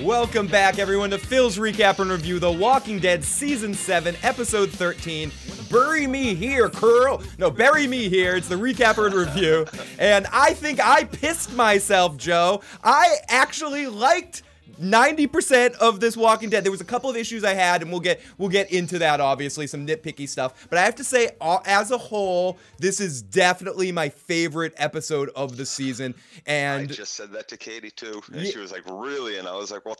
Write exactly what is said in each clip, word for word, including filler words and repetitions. Welcome back, everyone, to Phil's Recap and Review, The Walking Dead Season seven, Episode thirteen, Bury Me Here, Carl. No, Bury Me Here. It's the Recap and Review. And I think I pissed myself, Joe. I actually liked ninety percent of this Walking Dead. There was a couple of issues I had, and we'll get we'll get into that, obviously, some nitpicky stuff. But I have to say, as a whole, this is definitely my favorite episode of the season. And I just said that to Katie, too. And yeah. She was like, really? And I was like, well,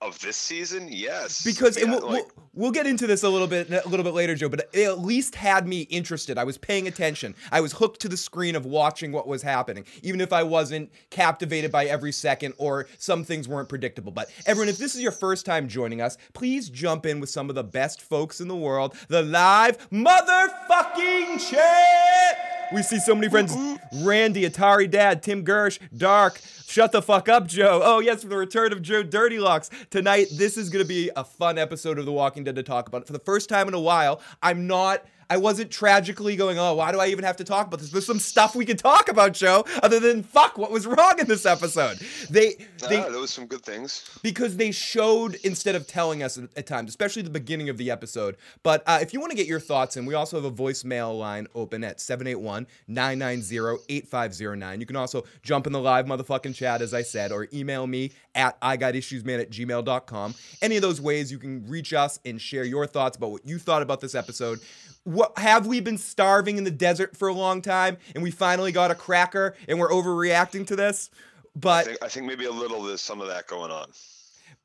of this season? Yes. Because yeah, we'll, like, we'll, we'll get into this a little bit a little bit later, Joe, but it at least had me interested. I was paying attention. I was hooked to the screen of watching what was happening, even if I wasn't captivated by every second or some things weren't predictable. But everyone, if this is your first time joining us, please jump in with some of the best folks in the world, the live motherfucking chat. We see so many friends. Mm-hmm. Randy, Atari Dad, Tim Gersh, Dark, Shut the Fuck Up, Joe. Oh, yes, for the return of Joe Dirty Locks. Tonight, this is going to be a fun episode of The Walking Dead to talk about. For the first time in a while, I'm not... I wasn't tragically going, oh, why do I even have to talk about this? There's some stuff we could talk about, Joe, other than, fuck, what was wrong in this episode? They, ah, they, there was some good things. Because they showed instead of telling us at times, especially the beginning of the episode. But uh, if you want to get your thoughts in, we also have a voicemail line open at seven eight one, nine nine zero, eight five zero nine. You can also jump in the live motherfucking chat, as I said, or email me at I got issues man at gmail dot com. Any of those ways you can reach us and share your thoughts about what you thought about this episode. What, have we been starving in the desert for a long time, and we finally got a cracker, and we're overreacting to this? But I think, I think maybe a little there's some of that going on.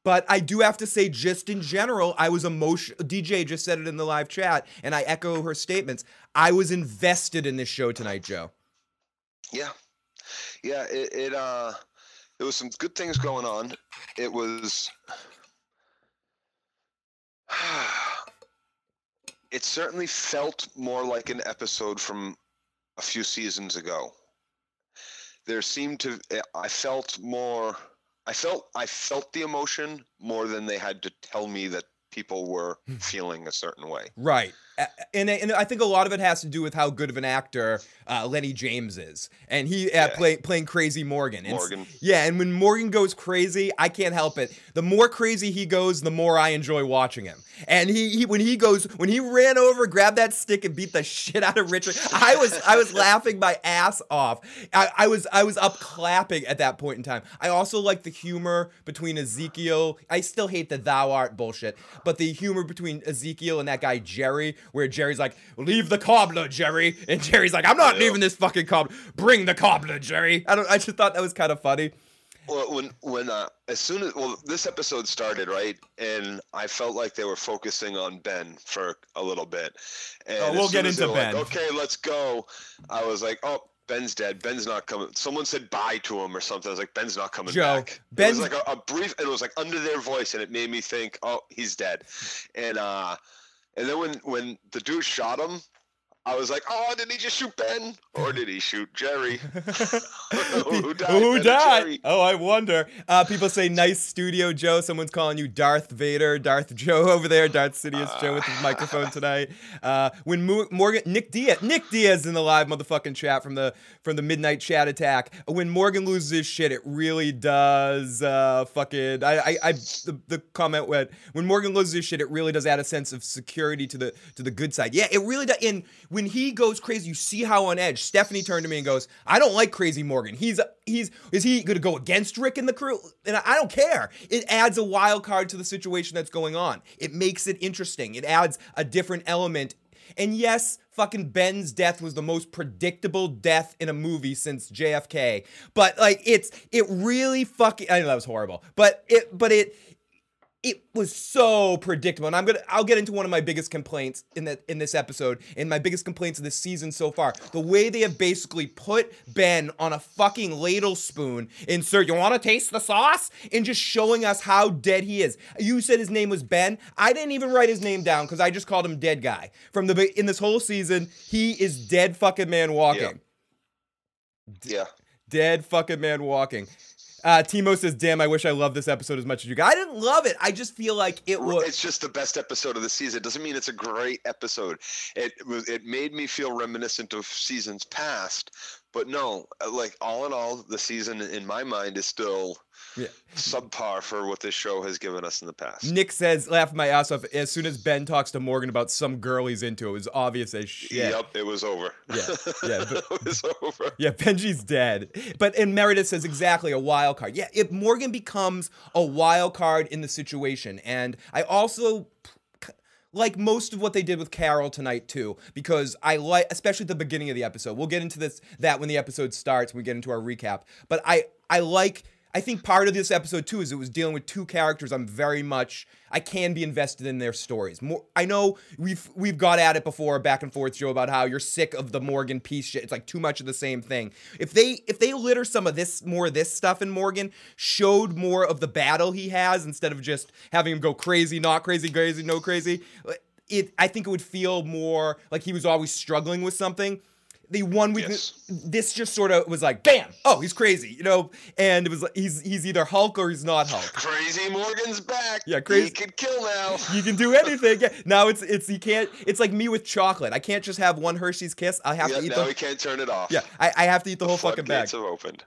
But I do have to say, just in general, I was emotional. D J just said it in the live chat, and I echo her statements. I was invested in this show tonight, Joe. Yeah, yeah. It, it uh, it was some good things going on. It was. It certainly felt more like an episode from a few seasons ago. There seemed to, I felt more, I felt, I felt the emotion more than they had to tell me that people were feeling a certain way. Right. And, and I think a lot of it has to do with how good of an actor uh, Lennie James is. And he uh, yeah. play, playing crazy Morgan. And Morgan. Yeah, and when Morgan goes crazy, I can't help it. The more crazy he goes, the more I enjoy watching him. And he, he when he goes, when he ran over, grabbed that stick and beat the shit out of Richard, I was I was laughing my ass off. I, I was I was up clapping at that point in time. I also like the humor between Ezekiel. I still hate the thou art bullshit, but the humor between Ezekiel and that guy Jerry, where Jerry's like, leave the cobbler, Jerry. And Jerry's like, I'm not leaving this fucking cobbler. Bring the cobbler, Jerry. I don't. I just thought that was kind of funny. Well, when, when, uh, as soon as, well, this episode started, right? And I felt like they were focusing on Ben for a little bit. And oh, we'll get into Ben. Like, okay, let's go. I was like, oh, Ben's dead. Ben's not coming. Someone said bye to him or something. I was like, Ben's not coming Joe, back. Ben's- it was like a, a brief, and it was like under their voice, and it made me think, oh, he's dead. And, uh, And then when, when the dude shot him, I was like, oh, did he just shoot Ben? Or did he shoot Jerry? Who died? Who died? Oh, I wonder. Uh, people say, nice studio, Joe. Someone's calling you Darth Vader, Darth Joe over there, Darth Sidious uh, Joe with his microphone tonight. Uh, when Mo- Morgan, Nick Diaz, Nick Diaz in the live motherfucking chat from the from the midnight chat attack. When Morgan loses his shit, it really does uh, fucking. I, I, I the, the comment went, when Morgan loses his shit, it really does add a sense of security to the to the good side. Yeah, it really does. In When he goes crazy, you see how on edge. Stephanie turned to me and goes, I don't like crazy Morgan. He's, he's, is he going to go against Rick and the crew? And I, I don't care. It adds a wild card to the situation that's going on. It makes it interesting. It adds a different element. And yes, fucking Ben's death was the most predictable death in a movie since J F K. But like, it's, it really fucking, I know that was horrible, but it, but it, It was so predictable, and I'm gonna. I'll get into one of my biggest complaints in that in this episode, and my biggest complaints of this season so far. The way they have basically put Ben on a fucking ladle spoon, and sir, you want to taste the sauce, and just showing us how dead he is. You said his name was Ben. I didn't even write his name down because I just called him Dead Guy. From the in this whole season, he is dead fucking man walking. Yeah. D- yeah. Dead fucking man walking. Uh, Timo says, damn, I wish I loved this episode as much as you guys. I didn't love it. I just feel like it was... It's just the best episode of the season. It doesn't mean it's a great episode. It was. It made me feel reminiscent of seasons past, But no, like all in all, the season in my mind is still yeah. subpar for what this show has given us in the past. Nick says, laughing my ass off, as soon as Ben talks to Morgan about some girl he's into, it was obvious as shit. Yep, it was over. Yeah, yeah but, it was over. Yeah, Benji's dead. But and Meredith says exactly a wild card. Yeah, if Morgan becomes a wild card in the situation, and I also like most of what they did with Carol tonight, too, because I like, especially at the beginning of the episode. We'll get into this that when the episode starts, when we get into our recap. But I, I like, I think part of this episode, too, is it was dealing with two characters I'm very much, I can be invested in their stories. More, I know we've we've got at it before, back and forth, Joe, about how you're sick of the Morgan piece shit. It's like too much of the same thing. If they if they litter some of this, more of this stuff in Morgan, showed more of the battle he has instead of just having him go crazy, not crazy, crazy, no crazy, it I think it would feel more like he was always struggling with something. The one week, yes. This just sort of was like, bam! Oh, he's crazy, you know. And it was like he's he's either Hulk or he's not Hulk. Crazy Morgan's back. Yeah, crazy. He can kill now. You can do anything. Yeah. Now it's it's he can't. It's like me with chocolate. I can't just have one Hershey's Kiss. I have yeah, to eat. Now the, we can't turn it off. Yeah, I, I have to eat the, the whole fucking bag. Have opened.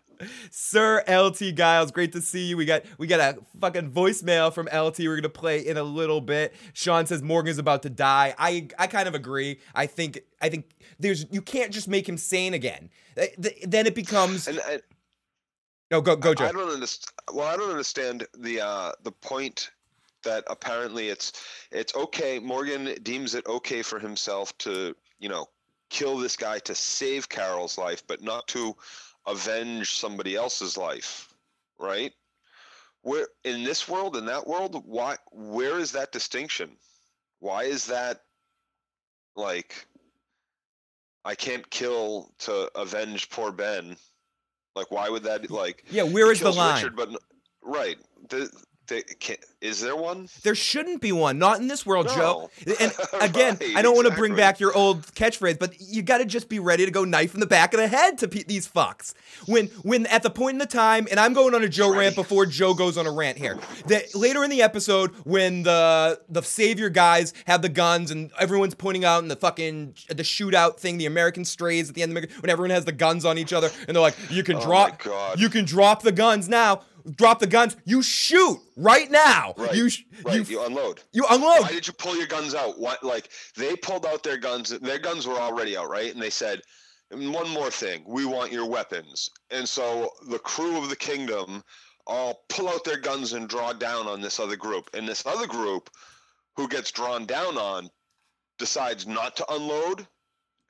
Sir L T Giles, great to see you. We got we got a fucking voicemail from L T. We're gonna play in a little bit. Sean says Morgan's about to die. I I kind of agree. I think. I think there's you can't just make him sane again. Then it becomes and I, no go go Joe. I don't understand. Well, I don't understand the uh, the point that apparently it's it's okay. Morgan deems it okay for himself to you know kill this guy to save Carol's life, but not to avenge somebody else's life, right? Where in this world, in that world, why? Where is that distinction? Why is that like? I can't kill to avenge poor Ben. Like, why would that be like? Yeah, where is the line? Richard, but, right. The, the, can, is there one? There shouldn't be one. Not in this world, no. Joe. And again, right, I don't want to exactly. bring back your old catchphrase, but you got to just be ready to go knife in the back of the head to pe- these fucks. When, when at the point in the time, and I'm going on a Joe right. rant before Joe goes on a rant here. That later in the episode, when the the savior guys have the guns and everyone's pointing out in the fucking the shootout thing, the American Strays at the end of the when everyone has the guns on each other, and they're like, you can oh drop, you can drop the guns now. Drop the guns. You shoot right now. Right. You, sh- right. you, f- you unload. You unload. Why did you pull your guns out? What, like they pulled out their guns. Their guns were already out, right? And they said, one more thing. We want your weapons. And so the crew of the kingdom all pull out their guns and draw down on this other group. And this other group who gets drawn down on decides not to unload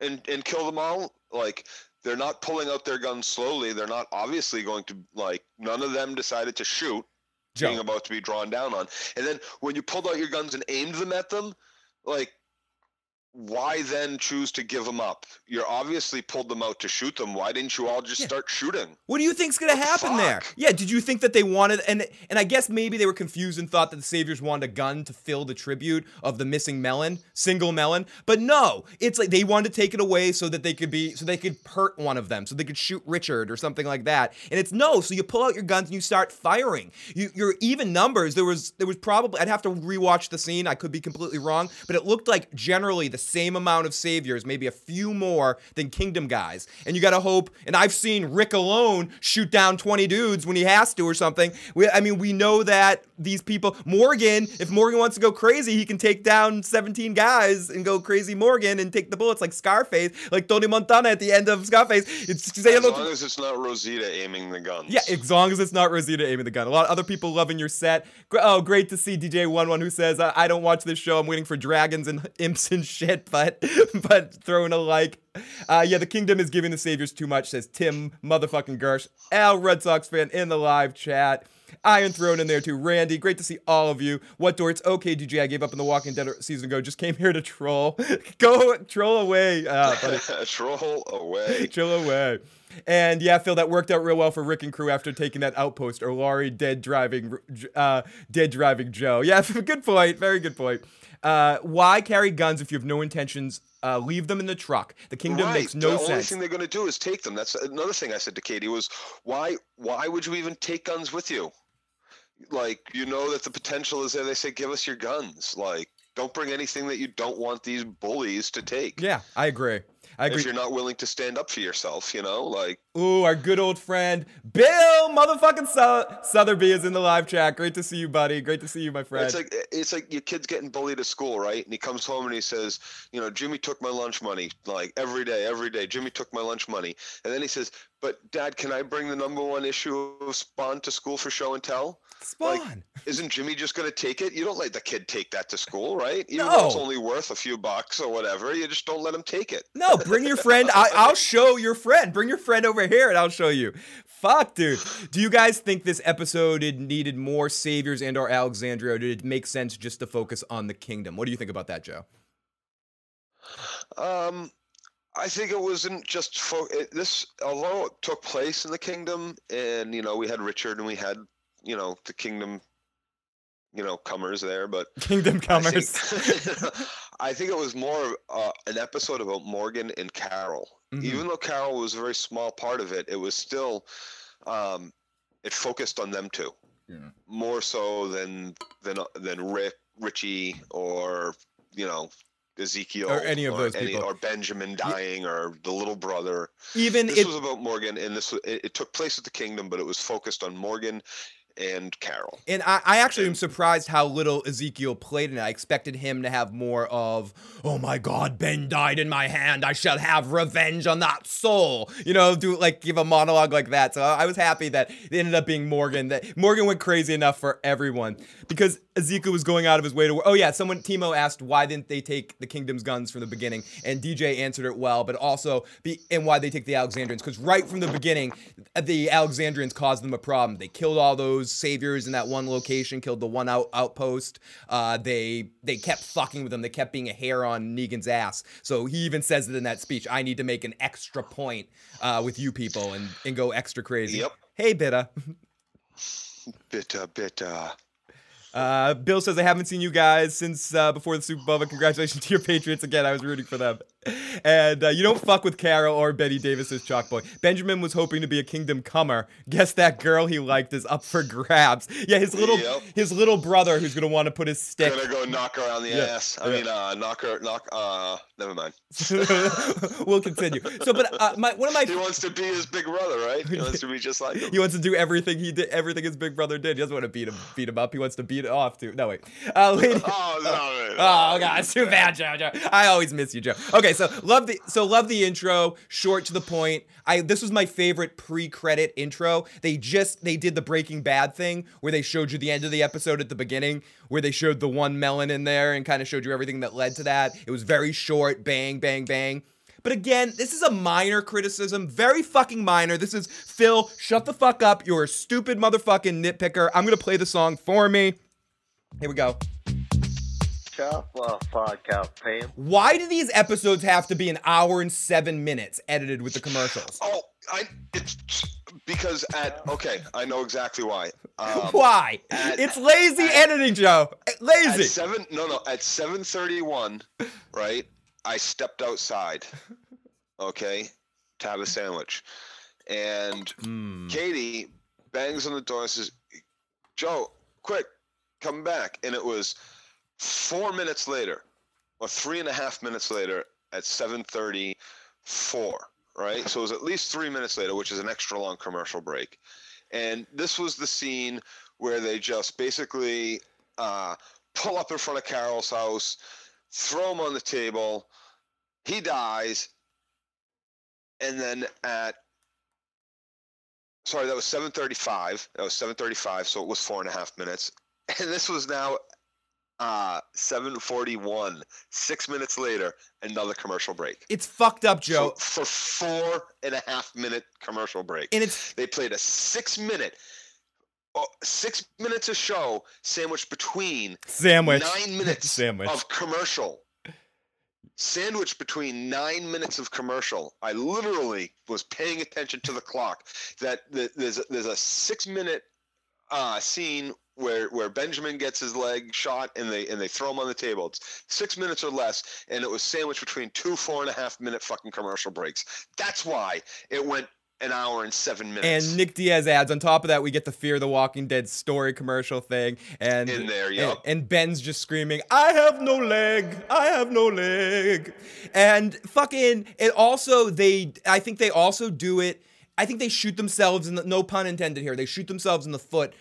and, and kill them all. Like, they're not pulling out their guns slowly. They're not obviously going to, like, none of them decided to shoot, Joe. Being about to be drawn down on. And then when you pulled out your guns and aimed them at them, like, why then choose to give them up? You're obviously pulled them out to shoot them. Why didn't you all just yeah. start shooting? What do you think's going to happen the there? Yeah, did you think that they wanted, and and I guess maybe they were confused and thought that the saviors wanted a gun to fill the tribute of the missing melon, single melon. But no, it's like they wanted to take it away so that they could be, so they could hurt one of them, so they could shoot Richard or something like that. And it's no, so you pull out your guns and you start firing. You, you're even numbers. There was, there was probably, I'd have to rewatch the scene. I could be completely wrong, but it looked like generally the same amount of saviors, maybe a few more than kingdom guys. And you got to hope, and I've seen Rick alone shoot down twenty dudes when he has to or something. We, I mean, we know that these people, Morgan, if Morgan wants to go crazy, he can take down seventeen guys and go crazy Morgan and take the bullets like Scarface, like Tony Montana at the end of Scarface. It's, as long to, as it's not Rosita aiming the guns. Yeah, as long as it's not Rosita aiming the gun. A lot of other people loving your set. Oh, great to see D J eleven who says, I, I don't watch this show. I'm waiting for dragons and imps and shit. But but throwing a like. Uh, yeah, the kingdom is giving the saviors too much, says Tim motherfucking Gersh. Al Red Sox fan in the live chat. Iron thrown in there too. Randy, great to see all of you. What door? It's okay, D J. I gave up on The Walking Dead season ago. Just came here to troll. Go troll away. Uh, buddy. troll away. Troll away. And yeah, Phil, that worked out real well for Rick and crew after taking that outpost or Laurie dead driving, uh, dead driving Joe. Yeah, good point. Very good point. Uh, why carry guns if you have no intentions? Uh, leave them in the truck. The kingdom right. makes no sense. The only sense. thing they're going to do is take them. That's another thing I said to Katie was, why why would you even take guns with you? Like, you know that the potential is there. They say, give us your guns. Like, don't bring anything that you don't want these bullies to take. Yeah, I agree. I agree. If you're not willing to stand up for yourself, you know, like. Ooh, our good old friend Bill motherfucking Su- Sotheby is in the live chat. Great to see you, buddy. Great to see you, my friend. It's like it's like your kid's getting bullied at school, right? And he comes home and he says, you know, Jimmy took my lunch money, like every day, every day. Jimmy took my lunch money, and then he says, but Dad, can I bring the number one issue of Spawn to school for show and tell? Spawn. Like, isn't Jimmy just going to take it? You don't let the kid take that to school, right? Even no. though it's only worth a few bucks or whatever, you just don't let him take it. No, bring your friend. I, I'll show your friend. Bring your friend over here and I'll show you. Fuck, dude. Do you guys think this episode needed more saviors and or Alexandria? Or did it make sense just to focus on the kingdom? What do you think about that, Joe? Um... I think it wasn't just for it, this, although it took place in the kingdom and, you know, we had Richard and we had, you know, the kingdom, you know, comers there, but kingdom comers. I think, I think it was more uh, an episode about Morgan and Carol, mm-hmm. even though Carol was a very small part of it. It was still, um, it focused on them too, yeah. more so than, than, than Rick, Richie or, you know, Ezekiel or any of those or any, people or Benjamin dying yeah. or the little brother. Even this it, was about Morgan and this it, it took place at the kingdom, but it was focused on Morgan and Carol. And I, I actually and, am surprised how little Ezekiel played in it. I expected him to have more of, oh my God, Ben died in my hand. I shall have revenge on that soul. You know, do like give a monologue like that. So I was happy that it ended up being Morgan. That Morgan went crazy enough for everyone because Ezekiel was going out of his way to. Oh yeah, someone Timo asked why didn't they take the kingdom's guns from the beginning, and D J answered it well. But also, be, and why they take the Alexandrians? Because right from the beginning, the Alexandrians caused them a problem. They killed all those saviors in that one location, killed the one out, outpost. Uh, they they kept fucking with them. They kept being a hair on Negan's ass. So he even says it in that speech. I need to make an extra point uh, with you people and, and go extra crazy. Yep. Hey, Bitta. Bitta, Bitta. Uh, Bill says, I haven't seen you guys since uh, before the Super Bowl, but congratulations to your Patriots again. I was rooting for them. And uh, you don't fuck with Carol or Betty Davis's chalk boy. Benjamin was hoping to be a kingdom comer. Guess that girl he liked is up for grabs. Yeah, his little yep. his little brother who's gonna want to put his stick. Gonna go knock her on the yeah. ass. I yeah. mean, uh, knock her, knock. Uh, never mind. We'll continue. So, but uh, my one of my he wants to be his big brother, right? He wants to be just like him. He wants to do everything he did, everything his big brother did. He doesn't want to beat him, beat him up. He wants to beat it off too. No wait. Uh, lady... Oh no. Oh, no, oh God, it's too bad, Joe. Joe. I always miss you, Joe. Okay. So love the so love the intro, short to the point. I this was my favorite pre-credit intro. They just they did the Breaking Bad thing where they showed you the end of the episode at the beginning, where they showed the one melon in there and kind of showed you everything that led to that. It was very short, bang, bang, bang. But again, this is a minor criticism, very fucking minor. This is Phil, shut the fuck up. You're a stupid motherfucking nitpicker. I'm gonna play the song for me. Here we go. Why do these episodes have to be an hour and seven minutes edited with the commercials? Oh, I it's because at okay, I know exactly why. Um, why? At, it's lazy at, editing, Joe. Lazy. At seven? No, no. At seven thirty-one, right? I stepped outside. Okay, to have a sandwich, and mm. Katie bangs on the door and says, "Joe, quick, come back!" And it was. Four minutes later, or three and a half minutes later, at seven thirty-four, right? So it was at least three minutes later, which is an extra long commercial break. And this was the scene where they just basically uh, pull up in front of Carol's house, throw him on the table, he dies, and then at sorry, that was seven thirty-five. That was seven thirty-five, so it was four and a half minutes. And this was now. Uh, seven forty-one, six minutes later, another commercial break. It's fucked up, Joe. For, for four and a half minute commercial break. And it's they played a six minute, oh, six minutes of show sandwiched between sandwich. nine minutes sandwich. of commercial. Sandwiched between nine minutes of commercial. I literally was paying attention to the clock. That the, there's, there's a six minute uh, scene Where where Benjamin gets his leg shot and they and they throw him on the table. It's six minutes or less, and it was sandwiched between two four and a half minute fucking commercial breaks. That's why it went an hour and seven minutes. And Nick Diaz ads. On top of that, we get the Fear the Walking Dead story commercial thing. And, in there, yeah. And, and Ben's just screaming, I have no leg. I have no leg. And fucking, it also, they, I think they also do it. I think they shoot themselves in the, no pun intended here, they shoot themselves in the foot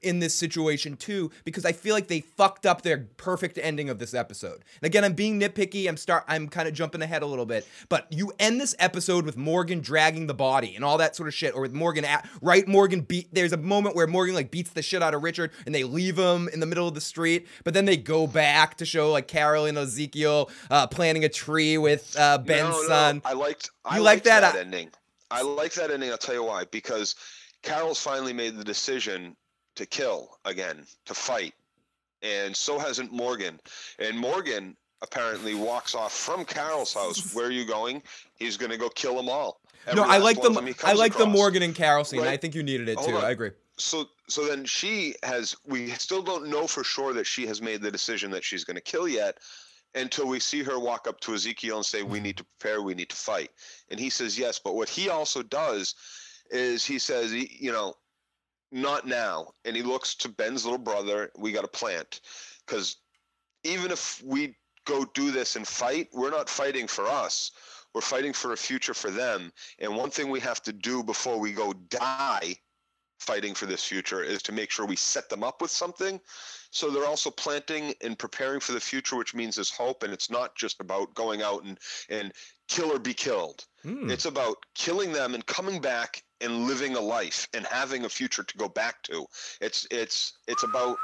in this situation too, because I feel like they fucked up their perfect ending of this episode. And again, I'm being nitpicky, I'm start, I'm kind of jumping ahead a little bit, but you end this episode with Morgan dragging the body and all that sort of shit, or with Morgan, at, right, Morgan beat, there's a moment where Morgan like beats the shit out of Richard, and they leave him in the middle of the street, but then they go back to show like Carol and Ezekiel uh, planting a tree with uh, Ben's no, no, son. I liked, I you liked, liked that, that ending. I like that ending. I'll tell you why. Because Carol's finally made the decision to kill again, to fight. And so hasn't Morgan. And Morgan apparently walks off from Carol's house. Where are you going? He's going to go kill them all. Everyone no, I like, the, I like the Morgan and Carol scene. Right? I think you needed it, Hold too. On. I agree. So so then she has – we still don't know for sure that she has made the decision that she's going to kill yet, until we see her walk up to Ezekiel and say, we need to prepare, we need to fight. And he says, yes. But what he also does is he says, you know, not now. And he looks to Ben's little brother. We got to plant. Because even if we go do this and fight, we're not fighting for us. We're fighting for a future for them. And one thing we have to do before we go die fighting for this future is to make sure we set them up with something. So they're also planting and preparing for the future, which means there's hope. And it's not just about going out and, and kill or be killed. Mm. It's about killing them and coming back and living a life and having a future to go back to. It's, it's, it's about,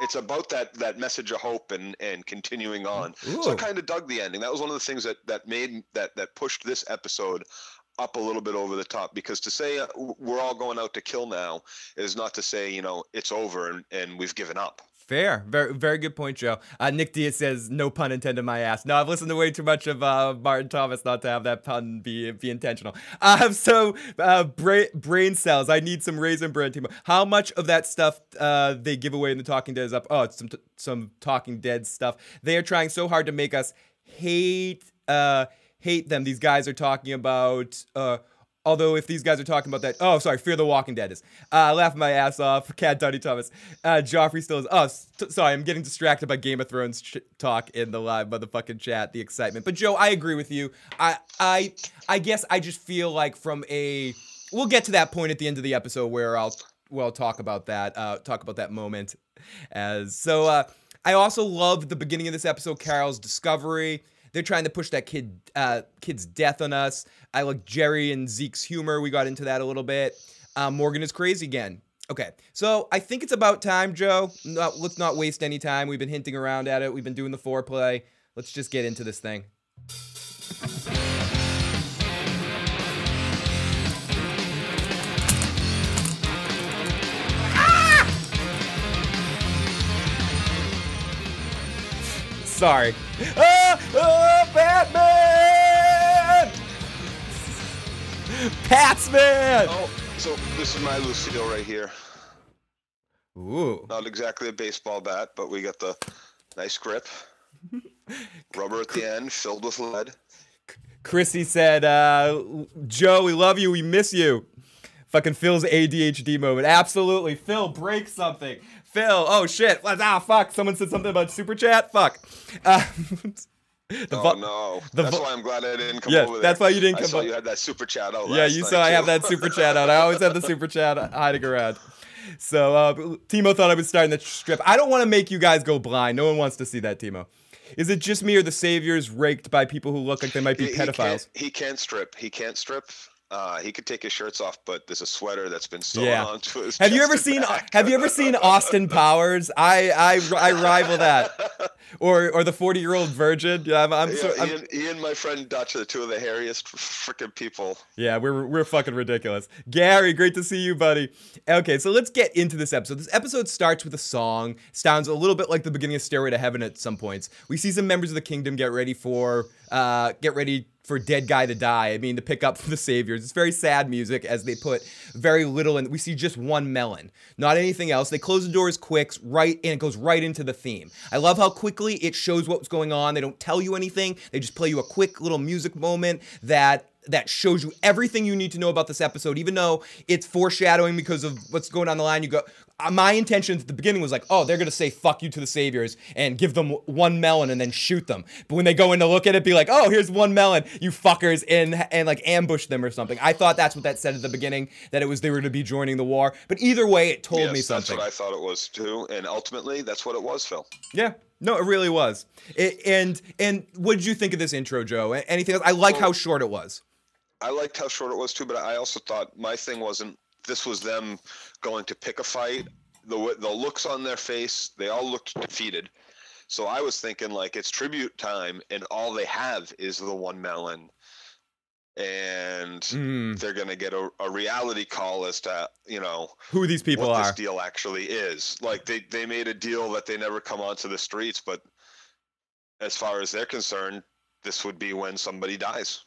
it's about that, that message of hope and, and continuing on. Ooh. So I kind of dug the ending. That was one of the things that, that made that, that pushed this episode up a little bit over the top, because to say uh, we're all going out to kill now is not to say, you know, it's over and, and we've given up. Fair. Very, very good point, Joe. Uh, Nick Diaz says, no pun intended, my ass. No, I've listened to way too much of uh, Martin Thomas not to have that pun be be intentional. Uh, so, uh, bra- brain cells. I need some raisin bread, Timo. How much of that stuff uh, they give away in the Talking Dead is up? Oh, it's some, t- some Talking Dead stuff. They are trying so hard to make us hate... Uh, hate them. These guys are talking about... Uh, Although, if these guys are talking about that... Oh, sorry, Fear the Walking Dead is. I uh, laugh my ass off. Cat Donnie Thomas. Uh, Joffrey still is... Oh, st- sorry, I'm getting distracted by Game of Thrones ch- talk in the live motherfucking chat, the excitement. But, Joe, I agree with you. I, I, I guess I just feel like from a... We'll get to that point at the end of the episode where I'll well talk about that, uh, talk about that moment. As So, uh, I also love the beginning of this episode, Carol's discovery... They're trying to push that kid, uh, kid's death on us. I like Jerry and Zeke's humor. We got into that a little bit. Uh, Morgan is crazy again. Okay, so I think it's about time, Joe. Not, let's not waste any time. We've been hinting around at it. We've been doing the foreplay. Let's just get into this thing. Ah! Sorry. Oh, oh, Batman! Patsman! Oh, so this is my Lucille right here. Ooh. Not exactly a baseball bat, but we got the nice grip. Rubber at the end, filled with lead. Chrissy said, uh, Joe, we love you, we miss you. Fucking Phil's A D H D moment. Absolutely. Phil, break something. Phil, oh shit. Ah, fuck. Someone said something about Super Chat. Fuck. Uh, the vo- oh, no. The that's vo- why I'm glad I didn't come yeah, over there. That's why you didn't come over. I saw up. You had that Super Chat out last Yeah, you saw I too. Have that Super Chat out. I always have the Super Chat hiding around. So, uh, Timo thought I was starting the strip. I don't want to make you guys go blind. No one wants to see that, Timo. Is it just me or the Savior's raked by people who look like they might be he, pedophiles? He can't, he can't strip. He can't strip. Uh, he could take his shirts off, but there's a sweater that's been sewn yeah. onto his. Have chest you ever seen? Back. Have you ever seen Austin Powers? I I, I rival that. Or or the forty-year-old virgin. Yeah, I'm. I'm, yeah, so, I'm Ian, Ian, my friend Dutch, are two of the hairiest freaking people. Yeah, we're we're fucking ridiculous. Gary, great to see you, buddy. Okay, so let's get into this episode. This episode starts with a song. Sounds a little bit like the beginning of Stairway to Heaven at some points. We see some members of the kingdom get ready for uh get ready. for Dead Guy to Die, I mean, to pick up for the Saviors. It's very sad music, as they put very little in. We see just one melon, not anything else. They close the doors quick, right, and it goes right into the theme. I love how quickly it shows what's going on. They don't tell you anything. They just play you a quick little music moment that that shows you everything you need to know about this episode, even though it's foreshadowing because of what's going on the line. You go, my intention at the beginning was like, oh, they're going to say fuck you to the Saviors and give them one melon and then shoot them. But when they go in to look at it, be like, oh, here's one melon, you fuckers, and and like ambush them or something. I thought that's what that said at the beginning, that it was they were to be joining the war. But either way, it told yes, me something. That's what I thought it was too. And ultimately, that's what it was, Phil. Yeah. No, it really was. It, and and what did you think of this intro, Joe? Anything else? I like well, how short it was. I liked how short it was too, but I also thought my thing wasn't, this was them going to pick a fight. The the looks on their face, they all looked defeated. So I was thinking, like, it's tribute time, and all they have is the one melon. And mm. they're going to get a, a reality call as to, you know, who these people what are. This deal actually is. Like, they, they made a deal that they never come onto the streets, but as far as they're concerned, this would be when somebody dies,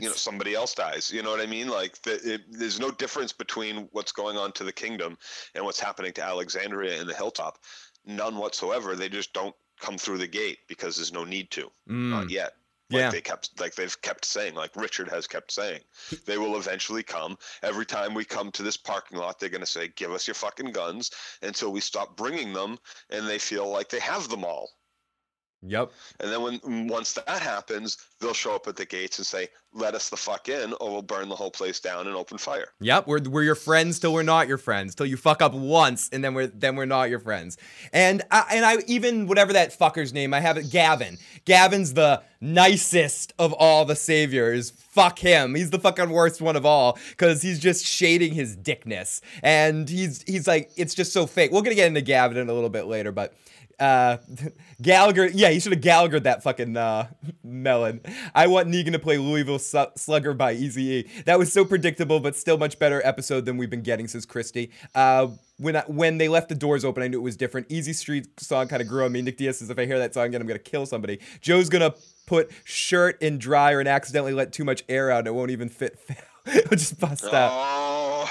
you know, somebody else dies. You know what I mean? Like the, it, there's no difference between what's going on to the kingdom and what's happening to Alexandria and the hilltop. None whatsoever. They just don't come through the gate because there's no need to, mm. not yet. Like yeah. they kept, like they've kept saying, like Richard has kept saying, they will eventually come. Every time we come to this parking lot, they're going to say, give us your fucking guns until we stop bringing them. And they feel like they have them all. Yep. And then when once that happens, they'll show up at the gates and say, let us the fuck in or we'll burn the whole place down and open fire. Yep. We're we're your friends till we're not your friends, till you fuck up once and then we're then we're not your friends. And I, and I even whatever that fucker's name, I have it, Gavin. Gavin's the nicest of all the Saviors. Fuck him. He's the fucking worst one of all because he's just shading his dickness. And he's he's like, it's just so fake. We're going to get into Gavin in a little bit later, but... Uh, Gallagher, yeah, he should have Gallaghered that fucking uh, melon. I want Negan to play Louisville Su- Slugger by Eazy-E. That was so predictable, but still much better episode than we've been getting since Christie. Uh, when I, when they left the doors open, I knew it was different. Easy Street song kind of grew on me. Nick Diaz says, if I hear that song again, I'm going to kill somebody. Joe's going to put shirt in dryer and accidentally let too much air out and it won't even fit. It'll just bust out. Oh,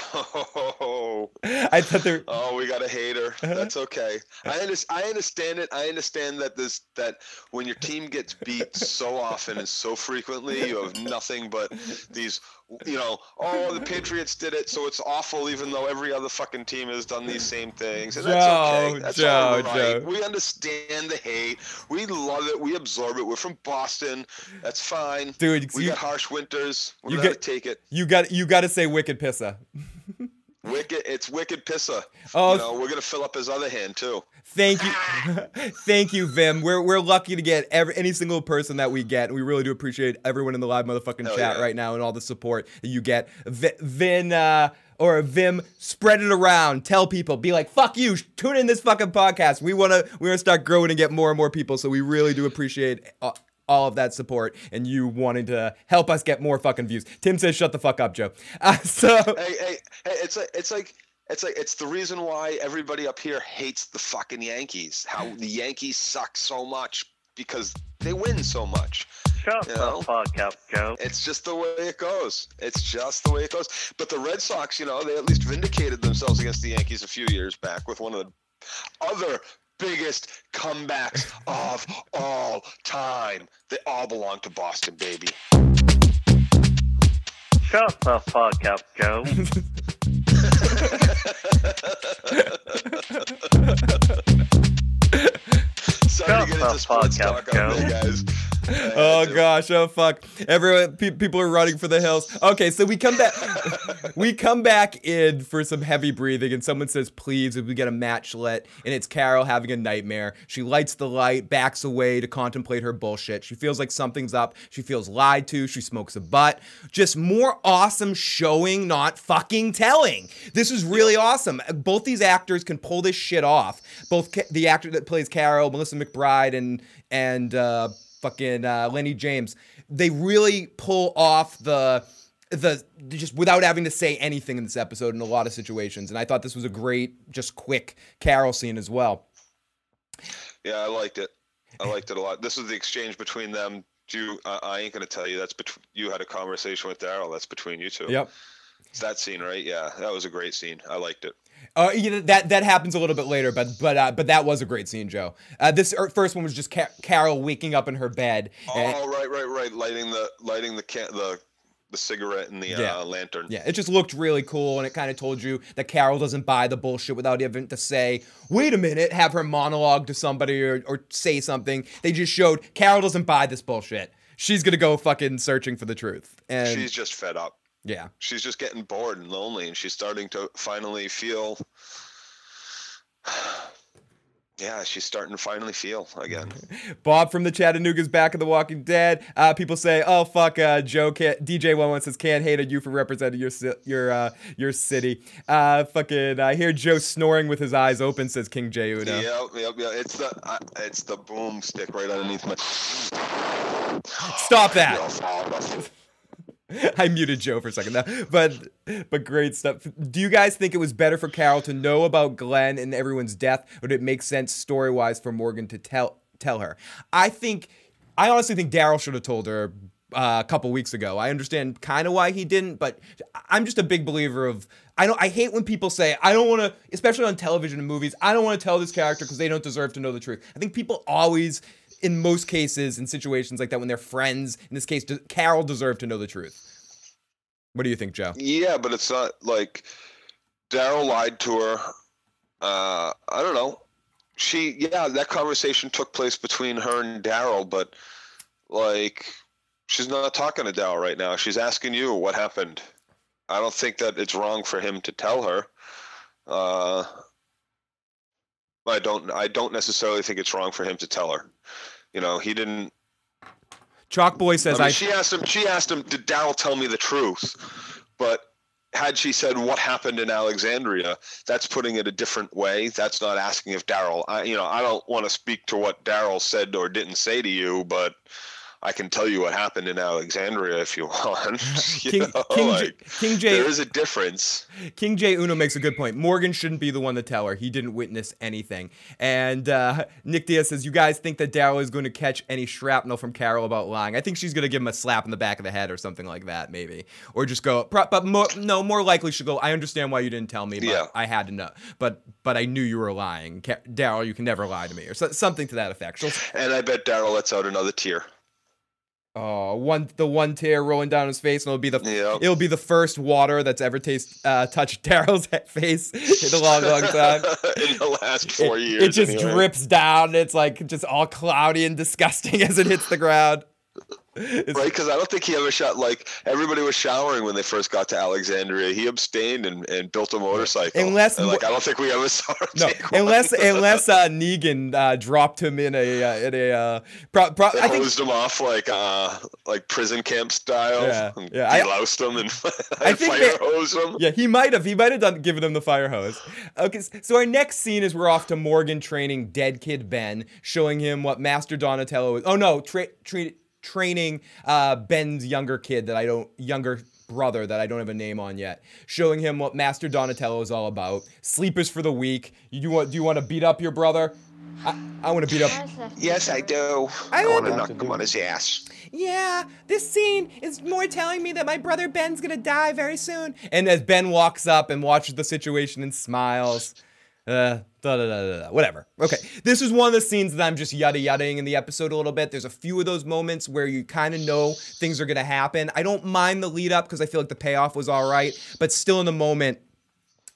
I thought they were... oh, we got a hater. That's okay. I understand. I understand it. I understand that this that when your team gets beat so often and so frequently, you have nothing but these. You know, oh, the Patriots did it, so it's awful. Even though every other fucking team has done these same things, and that's Joe, okay. That's Joe, all right. Joe. We understand the hate. We love it. We absorb it. We're from Boston. That's fine, dude. We you, got harsh winters. We're you gotta take it. You got. You got to say wicked pissa. Wicked, it's wicked pissa. Oh, you know, we're gonna fill up his other hand too. Thank you, thank you, Vim. We're we're lucky to get every any single person that we get, and we really do appreciate everyone in the live motherfucking Hell chat yeah. right now and all the support that you get. Vin uh, or Vim, spread it around. Tell people, be like, fuck you. Tune in this fucking podcast. We wanna we wanna start growing and get more and more people. So we really do appreciate. Uh, all of that support and you wanting to help us get more fucking views. Tim says, shut the fuck up, Joe. Uh, so hey, hey, hey, it's like, it's like, it's like, it's the reason why everybody up here hates the fucking Yankees, how the Yankees suck so much because they win so much. Shut you know? the fuck up, Joe. It's just the way it goes. It's just the way it goes. But the Red Sox, you know, they at least vindicated themselves against the Yankees a few years back with one of the other biggest comebacks of all time. They all belong to Boston, baby. Shut the fuck up, Joe. Sorry Shut to get into sports talk on there, guys. Oh gosh, oh fuck. Everyone, pe- people are running for the hills. Okay, so we come back we come back in for some heavy breathing and someone says, please, if we get a match lit, and it's Carol having a nightmare. She lights the light, backs away to contemplate her bullshit. She feels like something's up. She feels lied to. She smokes a butt. Just more awesome showing, not fucking telling. This is really awesome. Both these actors can pull this shit off. Both ca- the actor that plays Carol, Melissa McBride, and and uh fucking uh, Lennie James, they really pull off the, the just without having to say anything in this episode in a lot of situations. And I thought this was a great, just quick Carol scene as well. Yeah, I liked it. I liked it a lot. This is the exchange between them. You, I, I ain't going to tell you. That's bet- You had a conversation with Daryl. That's between you two. Yep. It's that scene, right? Yeah, that was a great scene. I liked it. Uh, you know, that that happens a little bit later, but but uh, but that was a great scene, Joe. Uh, this first one was just Car- Carol waking up in her bed. Oh, and- right, right, right. Lighting the lighting the can- the the cigarette and the yeah. uh, lantern. Yeah, it just looked really cool, and it kind of told you that Carol doesn't buy the bullshit without having to say, wait a minute, have her monologue to somebody or, or say something. They just showed Carol doesn't buy this bullshit. She's going to go fucking searching for the truth. And she's just fed up. Yeah. She's just getting bored and lonely, and she's starting to finally feel... Yeah, she's starting to finally feel again. Bob from the Chattanooga's back of The Walking Dead. Uh, people say, "Oh fuck, uh, Joe can't." D J eleven says, "Can't hate you for representing your si- your uh, your city." Uh, fucking, I uh, hear Joe snoring with his eyes open. Says King J Udo. Yep, yep, yep. It's the uh, it's the boom stick right underneath my. Stop that. I muted Joe for a second, though. But but great stuff. Do you guys think it was better for Carol to know about Glenn and everyone's death, or did it make sense story-wise for Morgan to tell tell her? I think I honestly think Daryl should have told her uh, a couple weeks ago. I understand kind of why he didn't, but I'm just a big believer of I don't I hate when people say I don't want to, especially on television and movies, I don't want to tell this character because they don't deserve to know the truth. I think people always, in most cases, in situations like that, when they're friends, in this case, Carol deserved to know the truth. What do you think, Joe? Yeah, but it's not like Daryl lied to her. Uh, I don't know. She, yeah, that conversation took place between her and Daryl, but like, she's not talking to Daryl right now. She's asking you what happened. I don't think that it's wrong for him to tell her. Uh, I don't. I don't necessarily think it's wrong for him to tell her. You know, he didn't. Chalk Boy says, I, mean, I... She asked him. She asked him, did Daryl tell me the truth? But had she said what happened in Alexandria, that's putting it a different way. That's not asking if Daryl. I, you know, I don't want to speak to what Daryl said or didn't say to you, but I can tell you what happened in Alexandria if you want. you King, know, King, like, J- King J. There is a difference. King J. Uno makes a good point. Morgan shouldn't be the one to tell her. He didn't witness anything. And uh, Nick Diaz says, you guys think that Daryl is going to catch any shrapnel from Carol about lying? I think she's going to give him a slap in the back of the head or something like that, maybe. Or just go, pro- but more, no, more likely she'll go, I understand why you didn't tell me, but yeah. I had to know. But but I knew you were lying. Car- Daryl, you can never lie to me. Or so- something to that effect. She'll- and I bet Daryl lets out another tear. Oh, one the one tear rolling down his face, and it'll be the yep. it'll be the first water that's ever taste uh, touched Daryl's face in a long, long time. In the last four it, years, it just anyway. drips down. And it's like just all cloudy and disgusting as it hits the ground. It's right, because I don't think he ever shot. Like, everybody was showering when they first got to Alexandria. He abstained and, and built a motorcycle. Unless, and, like, I don't think we ever saw him. No, take unless one. unless uh, Negan uh, dropped him in a uh, in a. Uh, pro- pro- I hosed think, him off like uh, like prison camp style. Yeah, yeah. I loused him and I think fire hosed him. Yeah, he might have. He might have done given him the fire hose. Okay, so our next scene is we're off to Morgan training Dead Kid Ben, showing him what Master Donatello is. Oh no, treat. Tra- training uh, Ben's younger kid that I don't, younger brother that I don't have a name on yet, showing him what Master Donatello is all about. Sleepers for the weak. You want? Do you want to beat up your brother? I, I want to beat up. Yes, I do. I, I want to knock him on his ass. Yeah, this scene is more telling me that my brother Ben's gonna die very soon. And as Ben walks up and watches the situation and smiles. Uh, da, da, da, da, da. Whatever. Okay, this is one of the scenes that I'm just yada yadaing in the episode a little bit. There's a few of those moments where you kind of know things are going to happen. I don't mind the lead up because I feel like the payoff was all right, but still in the moment,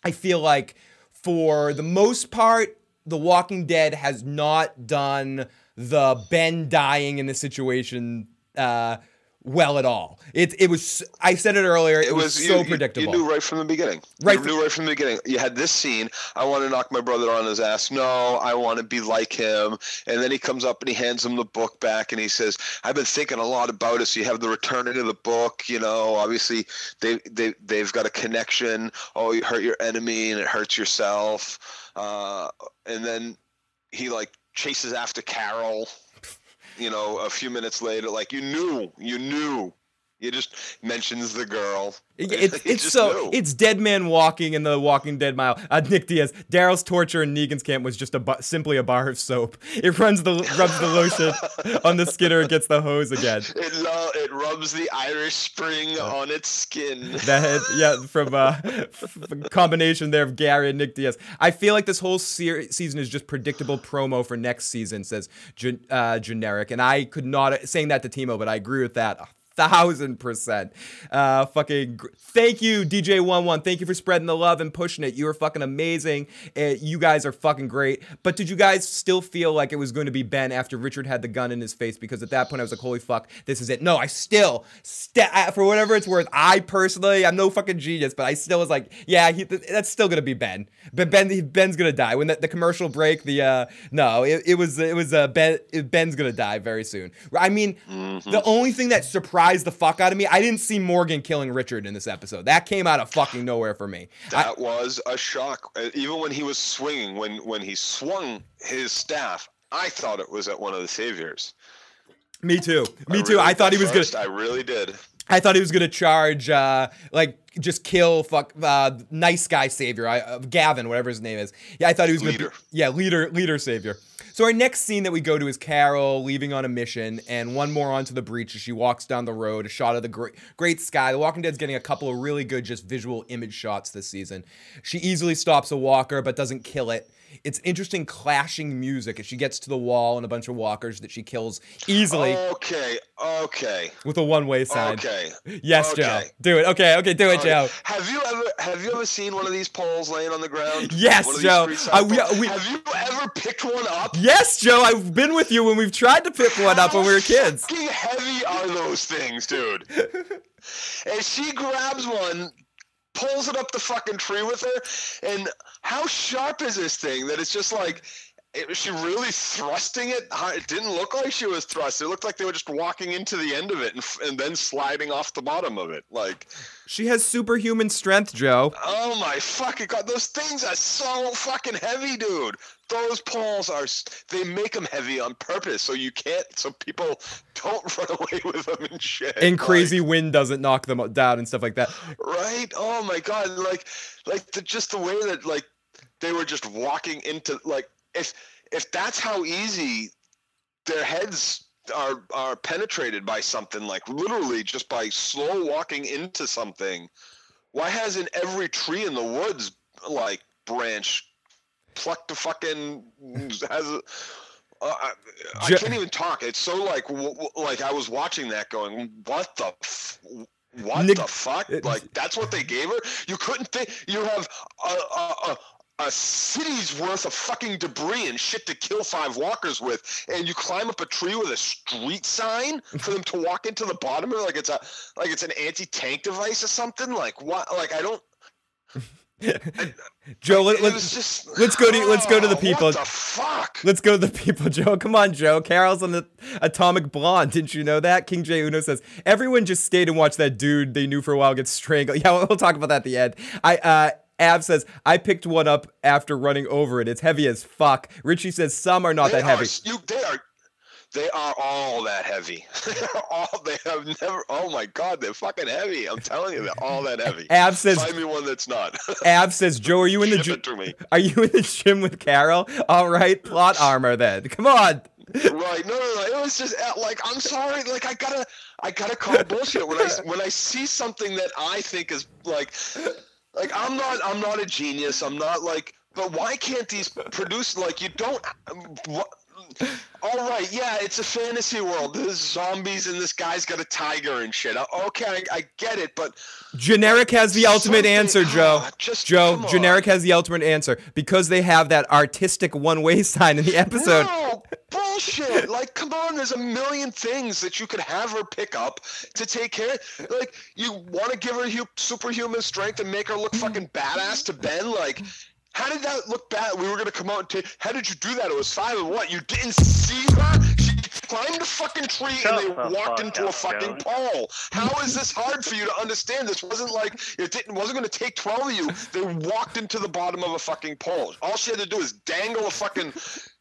I feel like for the most part, The Walking Dead has not done the Ben dying in this situation uh, well at all. It it was, I said it earlier, it, it was, was so you, predictable. You knew right from the beginning. Right you knew right from the beginning. You had this scene, I want to knock my brother on his ass. No, I want to be like him. And then he comes up and he hands him the book back and he says, I've been thinking a lot about it. So you have the returning of the book, you know, obviously they, they, they've got a connection. Oh, you hurt your enemy and it hurts yourself. Uh, and then he like chases after Carol. You know, a few minutes later, like, you knew, you knew. You just mentions the girl. It's, it's so knew. It's Dead Man Walking in The Walking Dead mile. Uh, Nick Diaz, Daryl's torture in Negan's camp was just a bu- simply a bar of soap. It runs the rubs the lotion on the skin or it gets the hose again. It lo- it rubs the Irish Spring uh, on its skin. That yeah, from uh, a combination there of Gary and Nick Diaz. I feel like this whole se- season is just predictable promo for next season. Says gen- uh, generic, and I could not saying that to Timo, but I agree with that. thousand percent. Uh, fucking gr- thank you, D J eleven. Thank you for spreading the love and pushing it. You are fucking amazing. It, you guys are fucking great. But did you guys still feel like it was going to be Ben after Richard had the gun in his face? Because at that point I was like, holy fuck, this is it. No, I still, st- I, for whatever it's worth, I personally, I'm no fucking genius, but I still was like, yeah, he, th- that's still gonna be Ben. But Ben, he, Ben's gonna die when the, the commercial break. The uh, no, it, it was it was uh, Ben. Ben's gonna die very soon. I mean, mm-hmm. The only thing that surprised the fuck out of me, I didn't see Morgan killing Richard in this episode. That came out of fucking nowhere for me. That I, was a shock. Even when he was swinging, when when he swung his staff, I thought it was at one of the saviors. Me too. Me I too. Really I thought he was first, gonna. I really did. I thought he was gonna charge, uh, like just kill fuck uh, nice guy savior, I, uh, Gavin, whatever his name is. Yeah, I thought he was leader. Gonna be, yeah, leader, leader savior. So our next scene that we go to is Carol leaving on a mission, and one more onto the breach as she walks down the road. A shot of the great, great sky. The Walking Dead's getting a couple of really good just visual image shots this season. She easily stops a walker but doesn't kill it. It's interesting clashing music as she gets to the wall and a bunch of walkers that she kills easily. Okay, okay. With a one-way sign. Okay. Yes, okay. Joe. Do it. Okay, okay, do it, okay. Joe. Have you ever have you ever seen one of these poles laying on the ground? Yes, one of Joe. These uh, we, uh, we, have you ever picked one up? Yes, Joe. I've been with you when we've tried to pick one How up when we were kids. How fucking heavy are those things, dude? And she grabs one, pulls it up the fucking tree with her, and how sharp is this thing that it's just like, it, was she really thrusting it? It didn't look like she was thrusting. It looked like they were just walking into the end of it and, and then sliding off the bottom of it. Like, she has superhuman strength, Joe. Oh my fucking God. Those things are so fucking heavy, dude. Those poles are, they make them heavy on purpose so you can't, so people don't run away with them and shit. And crazy like, wind doesn't knock them down and stuff like that. Right? Oh my God. Like, like the, just the way that, like, they were just walking into, like, if if that's how easy their heads are are penetrated by something, like literally just by slow walking into something, why hasn't every tree in the woods, like, branch plucked a fucking has a, uh, I, I can't even talk. It's so like w- w- like I was watching that going, what the f- what Nick- the fuck? Like, that's what they gave her? You couldn't think you have a a, a a city's worth of fucking debris and shit to kill five walkers with, and you climb up a tree with a street sign for them to walk into the bottom of it like it's a like it's an anti-tank device or something? Like, what? Like, I don't I, Joe, let, let's just, let's go to let's go to the people. What the fuck? Let's go to the people, Joe. Come on, Joe. Carol's on the Atomic Blonde. Didn't you know that? King J Uno says everyone just stayed and watched that dude they knew for a while get strangled. Yeah, we'll talk about that at the end. I uh Av says, I picked one up after running over it. It's heavy as fuck. Richie says, some are not they that are, heavy. You, they, are, they are all that heavy. they are all, they have never, oh my God, they're fucking heavy. I'm telling you, they're all that heavy. Av says, find me one that's not. Av says, Joe, are you in the gym? Are you in the gym with Carol? All right, plot armor then. Come on. Right, no, no, no. It was just like, I'm sorry. Like, I gotta, I gotta call bullshit when I when I see something that I think is like. Like, I'm not, I'm not a genius. I'm not like, but why can't these produce, like, you don't, what, all right, yeah, it's a fantasy world. There's zombies and this guy's got a tiger and shit. Okay, I, I get it, but. Generic has the ultimate answer, Joe. Just, Joe, Generic has the ultimate answer because they have that artistic one-way sign in the episode. No, bullshit. Like, come on, there's a million things that you could have her pick up to take care of. Like, you want to give her hu- superhuman strength and make her look fucking badass to Ben? Like, how did that look bad? We were going to come out and take... How did you do that? It was five and what? You didn't see her? She climbed a fucking tree Shut and they the walked into a fucking going. pole. How is this hard for you to understand? This wasn't like... It didn't, wasn't going to take twelve of you. They walked into the bottom of a fucking pole. All she had to do is dangle a fucking,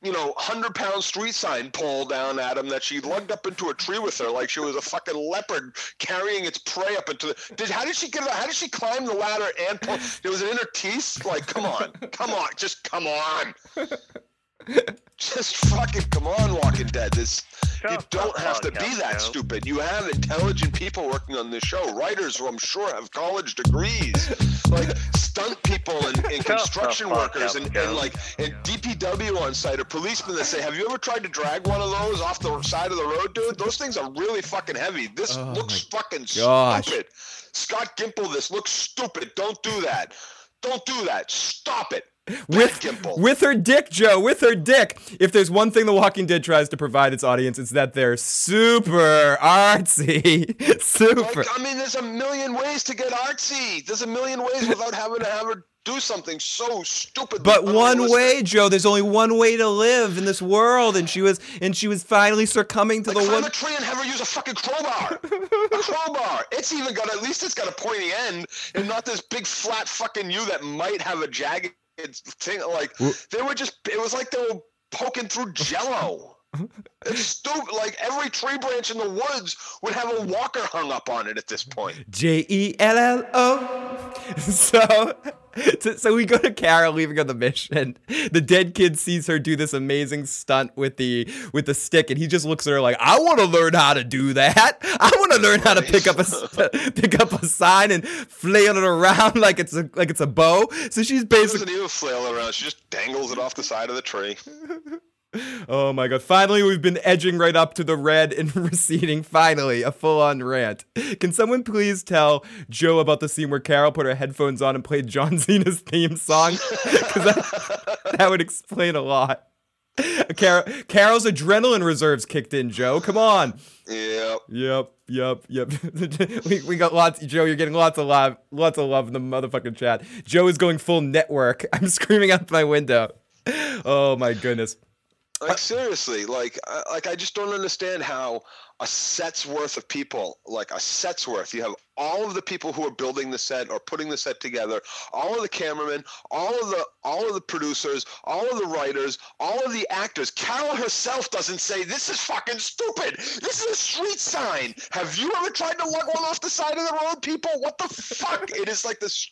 you know, one hundred pound street sign pole down at him that she lugged up into a tree with her like she was a fucking leopard carrying its prey up into the... Did, how did she get... How did she climb the ladder and... Pull, it was an inner teeth? Like, come on. Come on. Just come on. Just fucking come on, Walking Dead. This Shut you don't have to be that stupid. You have intelligent people working on this show. Writers who I'm sure have college degrees. Like stunt people and, and construction workers and, and like and D P W on site or policemen that say, have you ever tried to drag one of those off the side of the road, dude? Those things are really fucking heavy. This oh looks fucking gosh. stupid. Scott Gimple, this looks stupid. Don't do that. Don't do that. Stop it. With with her dick, Joe, with her dick. If there's one thing The Walking Dead tries to provide its audience, it's that they're super artsy. Super. Like, I mean, there's a million ways to get artsy. There's a million ways without having to have her do something so stupid. But one way, Joe. There's only one way to live in this world, and she was and she was finally succumbing to like the one. Climb a tree and have her use a fucking crowbar. A crowbar. It's even got at least it's got a pointy end, and not this big flat fucking U that might have a jagged. It's thing, like they were just it was like they were poking through jello. It's stupid. Like every tree branch in the woods would have a walker hung up on it at this point. J E L L O. So so we go to Carol leaving on the mission. The dead kid sees her do this amazing stunt with the with the stick, and he just looks at her like, I want to learn how to do that. I want to learn how to pick up a pick up a sign and flail it around like it's a like it's a bow. So she's basically she doesn't even flail around. She just dangles it off the side of the tree. Oh my god. Finally, we've been edging right up to the red and receding. Finally, a full-on rant. Can someone please tell Joe about the scene where Carol put her headphones on and played John Cena's theme song? Because that, that would explain a lot. Carol, Carol's adrenaline reserves kicked in, Joe. Come on. Yep. Yep, yep, yep. we, we got lots, Joe, you're getting lots of love, lots of love in the motherfucking chat. Joe is going full network. I'm screaming out my window. Oh my goodness. Like seriously, like I, like I just don't understand how a set's worth of people, like a set's worth, you have all of the people who are building the set or putting the set together, all of the cameramen, all of the all of the producers, all of the writers, all of the actors. Carol herself doesn't say, this is fucking stupid. This is a street sign. Have you ever tried to lug one off the side of the road, people? What the fuck? It is like this.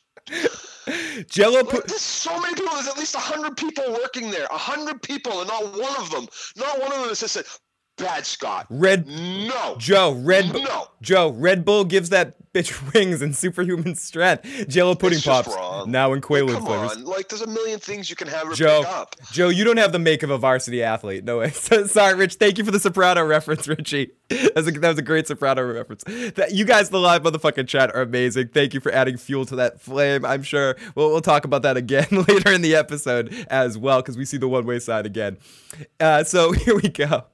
Jello put like, there's so many people. There's at least one hundred people working there. one hundred people, and not one of them. Not one of them is just said, bad Scott. Red No. Joe, Red Bull. No. Joe, Red Bull gives that bitch wings and superhuman strength. Jello pudding it's pops. Wrong. Now in Quaalude like, come flavors. On. Like, there's a million things you can have her Joe, pick up. Joe, you don't have the make of a varsity athlete. No way. Sorry, Rich. Thank you for the Soprano reference, Richie. That was, a, that was a great Soprano reference. That, you guys, the live motherfucking chat are amazing. Thank you for adding fuel to that flame. I'm sure we'll we'll talk about that again later in the episode as well, because we see the one-way side again. Uh, so here we go.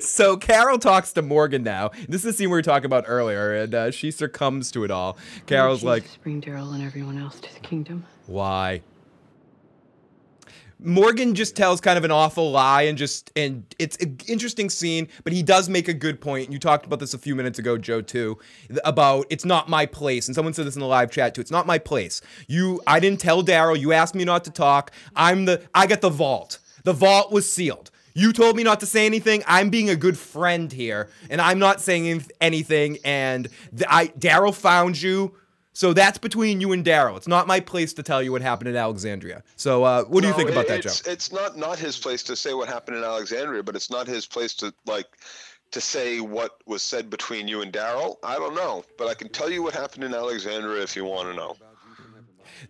So Carol talks to Morgan now. This is the scene we were talking about earlier, and uh, she succumbs to it all. Carol's like, bring Daryl and everyone else to the kingdom. Why? Morgan just tells kind of an awful lie, and just and it's an interesting scene, but he does make a good point. You talked about this a few minutes ago, Joe, too, about it's not my place. And someone said this in the live chat too. It's not my place. You, I didn't tell Daryl. You asked me not to talk. I'm the. I got the vault. The vault was sealed. You told me not to say anything. I'm being a good friend here, and I'm not saying anything. And th- I Daryl found you, so that's between you and Daryl. It's not my place to tell you what happened in Alexandria. So uh, what do no, you think about it, that, it's, Joe? It's not, not his place to say what happened in Alexandria, but it's not his place to like to say what was said between you and Daryl. I don't know, but I can tell you what happened in Alexandria if you want to know.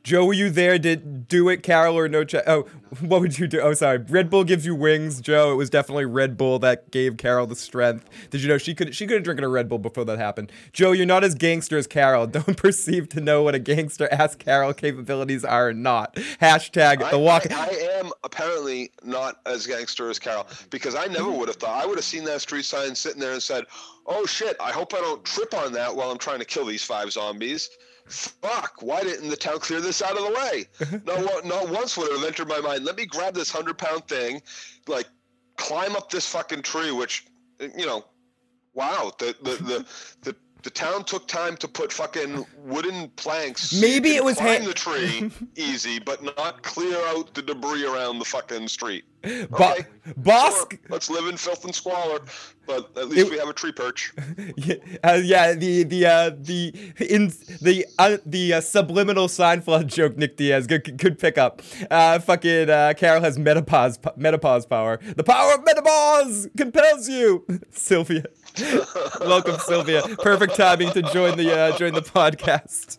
Joe, were you there? Did do it, Carol, or no? Ch- oh, what would you do? Oh, sorry. Red Bull gives you wings, Joe. It was definitely Red Bull that gave Carol the strength. Did you know she could she could have drinking a Red Bull before that happened? Joe, you're not as gangster as Carol. Don't perceive to know what a gangster-ass Carol capabilities are or not. Hashtag I, the walk. I, I am apparently not as gangster as Carol because I never would have thought. I would have seen that street sign sitting there and said, "Oh shit! I hope I don't trip on that while I'm trying to kill these five zombies." Fuck, why didn't the town clear this out of the way? Not, not once would it have entered my mind. Let me grab this one hundred pound thing, like, climb up this fucking tree, which, you know, wow, the the the, the The town took time to put fucking wooden planks. Maybe it was hand- the tree easy, but not clear out the debris around the fucking street. Okay? Bo- boss, sure, let's live in filth and squalor, but at least it- we have a tree perch. Yeah, uh, yeah the the uh, the in the uh, the uh, subliminal Seinfeld joke. Nick Diaz, good good pickup. Uh, fucking uh, Carol has menopause menopause power. The power of menopause compels you, Sylvia. Welcome, Sylvia. Perfect timing to join the uh, join the podcast.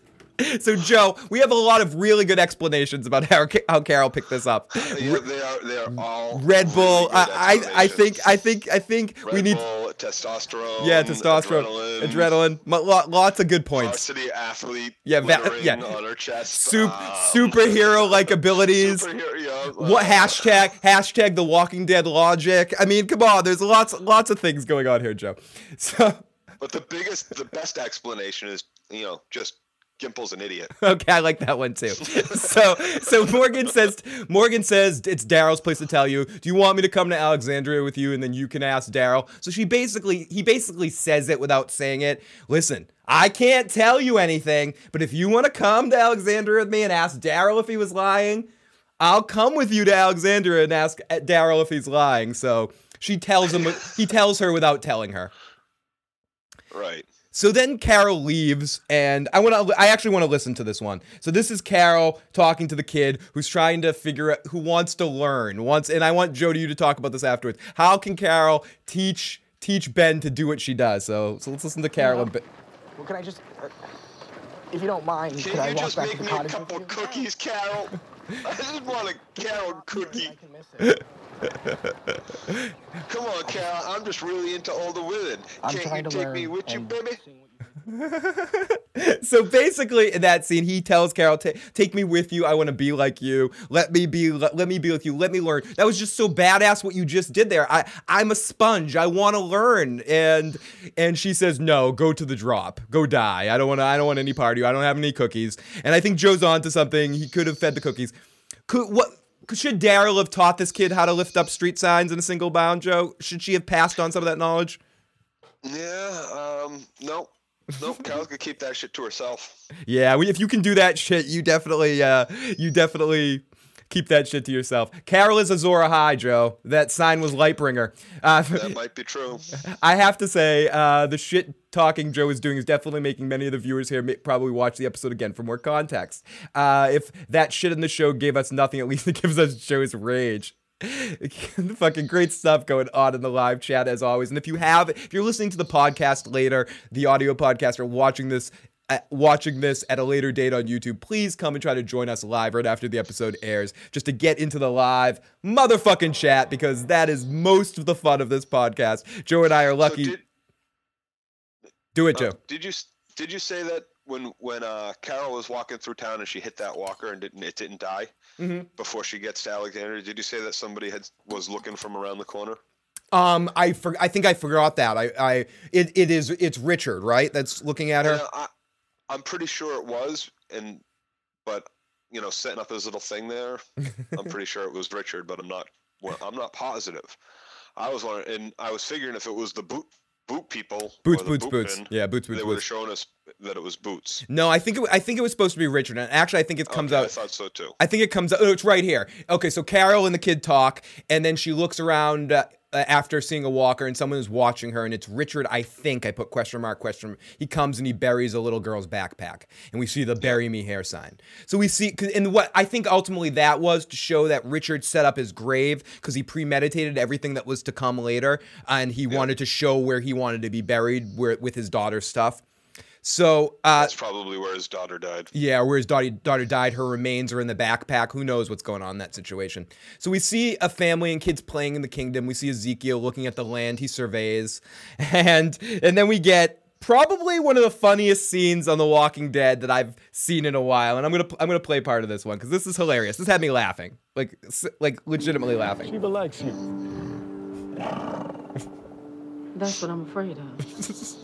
So, Joe, we have a lot of really good explanations about how how Carol picked this up. Yeah, they are they are all Red Bull. Really I, I I think I think I think Red we need Bull, testosterone. Yeah, testosterone, adrenaline, adrenaline. Lots of good points. Varsity athlete. Yeah, va- yeah. On her chest. Sup- um, superhero like abilities. Superhero, yeah, like, what hashtag hashtag The Walking Dead logic. I mean, come on. There's lots lots of things going on here, Joe. So, but the biggest, the best explanation is you know just. Gimple's an idiot. Okay, I like that one too. So, so Morgan says, Morgan says it's Daryl's place to tell you. Do you want me to come to Alexandria with you, and then you can ask Daryl? So she basically, he basically says it without saying it. Listen, I can't tell you anything, but if you want to come to Alexandria with me and ask Daryl if he was lying, I'll come with you to Alexandria and ask Daryl if he's lying. So she tells him, he tells her without telling her. Right. So then Carol leaves, and I want to. I actually want to listen to this one. So this is Carol talking to the kid who's trying to figure out, who wants to learn, wants, and I want Joe to you to talk about this afterwards. How can Carol teach teach Ben to do what she does? So, so let's listen to Carol a bit. Well, can I just, uh, if you don't mind, can could I walk back to the cottage? Can you just make me a couple of cookies, Carol? I just want a Carol cookie. I can miss it. Come on, Carol. I'm just really into older women. Can't you take me with you, baby? So basically, in that scene, he tells Carol, "Take me with you. I want to be like you. Let me be. Let, let me be with you. Let me learn." That was just so badass what you just did there. I, I'm a sponge. I want to learn. And and she says, "No, go to the drop. Go die. I don't want to. I don't want any part of you. I don't have any cookies." And I think Joe's on to something. He could have fed the cookies. Could what? Should Daryl have taught this kid how to lift up street signs in a single bound, Joe? Should she have passed on some of that knowledge? Yeah, um, no. Nope, Carol could keep that shit to herself. Yeah, if you can do that shit, you definitely uh, you definitely keep that shit to yourself. Carol is Azora High, Joe. That sign was Lightbringer. Uh, that might be true. I have to say, uh, the shit talking Joe is doing is definitely making many of the viewers here may- probably watch the episode again for more context. Uh, if that shit in the show gave us nothing, at least it gives us Joe's rage. Fucking great stuff going on in the live chat as always. And if you have, if you're listening to the podcast later, the audio podcast, or watching this watching this at a later date on YouTube, please come and try to join us live right after the episode airs, just to get into the live motherfucking chat, because that is most of the fun of this podcast. Joe and I are lucky. So did, Do it, uh, Joe. Did you did you say that when when uh, Carol was walking through town and she hit that walker and didn't it didn't die mm-hmm. before she gets to Alexandria? Did you say that somebody had was looking from around the corner? Um, I for, I think I forgot that. I, I it, it is it's Richard, right? That's looking at her. Yeah, I, I'm pretty sure it was, and but you know, setting up his little thing there, I'm pretty sure it was Richard, but I'm not. Well, I'm not positive. I was wondering, and I was figuring if it was the boot boot people, boots, boots, boot boots. Men, yeah, boots, boots. They would have shown us that it was boots. No, I think it, I think it was supposed to be Richard, and actually, I think it comes okay, out. I thought so too. I think it comes out. Oh, it's right here. Okay, so Carol and the kid talk, and then she looks around. Uh, after seeing a walker and someone is watching her, and it's Richard, I think, I put question mark, question mark. He comes and he buries a little girl's backpack, and we see the bury me here sign. So we see, and what I think ultimately that was to show that Richard set up his grave because he premeditated everything that was to come later, and he yeah. wanted to show where he wanted to be buried where, with his daughter's stuff. So uh, that's probably where his daughter died. Yeah, where his daughter daughter died. Her remains are in the backpack. Who knows what's going on in that situation? So we see a family and kids playing in the kingdom. We see Ezekiel looking at the land he surveys, and and then we get probably one of the funniest scenes on The Walking Dead that I've seen in a while. And I'm gonna I'm gonna play part of this one because this is hilarious. This had me laughing, like like legitimately laughing. Sheba likes you. That's what I'm afraid of.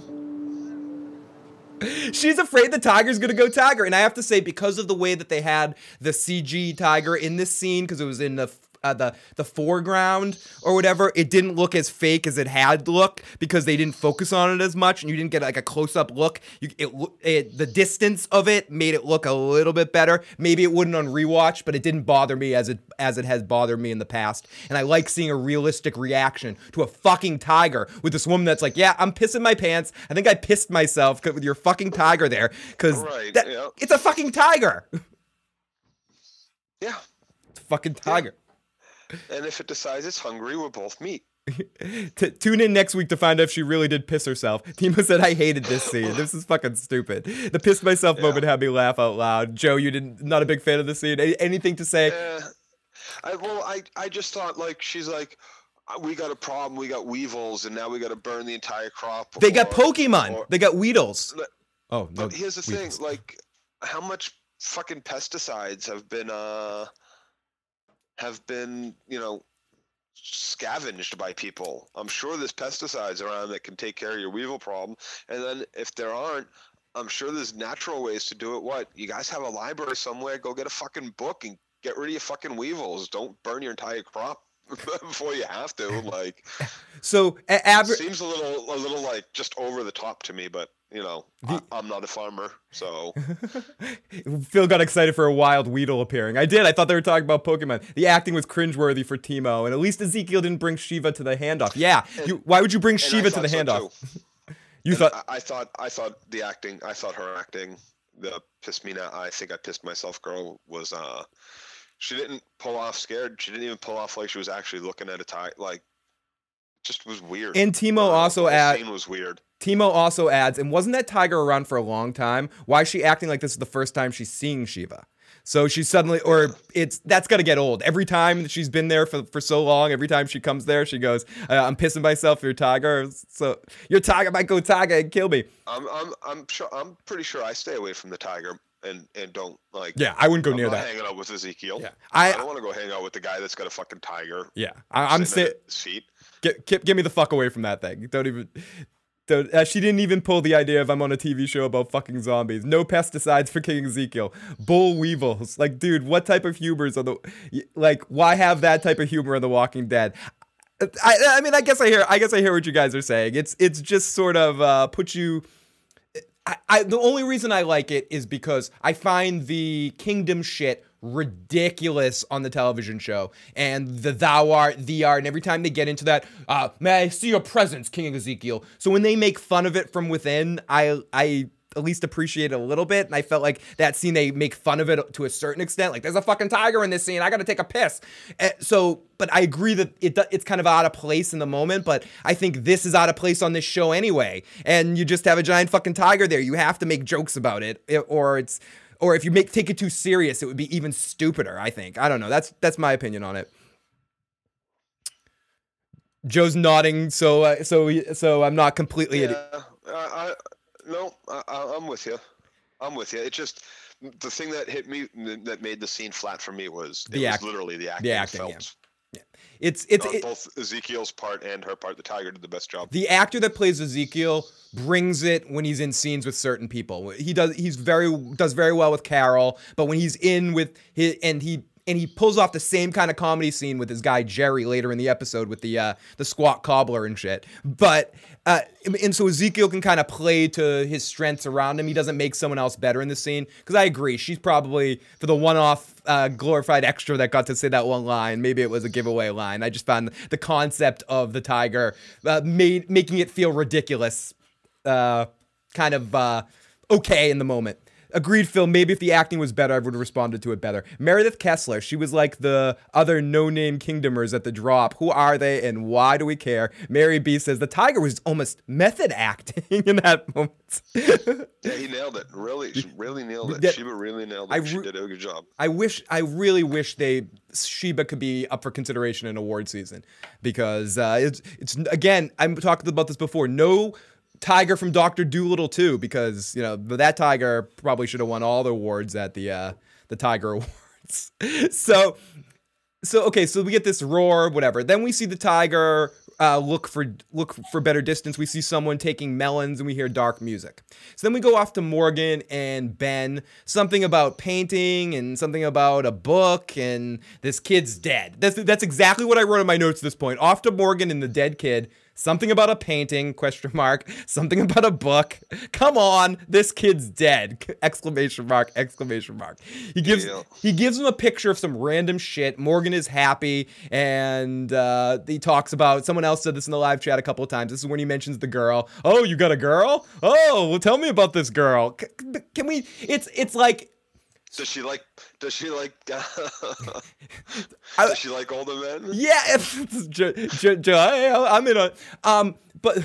She's afraid the tiger's going to go tiger. And I have to say, because of the way that they had the C G tiger in this scene, because it was in the uh, the the foreground or whatever, it didn't look as fake as it had looked because they didn't focus on it as much, and you didn't get like a close up look. You, it, it the distance of it made it look a little bit better. Maybe it wouldn't on rewatch, but it didn't bother me as it as it has bothered me in the past. And I like seeing a realistic reaction to a fucking tiger with this woman that's like, yeah, I'm pissing my pants. I think I pissed myself with your fucking tiger there because right, yeah. It's a fucking tiger. Yeah. It's a fucking tiger. Yeah. And if it decides it's hungry, we're both meat. T- tune in next week to find out if she really did piss herself. Timo said, I hated this scene. This is fucking stupid. The pissed myself yeah. moment had me laugh out loud. Joe, you didn't not a big fan of the scene. A- anything to say? Uh, I, well, I, I just thought, like, she's like, we got a problem. We got weevils, and now we got to burn the entire crop. Before, they got Pokemon. Before. They got Weedles. But, oh, no. But here's the weedles. thing. Like, how much fucking pesticides have been, uh, have been, you know, scavenged by people. I'm sure there's pesticides around that can take care of your weevil problem. And then if there aren't, I'm sure there's natural ways to do it. What? You guys have a library somewhere? Go get a fucking book and get rid of your fucking weevils. Don't burn your entire crop before you have to. Like, so a- aver- seems a little, a little like just over the top to me, but you know, I, I'm not a farmer, so. Phil got excited for a wild Weedle appearing. I did. I thought they were talking about Pokemon. The acting was cringeworthy for Timo, and at least Ezekiel didn't bring Shiva to the handoff. Yeah. And, you, why would you bring Shiva to the so handoff? you and thought I, I thought I thought the acting. I thought her acting, the piss me now. I think I pissed myself. Girl was. Uh, she didn't pull off scared. She didn't even pull off like she was actually looking at a tie. Like, just was weird. And Timo uh, also asked. Scene was weird. Timo also adds, and wasn't that tiger around for a long time? Why is she acting like this is the first time she's seeing Shiva? So she suddenly, or it's, that's got to get old. Every time that she's been there for, for so long, every time she comes there, she goes, uh, I'm pissing myself for your tiger. So your tiger might go tiger and kill me. I'm, I'm, I'm sure, I'm pretty sure I stay away from the tiger. And and don't like yeah I wouldn't go I'm near not that hanging out with Ezekiel yeah I, I don't want to go hang out with the guy that's got a fucking tiger yeah I, I'm saying seat get, get get me the fuck away from that thing. Don't even don't uh, she didn't even pull the idea of I'm on a T V show about fucking zombies. No pesticides for King Ezekiel. Bull weevils. Like, dude, what type of humors are the like why have that type of humor in The Walking Dead? I I mean I guess I hear I guess I hear what you guys are saying. It's it's just sort of uh, put you. I, I, the only reason I like it is because I find the kingdom shit ridiculous on the television show, and the thou art, thee art, and every time they get into that, uh, may I see your presence, King Ezekiel. So when they make fun of it from within, I, I at least appreciate it a little bit, and I felt like that scene, they make fun of it to a certain extent, like, there's a fucking tiger in this scene, I gotta take a piss. And so, but I agree that it it's kind of out of place in the moment, but I think this is out of place on this show anyway, and you just have a giant fucking tiger there, you have to make jokes about it, or it's, or if you make, take it too serious, it would be even stupider, I think. I don't know, that's, that's my opinion on it. Joe's nodding, so, uh, so, so I'm not completely... Yeah, ad- I... I- No, I, I'm with you. I'm with you. It just, the thing that hit me, that made the scene flat for me was, it the act, was literally the acting. The acting, felt, yeah. Yeah. It's, it's, you know, it, both Ezekiel's part and her part, the tiger did the best job. The actor that plays Ezekiel brings it when he's in scenes with certain people. He does, he's very, does very well with Carol, but when he's in with, his, and he, And he pulls off the same kind of comedy scene with his guy Jerry later in the episode with the uh, the squat cobbler and shit. But uh, and so Ezekiel can kind of play to his strengths around him. He doesn't make someone else better in the scene. Because I agree, she's probably for the one-off uh, glorified extra that got to say that one line. Maybe it was a giveaway line. I just found the concept of the tiger uh, made making it feel ridiculous, uh, kind of uh, okay in the moment. Agreed, Phil. Maybe if the acting was better, I would have responded to it better. Meredith Kessler, she was like the other no-name kingdomers at the drop. Who are they and why do we care? Mary B says the tiger was almost method acting in that moment. Yeah, he nailed it. Really, she really nailed it. That, Sheba really nailed it. I, she did a good job. I wish, I really wish they Sheba could be up for consideration in award season because uh, it's, it's again, I've talked about this before. No. Tiger from Doctor Dolittle too, because you know that tiger probably should have won all the awards at the uh, the Tiger Awards. So So, okay, so we get this roar, whatever. Then we see the tiger uh, look for look for better distance. We see someone taking melons, and we hear dark music. So then we go off to Morgan and Ben. Something about painting and something about a book, and this kid's dead. That's that's exactly what I wrote in my notes at this point. Off to Morgan and the dead kid. Something about a painting, question mark. Something about a book. Come on, this kid's dead, exclamation mark, exclamation mark. He gives yeah. he gives him a picture of some random shit. Morgan is happy, and uh, he talks about, someone else said this in the live chat a couple of times, this is when he mentions the girl. Oh, you got a girl? Oh, well, tell me about this girl. C- can we, it's it's like. Does she like, does she like, does she like older men? Yeah, it's, it's, j- j- j- I'm in a, um, but,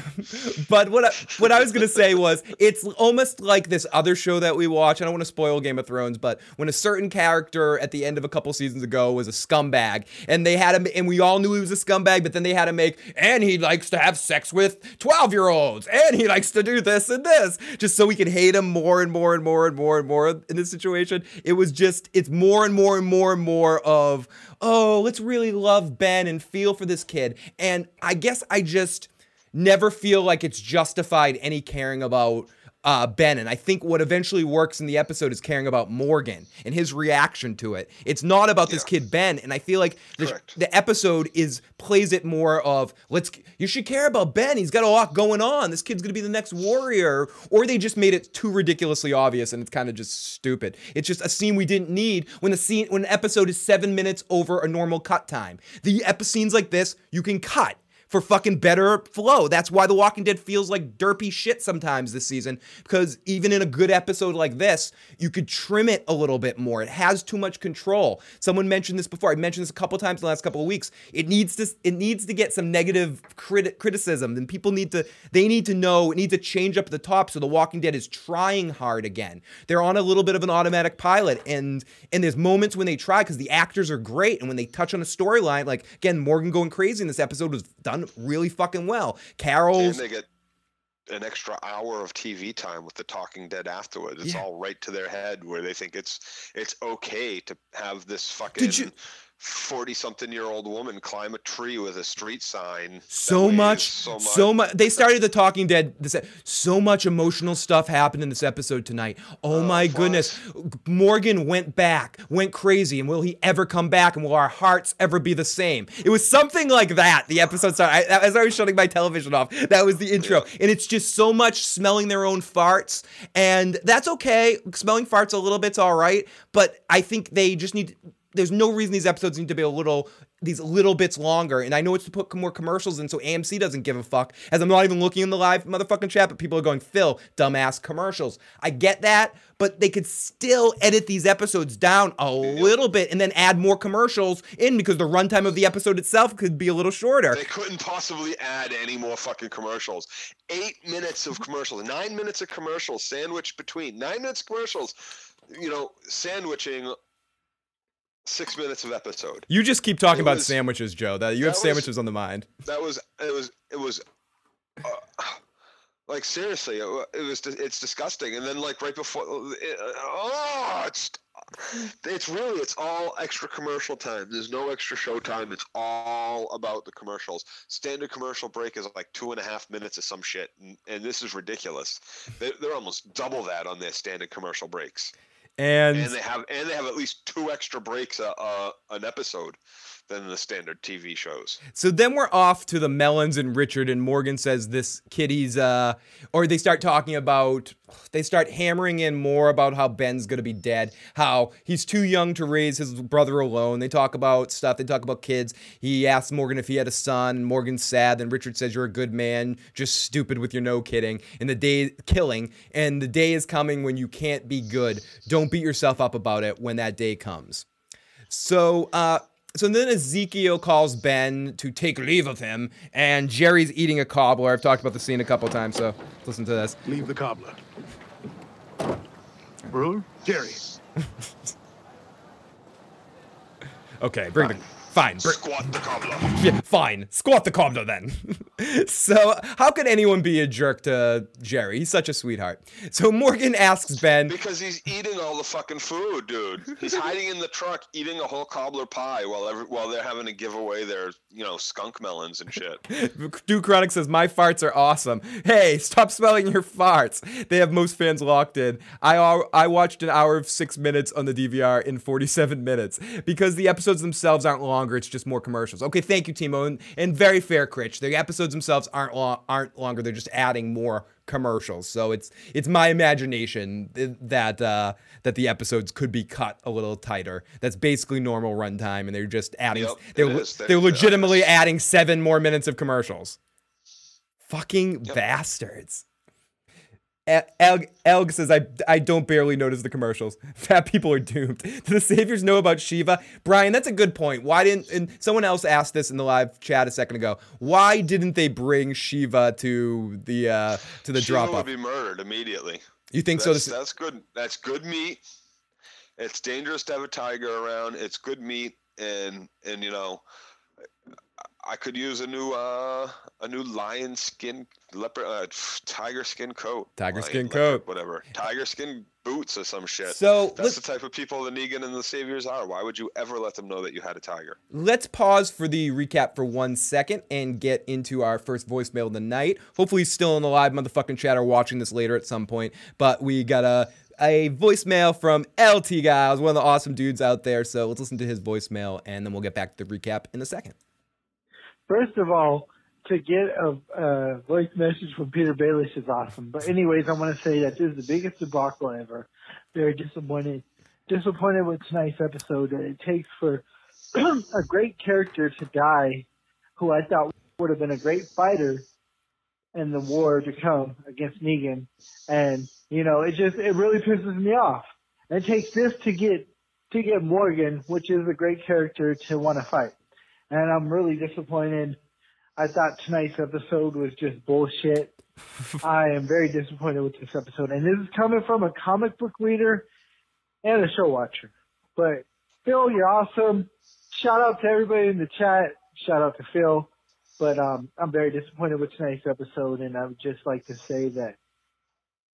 but what I, what I was going to say was, it's almost like this other show that we watch. I don't want to spoil Game of Thrones, but when a certain character at the end of a couple seasons ago was a scumbag, and they had him, and we all knew he was a scumbag, but then they had to make, and he likes to have sex with twelve-year-olds, and he likes to do this and this, just so we can hate him more and more and more and more and more in this situation. It was just, it's more and more and more and more of, oh, let's really love Ben and feel for this kid. And I guess I just never feel like it's justified any caring about uh, Ben. And I think what eventually works in the episode is caring about Morgan and his reaction to it. It's not about yeah. this kid, Ben. And I feel like the, the episode is plays it more of, let's, you should care about Ben. He's got a lot going on. This kid's going to be the next warrior. Or they just made it too ridiculously obvious and it's kind of just stupid. It's just a scene we didn't need when the scene, when an episode is seven minutes over a normal cut time. The epi- scenes like this, you can cut for fucking better flow. That's why The Walking Dead feels like derpy shit sometimes this season, because even in a good episode like this, you could trim it a little bit more. It has too much control. Someone mentioned this before. I mentioned this a couple times in the last couple of weeks. It needs to it needs to get some negative crit- criticism, and people need to, they need to know, it needs to change up at the top, so The Walking Dead is trying hard again. They're on a little bit of an automatic pilot, and, and there's moments when they try, because the actors are great, and when they touch on a storyline, like, again, Morgan going crazy in this episode was done really fucking well. Carol's, and they get an extra hour of T V time with the Talking Dead afterwards. It's yeah. all right to their head, where they think it's it's okay to have this fucking you, forty-something-year-old woman climb a tree with a street sign. So much, so much, so much. They started the Talking Dead. This, so much emotional stuff happened in this episode tonight. Oh, oh my fuck. goodness. Morgan went back, went crazy, and will he ever come back, and will our hearts ever be the same? It was something like that, the episode started. I, as I was shutting my television off, that was the intro. Yeah. And it's just so much smelling their own farts, and that's okay. Smelling farts a little bit's all right, but I think they just need... There's no reason these episodes need to be a little, these little bits longer. And I know it's to put more commercials in so A M C doesn't give a fuck, as I'm not even looking in the live motherfucking chat, but people are going, Phil, dumbass commercials. I get that, but they could still edit these episodes down a little bit and then add more commercials in, because the runtime of the episode itself could be a little shorter. They couldn't possibly add any more fucking commercials. Eight minutes of commercials, nine minutes of commercials, sandwiched between. Nine minutes of commercials, you know, sandwiching... Six minutes of episode. You just keep talking it about was, sandwiches, Joe. That you have that sandwiches was, on the mind. That was it was it was uh, like seriously, it, it was it's disgusting. And then like right before, it, oh, it's it's really it's all extra commercial time. There's no extra show time. It's all about the commercials. Standard commercial break is like two and a half minutes of some shit, and, and this is ridiculous. They, they're almost double that on their standard commercial breaks. And, and they have and they have at least two extra breaks a, a, an episode than the standard T V shows. So then we're off to the melons and Richard, and Morgan says this kitty's, uh, or they start talking about, they start hammering in more about how Ben's going to be dead, how he's too young to raise his brother alone. They talk about stuff. They talk about kids. He asks Morgan if he had a son, and Morgan's sad. Then Richard says, you're a good man, just stupid with your no kidding. And the day, killing, and the day is coming when you can't be good. Don't beat yourself up about it when that day comes. So, uh, So then Ezekiel calls Ben to take leave of him, and Jerry's eating a cobbler. I've talked about the scene a couple times, so listen to this. Leave the cobbler. Brewer? Jerry. Okay, bring fine. the... Fine. Bring, squat the cobbler. Yeah, fine. Squat the cobbler, then. So how could anyone be a jerk to Jerry? He's such a sweetheart. So Morgan asks Ben. Because he's eating all the fucking food, dude. He's hiding in the truck eating a whole cobbler pie while every, while they're having to give away their, you know, skunk melons and shit. Duke Chronic says, my farts are awesome. Hey, stop smelling your farts. They have most fans locked in. I, I watched an hour of six minutes on the D V R in forty-seven minutes because the episodes themselves aren't longer. It's just more commercials. Okay, thank you, Timo. And, and very fair, Critch. The episodes themselves aren't lo- aren't longer. They're just adding more commercials. So it's it's my imagination that uh, that the episodes could be cut a little tighter. That's basically normal runtime, and they're just adding. Yep, they're they're, they're legitimately obvious. Adding seven more minutes of commercials. Fucking yep. bastards. Elg, Elg says, I I don't barely notice the commercials. Fat people are doomed. Do the Saviors know about Shiva? Brian, that's a good point. Why didn't, and someone else asked this in the live chat a second ago, why didn't they bring Shiva to the uh, to the drop-off? Shiva would be murdered immediately. You think that's, so? This, that's good. That's good meat. It's dangerous to have a tiger around. It's good meat, and and you know, I could use a new uh, a new lion skin leopard uh, tiger skin coat. Tiger lion, skin leopard, coat. Whatever. Tiger skin boots or some shit. So that's the type of people the Negan and the Saviors are. Why would you ever let them know that you had a tiger? Let's pause for the recap for one second and get into our first voicemail of the night. Hopefully he's still in the live motherfucking chat or watching this later at some point. But we got a a voicemail from L T Guy. I was one of the awesome dudes out there. So let's listen to his voicemail and then we'll get back to the recap in a second. First of all, to get a uh, voice message from Peter Baelish is awesome. But anyways, I want to say that this is the biggest debacle ever. Very disappointed. Disappointed with tonight's episode. It takes for a great character to die, who I thought would have been a great fighter in the war to come against Negan. And, you know, it just, it really pisses me off. And it takes this to get, to get Morgan, which is a great character to want to fight. And I'm really disappointed. I thought tonight's episode was just bullshit. I am very disappointed with this episode. And this is coming from a comic book reader and a show watcher. But, Phil, you're awesome. Shout out to everybody in the chat. Shout out to Phil. But um, I'm very disappointed with tonight's episode. And I would just like to say that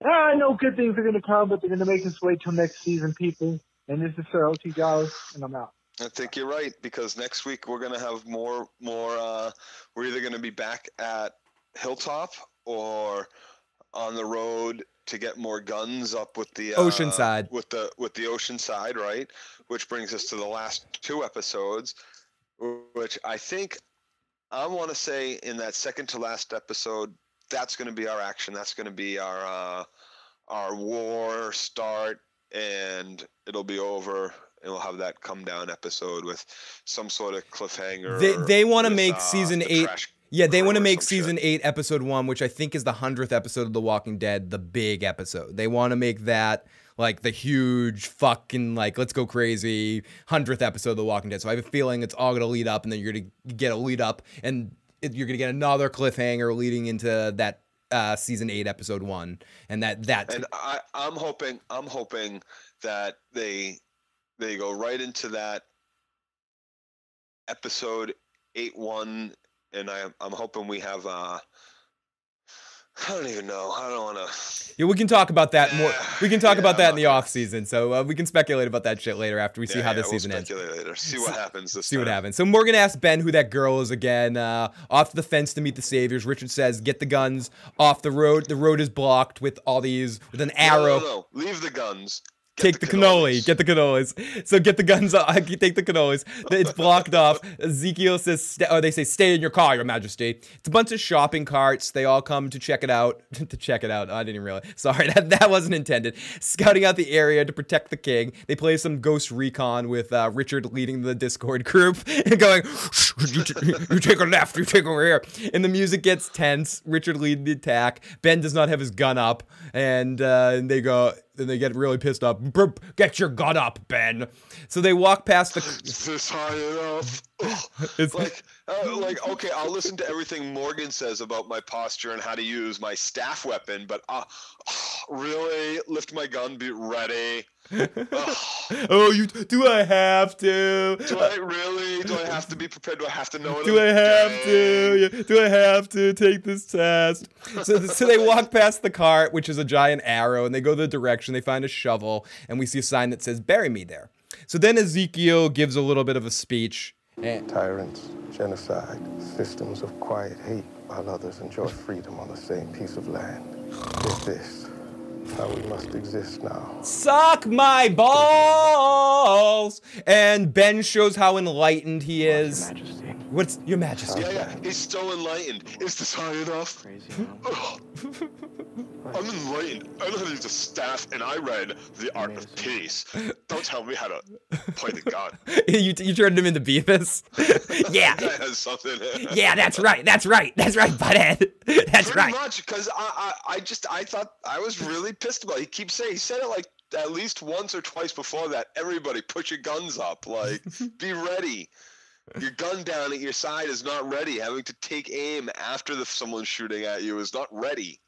I ah, know good things are going to come, but they're going to make us wait till next season, people. And this is Sir L T Dallas, and I'm out. I think you're right, because next week we're going to have more, more, uh, we're either going to be back at Hilltop or on the road to get more guns up with the, uh, Oceanside with the, with the Oceanside, right? Which brings us to the last two episodes, which I think I want to say in that second to last episode, that's going to be our action. That's going to be our, uh, our war start, and it'll be over. And we'll have that come down episode with some sort of cliffhanger. They they want to make uh, season eight. Yeah, they want to make season shit. eight, episode one, which I think is the hundredth episode of The Walking Dead, the big episode. They want to make that like the huge fucking like let's go crazy hundredth episode of The Walking Dead. So I have a feeling it's all gonna lead up, and then you're gonna get a lead up, and it, you're gonna get another cliffhanger leading into that uh, season eight, episode one, and that that. And I, I'm hoping I'm hoping that they. They go right into that episode eight one, and I, I'm hoping we have, uh, I don't even know. I don't want to. Yeah, we can talk about that more. We can talk yeah, about that in the off season, so uh, we can speculate about that shit later after we see yeah, how yeah, this we'll season ends. Later. See what happens this See time. what happens. So Morgan asks Ben who that girl is again. Uh, off the fence to meet the Saviors. Richard says, get the guns off the road. The road is blocked with all these, with an arrow. No, no, no. Leave the guns. Take the, the cannoli. Get the cannolis. So get the guns off. Take the cannolis. It's blocked off. Ezekiel says, st- oh, they say, stay in your car, Your Majesty. It's a bunch of shopping carts. They all come to check it out. to check it out. Oh, I didn't even realize. Sorry, that, that wasn't intended. Scouting out the area to protect the king. They play some ghost recon with uh, Richard leading the Discord group and going, you, t- you take a left, you take over here. And the music gets tense. Richard leads the attack. Ben does not have his gun up. And, uh, and they go... Then they get really pissed up. Get your gun up, Ben. So they walk past the. Is this high enough? It's like, uh, like, okay, I'll listen to everything Morgan says about my posture and how to use my staff weapon, but uh, oh, really? Lift my gun, be ready. Oh, you do I have to? Do I really? Do I have to be prepared? Do I have to know what do I'm I have doing? to? Do I have to take this test? So, so they walk past the cart, which is a giant arrow, and they go the direction. They find a shovel, and we see a sign that says, "Bury me there." So then Ezekiel gives a little bit of a speech. And tyrants, genocide, systems of quiet hate, while others enjoy freedom on the same piece of land. With this, how we must exist now. Suck my balls! And Ben shows how enlightened he is. Your Majesty. What's Your Majesty? Yeah, yeah, he's so enlightened. Is this high enough? Crazy. I'm enlightened. I know how to use a staff, and I read The Art Amazing. Of Peace. Don't tell me how to play the gun. you, you turned him into Beavis? Yeah. That has something. Yeah, that's right. That's right. That's right, butthead. That's Pretty right. Pretty much, because I, I, I just, I thought, I was really pissed about it. He keeps saying, he said it like at least once or twice before that. Everybody, put your guns up. Like, be ready. Your gun down at your side is not ready. Having to take aim after the, someone's shooting at you is not ready.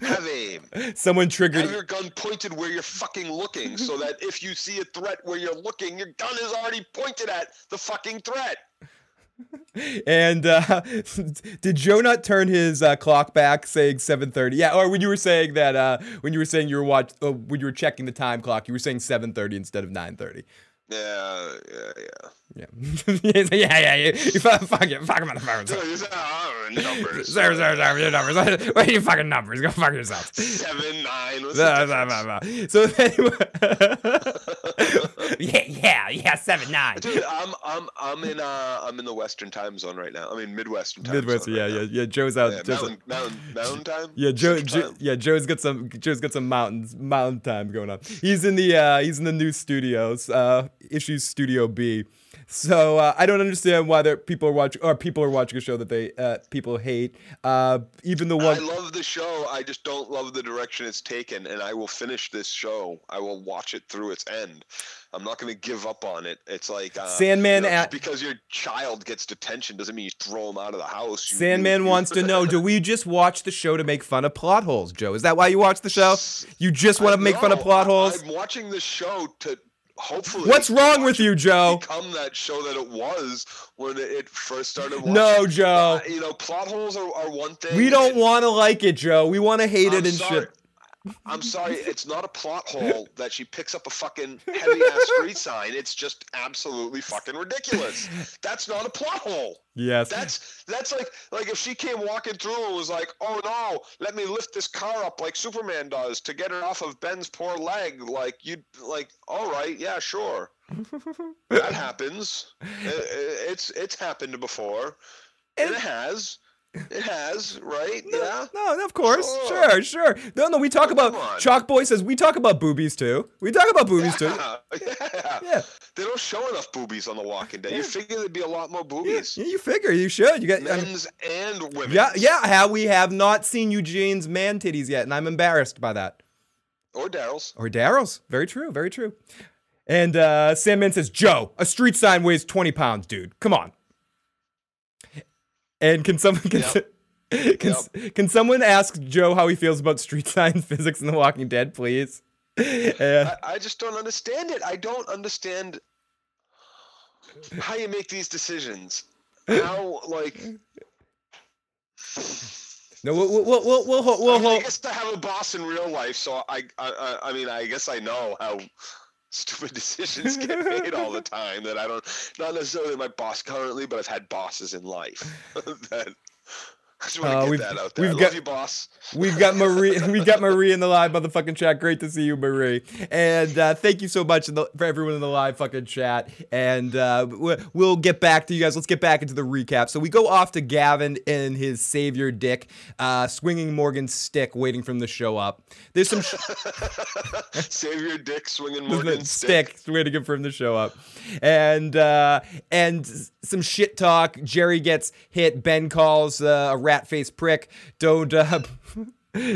Have aim. Someone triggered. Have your gun pointed where you're fucking looking, so that if you see a threat where you're looking, your gun is already pointed at the fucking threat. And uh, did Joe not turn his uh, clock back, saying seven thirty? Yeah, or when you were saying that, uh, when you were saying you were watch, uh, when you were checking the time clock, you were saying seven thirty instead of nine thirty. Yeah, yeah, yeah. Yeah, yeah, yeah. yeah. You fucking fuck it. Fuck about the phone. Dude, you said oh, numbers. Sorry, sorry, sorry. Your numbers. What are your fucking numbers? Go fuck yourself. Seven, nine. What's no, no, no, no. So anyway. yeah, yeah, yeah. Seven, nine. Dude, I'm, I'm, I'm in, uh, I'm in the Western time zone right now. I mean, Midwestern time Midwest, zone. Midwest, yeah, right yeah, now. yeah. Joe's out. Yeah, Joe's mountain, out. mountain, mountain time. Yeah, Joe, Joe, yeah. Joe's got some, Joe's got some mountains, mountain time going on. He's in the, uh, he's in the new studios. Uh, Issues Studio B. So uh, I don't understand why there people are watching or people are watching a show that they uh, people hate. Uh, even the one I love the show, I just don't love the direction it's taken, and I will finish this show. I will watch it through its end. I'm not going to give up on it. It's like uh, Sandman. You know, at- because your child gets detention doesn't mean you throw him out of the house. You, Sandman you, wants to know: do we just watch the show to make fun of plot holes, Joe? Is that why you watch the show? You just want to make know, fun of plot holes? I'm watching this show to. Hopefully, what's wrong with you, Joe? Become that show that it was when it first started. Watching. No, Joe. Uh, you know, plot holes are, are one thing. We don't want to like it, Joe. We want to hate I'm it and sorry. shit. I'm sorry, it's not a plot hole that she picks up a fucking heavy ass street sign. It's just absolutely fucking ridiculous. That's not a plot hole. Yes. That's that's like like if she came walking through and was like, oh no, let me lift this car up like Superman does to get her off of Ben's poor leg. Like you'd like, all right, yeah, sure, that happens. It, it, it's it's happened before, and it has. It has, right? No, yeah. No, of course. Sure, sure. sure. No, no, we talk oh, about... Chalk Boy says, we talk about boobies, too. We talk about boobies, yeah, too. Yeah. yeah. They don't show enough boobies on The Walking Dead. Yeah. You figure there'd be a lot more boobies. Yeah, yeah you figure. You should. You got men's um, and women's. Yeah, yeah. How we have not seen Eugene's man titties yet, and I'm embarrassed by that. Or Daryl's. Or Daryl's. Very true, very true. And uh, Sandman says, Joe, a street sign weighs twenty pounds, dude. Come on. And can someone can, yep. can, yep. can someone ask Joe how he feels about street sign physics in The Walking Dead, please? Uh, I, I just don't understand it. I don't understand how you make these decisions. How like no, we'll we'll we'll we'll, we'll, we'll, we'll I, mean, I guess I have a boss in real life, so I I I, I mean I guess I know how. Stupid decisions get made all the time that I don't, not necessarily my boss currently, but I've had bosses in life. that, I just want to uh, get we've, that out there. We've I got, love you, boss. We've got Marie. We got Marie in the live motherfucking chat. Great to see you, Marie. And uh, thank you so much in the, for everyone in the live fucking chat. And uh, we'll get back to you guys. Let's get back into the recap. So we go off to Gavin and his savior dick, uh, swinging Morgan's stick, waiting for him to show up. There's some sh- savior dick swinging Morgan's stick, waiting for him to show up. And uh, and some shit talk. Jerry gets hit. Ben calls uh, a rat face prick. Don't uh,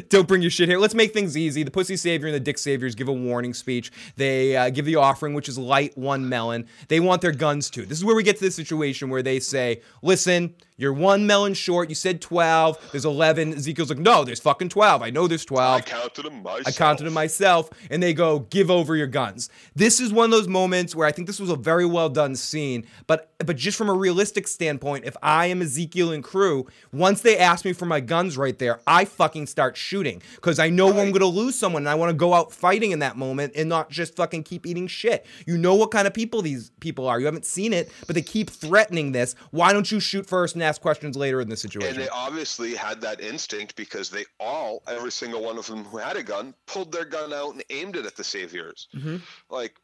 don't bring your shit here. Let's make things easy. The pussy savior and the dick saviors give a warning speech. They uh, give the offering, which is light one melon. They want their guns too. This is where we get to this situation where they say, listen, You're one melon short. You said twelve. There's eleven. Ezekiel's like, no, there's fucking twelve. I know there's twelve. I counted them myself. I counted them myself. And they go, give over your guns. This is one of those moments where I think this was a very well done scene. But but just from a realistic standpoint, if I am Ezekiel and crew, once they ask me for my guns right there, I fucking start shooting. Because I know right. I'm going to lose someone. And I want to go out fighting in that moment and not just fucking keep eating shit. You know what kind of people these people are. You haven't seen it, but they keep threatening this. Why don't you shoot first and ask questions later in this situation? And they obviously had that instinct because they all, every single one of them who had a gun, pulled their gun out and aimed it at the saviors. Mm-hmm. Like,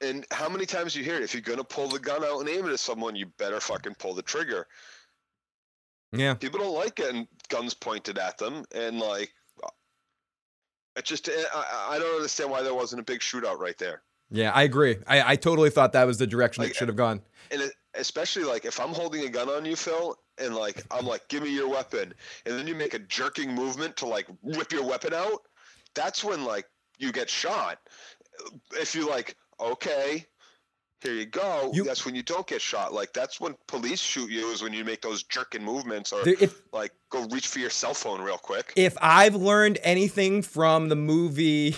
and how many times you hear it? If you're going to pull the gun out and aim it at someone, you better fucking pull the trigger. Yeah. People don't like getting guns pointed at them. And like, it just, I, I don't understand why there wasn't a big shootout right there. Yeah, I agree. I, I totally thought that was the direction like, it should have gone. And it, especially like if I'm holding a gun on you, Phil, and like I'm like, give me your weapon, and then you make a jerking movement to like whip your weapon out, that's when like you get shot. If you like, okay, here you go, you, that's when you don't get shot. Like that's when police shoot you, is when you make those jerking movements or if, like go reach for your cell phone real quick. If I've learned anything from the movie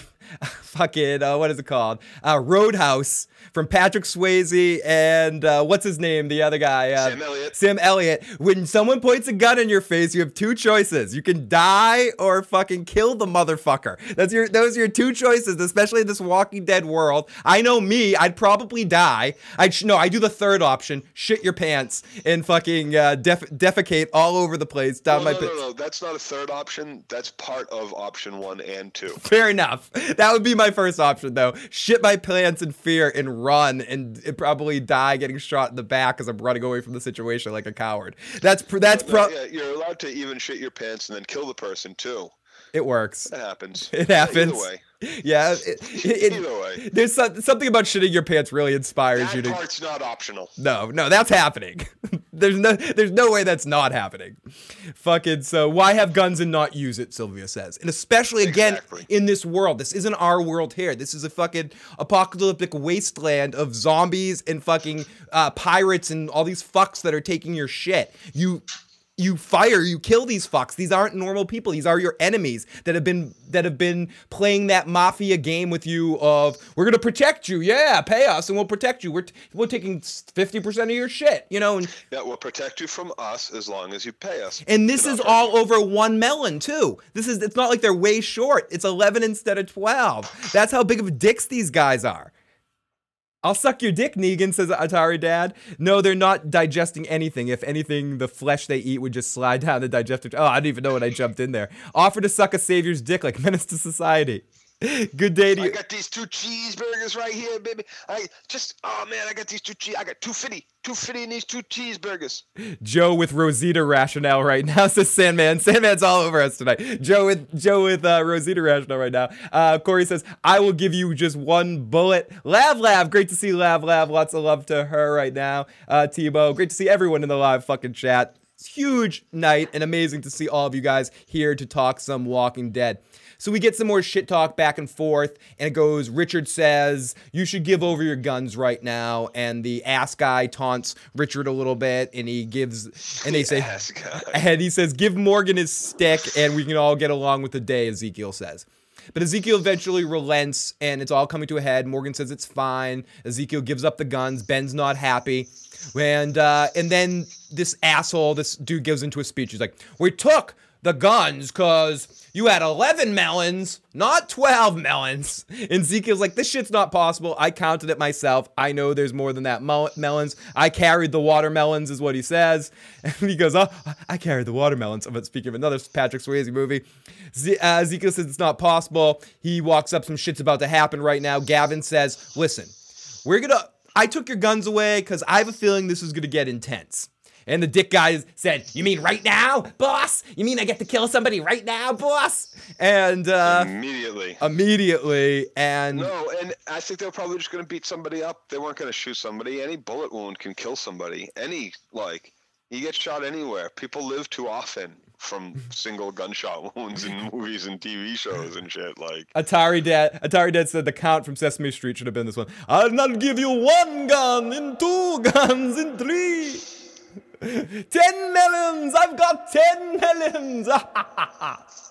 fucking uh, what is it called uh, Roadhouse, from Patrick Swayze and uh, what's his name, the other guy, uh, Sam Elliott Sam Elliott when someone points a gun in your face, you have two choices. You can die or fucking kill the motherfucker. That's your those are your two choices, especially in this Walking Dead world. I know me, I'd probably die. I no I do the third option, shit your pants and fucking uh, def- defecate all over the place down no, my no, pants. No, no, that's not a third option. That's part of option one and two. Fair enough. That would be my first option, though. Shit my pants in fear and run and probably die getting shot in the back because I'm running away from the situation like a coward. That's pr- that's pro- yeah, you're allowed to even shit your pants and then kill the person too. It works. It happens. It happens. Either way. Yeah. It, it, Either way. There's some, something about shitting your pants really inspires that you to. That part's not optional. No, no, that's happening. there's no, there's no way that's not happening. Fucking so, why have guns and not use it? Sylvia says, and especially again exactly. in this world, this isn't our world here. This is a fucking apocalyptic wasteland of zombies and fucking uh, pirates and all these fucks that are taking your shit. You. You fire, you kill these fucks. These aren't normal people. These are your enemies that have been that have been playing that mafia game with you of, we're going to protect you. Yeah, pay us and we'll protect you. We're t- we're taking fifty percent of your shit, you know. And yeah, we'll protect you from us as long as you pay us. And this is all over one melon, too. This is it's not like they're way short. It's eleven instead of twelve. That's how big of dicks these guys are. I'll suck your dick, Negan, says Atari Dad. No, they're not digesting anything. If anything, the flesh they eat would just slide down the digestive. Oh, I didn't even know when I jumped in there. Offer to suck a savior's dick like menace to society. Good day to you. I got these two cheeseburgers right here, baby. I just, oh man, I got these two cheese. I got two fifty. two fifty in these two cheeseburgers. Joe with Rosita rationale right now, says Sandman. Sandman's all over us tonight. Joe with Joe with uh, Rosita rationale right now. Uh, Corey says, I will give you just one bullet. Lav Lav, great to see Lav Lav. Lots of love to her right now. Uh, Timo, great to see everyone in the live fucking chat. It's huge night and amazing to see all of you guys here to talk some Walking Dead. So we get some more shit talk back and forth, and it goes, Richard says, you should give over your guns right now, and the ass guy taunts Richard a little bit, and he gives, and they say, and he says, give Morgan his stick, and we can all get along with the day, Ezekiel says. But Ezekiel eventually relents, and it's all coming to a head. Morgan says it's fine. Ezekiel gives up the guns. Ben's not happy. And, uh, and then this asshole, this dude gives into a speech. He's like, we took the guns because you had eleven melons, not twelve melons. And Ezekiel's like, this shit's not possible. I counted it myself. I know there's more than that mel- melons. I carried the watermelons, is what he says. And he goes, oh, I carried the watermelons. I'm speaking of another Patrick Swayze movie. Z- uh, Ezekiel says it's not possible. He walks up. Some shit's about to happen right now. Gavin says, listen, we're going to, I took your guns away because I have a feeling this is going to get intense. And the dick guy said, you mean right now, boss? You mean I get to kill somebody right now, boss? And uh, immediately. Immediately. And no, and I think they were probably just going to beat somebody up. They weren't going to shoot somebody. Any bullet wound can kill somebody. Any, like, you get shot anywhere. People live too often from single gunshot wounds in movies and T V shows and shit. Like Atari Dad, Atari Dad said the count from Sesame Street should have been this one. I'll not give you one gun, and two guns, and three. ten melons! I've got ten melons!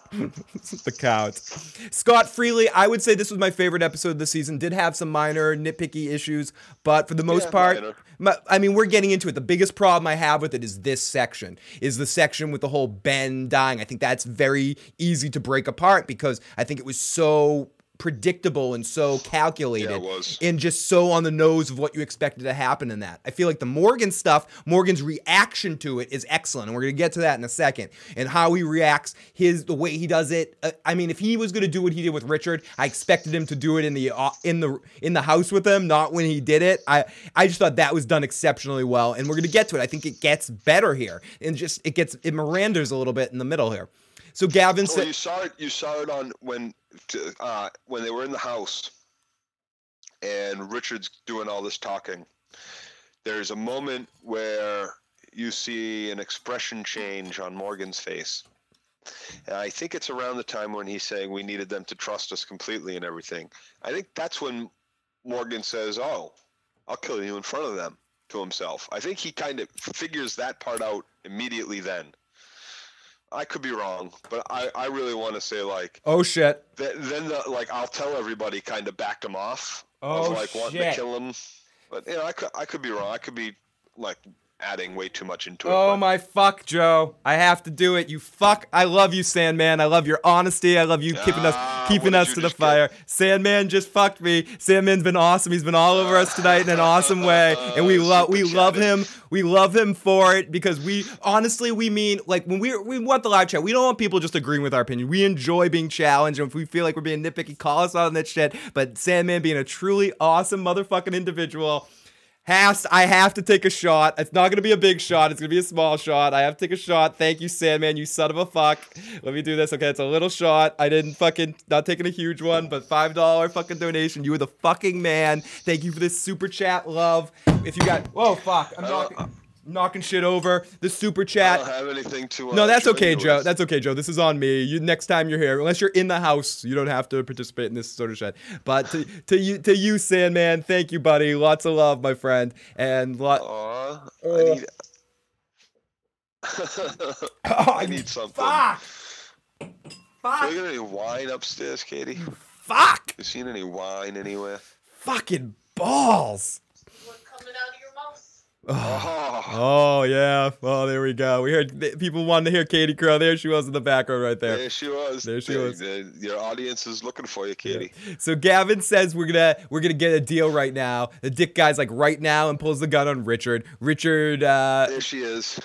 The couch. Scott Freely, I would say this was my favorite episode of the season. Did have some minor nitpicky issues, but for the most yeah, part, my, I mean, we're getting into it. The biggest problem I have with it is this section, is the section with the whole Ben dying. I think that's very easy to break apart because I think it was so predictable and so calculated, yeah, it was. And just so on the nose of what you expected to happen in that. I feel like the Morgan stuff, Morgan's reaction to it is excellent, and we're going to get to that in a second, and how he reacts, his the way he does it. Uh, I mean, if he was going to do what he did with Richard, I expected him to do it in the uh, in the in the house with him, not when he did it. I, I just thought that was done exceptionally well, and we're going to get to it. I think it gets better here, and just it gets it Miranda's a little bit in the middle here. So Gavin said, well, you saw it. You saw it on when uh, when they were in the house, and Richard's doing all this talking. There's a moment where you see an expression change on Morgan's face, and I think it's around the time when he's saying we needed them to trust us completely and everything. I think that's when Morgan says, "Oh, I'll kill you in front of them," to himself. I think he kind of figures that part out immediately then. I could be wrong, but I, I really want to say, like... Oh, shit. Th- then, the, like, I'll tell everybody kind of backed him off. Oh, of, like, wanting shit. to kill him. But, you know, I could, I could be wrong. I could be, like, adding way too much into it. Oh, but... my fuck, Joe. I have to do it. You fuck. I love you, Sandman. I love your honesty. I love you keeping ah, us keeping us to the fire. Get? Sandman just fucked me. Sandman's been awesome. He's been all over us tonight in an awesome way. And we, lo- we love him. We love him for it because we, honestly, we mean, like, when we we want the live chat, we don't want people just agreeing with our opinion. We enjoy being challenged, and if we feel like we're being nitpicky, call us out on that shit. But Sandman being a truly awesome motherfucking individual... Has, I have to take a shot. It's not going to be a big shot. It's going to be a small shot. I have to take a shot. Thank you, Sandman, you son of a fuck. Let me do this. Okay, it's a little shot. I didn't fucking, not taking a huge one, but five dollars fucking donation. You were the fucking man. Thank you for this super chat, love. If you got, whoa, fuck. I'm knocking, I'm knocking shit over. The super chat. I don't have anything to. Uh, no, that's okay, Joe. That's okay, Joe. This is on me. You next time you're here, unless you're in the house, you don't have to participate in this sort of shit. But to to you, to you, Sandman, thank you, buddy. Lots of love, my friend, and lot. Aww, uh, I need. Oh, I need something. Fuck. Fuck. Are you getting any wine upstairs, Katie? Fuck. You seen any wine anywhere? Fucking balls. What coming out of your mouth? Oh. oh, yeah. Oh, there we go. We heard th- people wanted to hear Katie Crow. There she was in the background right there. There she was. There she was. Your audience is looking for you, Katie. Yeah. So Gavin says we're going to we're gonna get a deal right now. The dick guy's like right now and pulls the gun on Richard. Richard. Uh, there she is.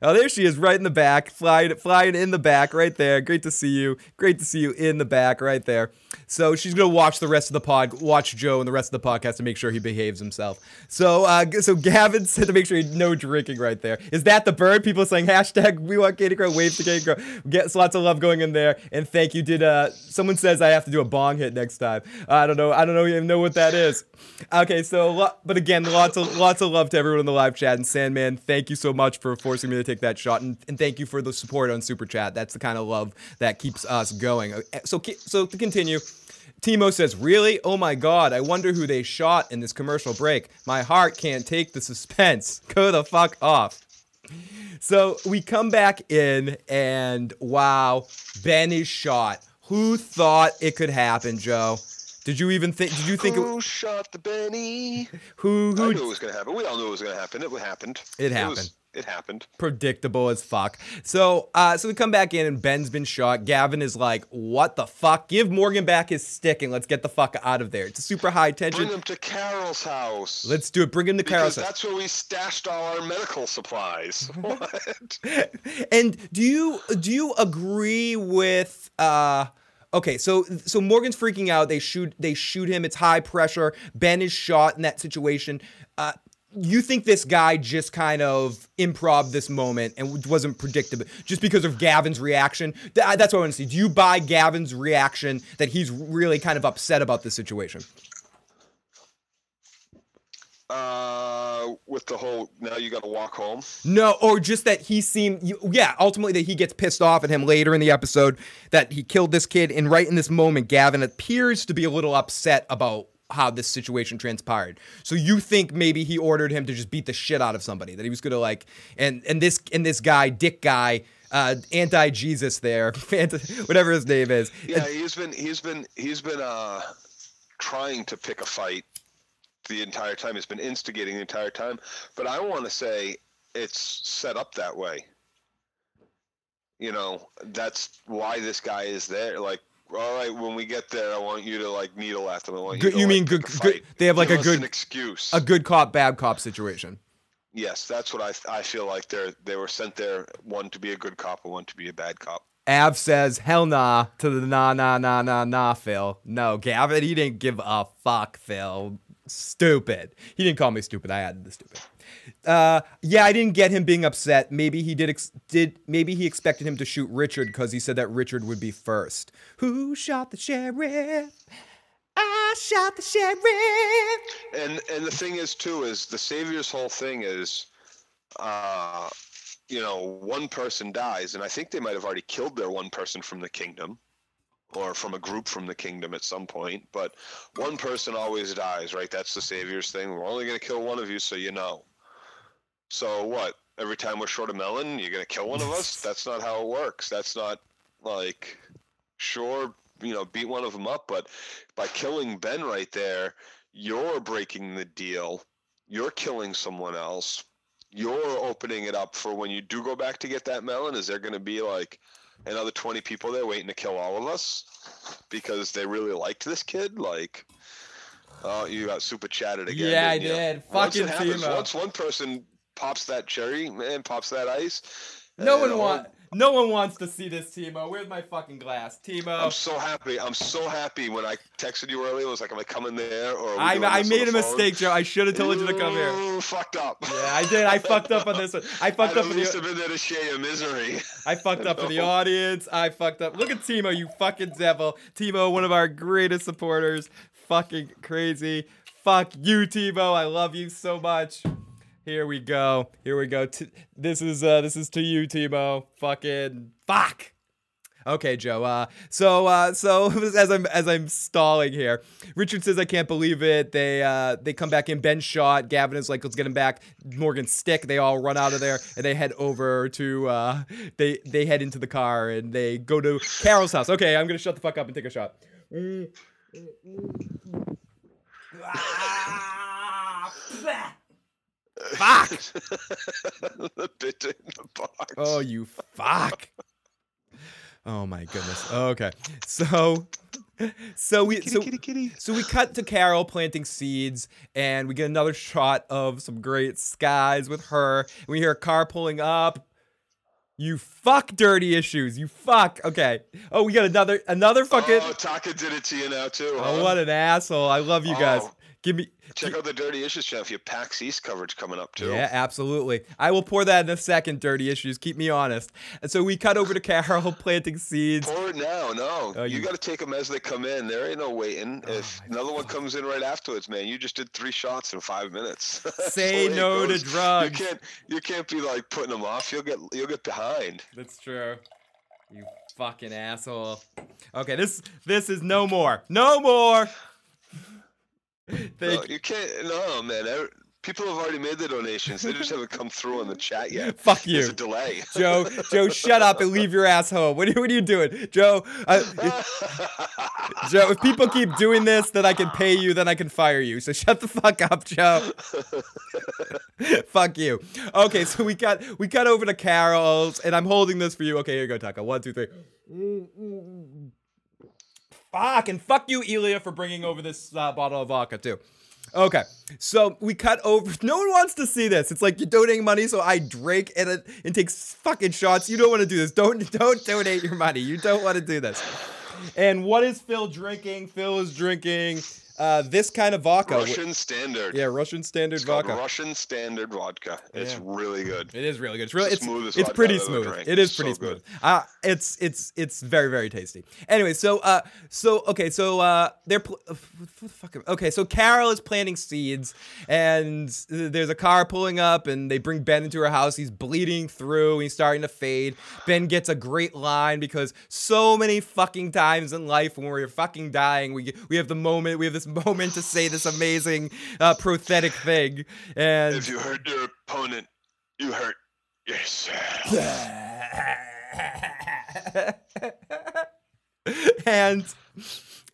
Oh, there she is right in the back, flying flying in the back right there. Great to see you. Great to see you in the back right there. So she's going to watch the rest of the pod, watch Joe and the rest of the podcast to make sure he behaves himself. So uh, so Gavin said to make sure he had no drinking right there. Is that the bird? People saying hashtag we want Katie Crow, wave to Katie Crow. Gets lots of love going in there. And thank you. Did uh, someone says I have to do a bong hit next time. Uh, I don't know. I don't know, even know what that is. Okay, so lo- but again, lots of lots of love to everyone in the live chat. And Sandman, thank you so much for forcing me to take that shot, and, and thank you for the support on Super Chat. That's the kind of love that keeps us going. So, so to continue, Timo says, really? Oh my God, I wonder who they shot in this commercial break. My heart can't take the suspense. Go the fuck off. So we come back in, and wow, Ben is shot. Who thought it could happen, Joe? Did you even think? Did you think? Who it w- shot the Benny? Who? Who? I knew it was gonna happen. We all knew it was gonna happen. It happened. It happened. It was- It happened. Predictable as fuck. So uh, so we come back in and Ben's been shot. Gavin is like, what the fuck? Give Morgan back his stick and let's get the fuck out of there. It's a super high tension. Bring him to Carol's house. Let's do it. Bring him to because Carol's house. That's where we stashed all our medical supplies. What? And do you do you agree with... Uh, Okay, so so Morgan's freaking out. They shoot they shoot him. It's high pressure. Ben is shot in that situation. Uh, you think this guy just kind of improv this moment and wasn't predictable just because of Gavin's reaction? Th- that's what I want to see. Do you buy Gavin's reaction that he's really kind of upset about this situation? Uh, with the whole, now you got to walk home? No, or just that he seemed, yeah, ultimately that he gets pissed off at him later in the episode that he killed this kid. And right in this moment, Gavin appears to be a little upset about how this situation transpired. So you think maybe he ordered him to just beat the shit out of somebody, that he was going to like, and, and this, and this guy, dick guy, uh, anti-Jesus there, whatever his name is. Yeah. He's been, he's been, he's been, uh, trying to pick a fight the entire time. He's been instigating the entire time, but I want to say it's set up that way. You know, that's why this guy is there. Like, all right, when we get there, I want you to like needle after them. I want you, good, to, you mean like, good, good? They have like Give a good excuse, a good cop, bad cop situation. Yes, that's what I I feel like they're they were sent there, one to be a good cop and one to be a bad cop. Av says hell nah to the nah nah nah nah nah Phil. No, Gavin, he didn't give a fuck, Phil. Stupid. He didn't call me stupid. I added the stupid. Uh, yeah, I didn't get him being upset. Maybe he did. Ex- did maybe he expected him to shoot Richard because he said that Richard would be first. Who shot the sheriff? I shot the sheriff. And and the thing is too is the Savior's whole thing is, uh, you know, one person dies, and I think they might have already killed their one person from the kingdom, or from a group from the kingdom at some point, but one person always dies, right? That's the Savior's thing. We're only going to kill one of you, so you know. So what? Every time we're short a melon, you're going to kill one of us? That's not how it works. That's not, like, sure, you know, beat one of them up, but by killing Ben right there, you're breaking the deal. You're killing someone else. You're opening it up for when you do go back to get that melon, is there going to be, like, another twenty people there waiting to kill all of us because they really liked this kid? Like, oh, uh, you got super chatted again. Yeah, I did. You? Fucking once happens, Timo. Once one person pops that cherry, man, pops that ice. No one wants. No one wants to see this, Timo. Where's my fucking glass, Timo? I'm so happy. I'm so happy when I texted you earlier. I was like, am I coming there? Or I, I made a mistake, Joe. I should have told you to come here. Ooh, fucked up. Yeah, I did. I fucked up on this one. I fucked up for the. I must have been there to share your misery. I fucked up for the audience. I fucked up. Look at Timo, you fucking devil. Timo, one of our greatest supporters. Fucking crazy. Fuck you, Timo. I love you so much. Here we go. Here we go. T- this is uh, this is to you, Timo. Fucking fuck. Okay, Joe. Uh, so uh, so as I'm as I'm stalling here, Richard says I can't believe it. They uh, they come back in. Ben shot. Gavin is like, let's get him back. Morgan stick. They all run out of there and they head over to uh, they they head into the car and they go to Carol's house. Okay, I'm gonna shut the fuck up and take a shot. Ah, fuck! The bit in the box. Oh, you fuck! Oh my goodness. Okay, so so we kitty, so, kitty, kitty. so we cut to Carol planting seeds, and we get another shot of some great skies with her. And we hear a car pulling up. You fuck, Dirty Issues. You fuck. Okay. Oh, we got another another fucking. Oh, Taka did it to you now too. Huh? Oh, what an asshole! I love you oh. guys. Give me check out the Dirty Issues channel for your PAX East coverage coming up too. Yeah, absolutely. I will pour that in a second. Dirty Issues, keep me honest. And so we cut over to Carol planting seeds. Pour it now, no. Oh, you you got to take them as they come in. There ain't no waiting. Oh, if another God. one comes in right afterwards, man, you just did three shots in five minutes. Say no to drugs. You can't. You can't be like putting them off. You'll get. You'll get behind. That's true. You fucking asshole. Okay, this this is no more. No more. No, you can't. No, man. I, people have already made their donations. They just haven't come through on the chat yet. Fuck you. There's a delay. Joe, Joe, shut up and leave your ass home. What are, what are you doing, Joe? Uh, if, Joe, if people keep doing this, then I can pay you. Then I can fire you. So shut the fuck up, Joe. Fuck you. Okay, so we got we got over to Carol's, and I'm holding this for you. Okay, here you go, Taka. One, two, three. Fuck, and fuck you, Elia, for bringing over this uh, bottle of vodka, too. Okay, so we cut over. No one wants to see this. It's like you're donating money, so I drink and, uh, and take fucking shots. You don't want to do this. Don't, don't donate your money. You don't want to do this. And what is Phil drinking? Phil is drinking uh, this kind of vodka. Russian standard. Yeah, Russian standard it's vodka. Russian standard vodka. It's yeah. really good. It is really good. It's really it's, it's, it's pretty smooth. It is pretty so smooth. Uh, it's it's it's very very tasty. Anyway, so uh so okay so uh they're pl- what the fuck am- okay so Carol is planting seeds and there's a car pulling up and they bring Ben into her house. He's bleeding through. He's starting to fade. Ben gets a great line because so many fucking times in life when we're fucking dying we we have the moment we have this moment to say this amazing uh, prophetic thing. And if you hurt your opponent, you hurt yourself. and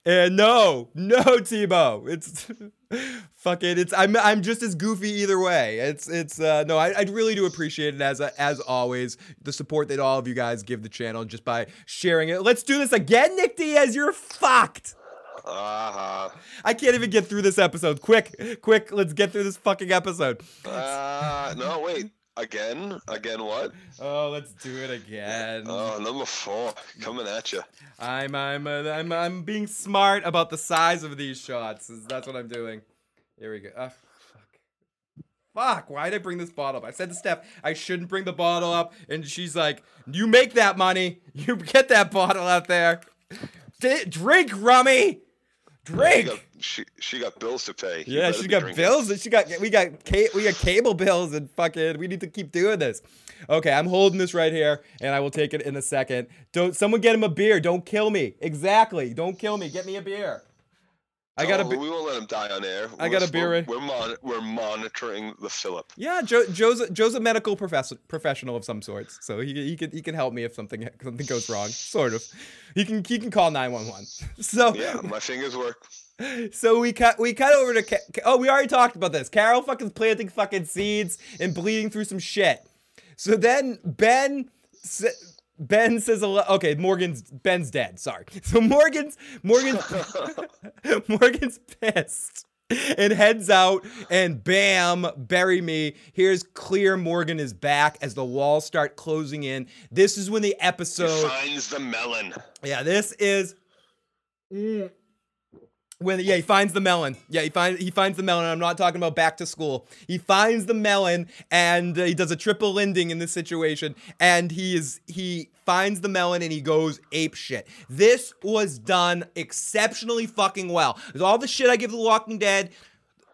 and no, no, Timo, it's fuck it. It's I'm I'm just as goofy either way. It's it's uh, no, I, I really do appreciate it as uh, as always the support that all of you guys give the channel just by sharing it. Let's do this again, Nick Diaz. You're fucked. Uh-huh. I can't even get through this episode. Quick, quick, let's get through this fucking episode. Uh, no, wait. Again? Again what? Oh, let's do it again. Oh, number four. Coming at you. I'm I'm uh, I'm I'm being smart about the size of these shots. That's what I'm doing. Here we go. Oh, fuck. Fuck, why did I bring this bottle up? I said to Steph, I shouldn't bring the bottle up. And she's like, you make that money. You get that bottle out there. D- drink, rummy. Drink. Yeah, she, got, she she got bills to pay. You yeah, she got drinking. bills. And she got we got ca- we got cable bills and fucking. We need to keep doing this. Okay, I'm holding this right here, and I will take it in a second. Don't someone get him a beer? Don't kill me. Exactly. Don't kill me. Get me a beer. I got oh, a. Be- we won't let him die on air. We're I got a beer. We're, in- we're, mon- we're monitoring the Philip. Yeah, Joe, Joe's a, Joe's a medical professor, professional of some sorts, so he he can he can help me if something something goes wrong. Sort of. He can he can call nine one one. So yeah, my fingers work. So we cut we cut over to Ca- oh we already talked about this. Carol fucking planting fucking seeds and bleeding through some shit. So then Ben. S- Ben says, okay, Morgan's, Ben's dead, sorry. So Morgan's, Morgan's, Morgan's pissed and heads out and bam, bury me. Here's clear Morgan is back as the walls start closing in. This is when the episode. He finds the melon. Yeah, this is. Mm. When, yeah, he finds the melon. Yeah, he finds he finds the melon. I'm not talking about back to school. He finds the melon, and uh, he does a triple ending in this situation. And he is he finds the melon, and he goes ape shit. This was done exceptionally fucking well. There's all the shit I give The Walking Dead.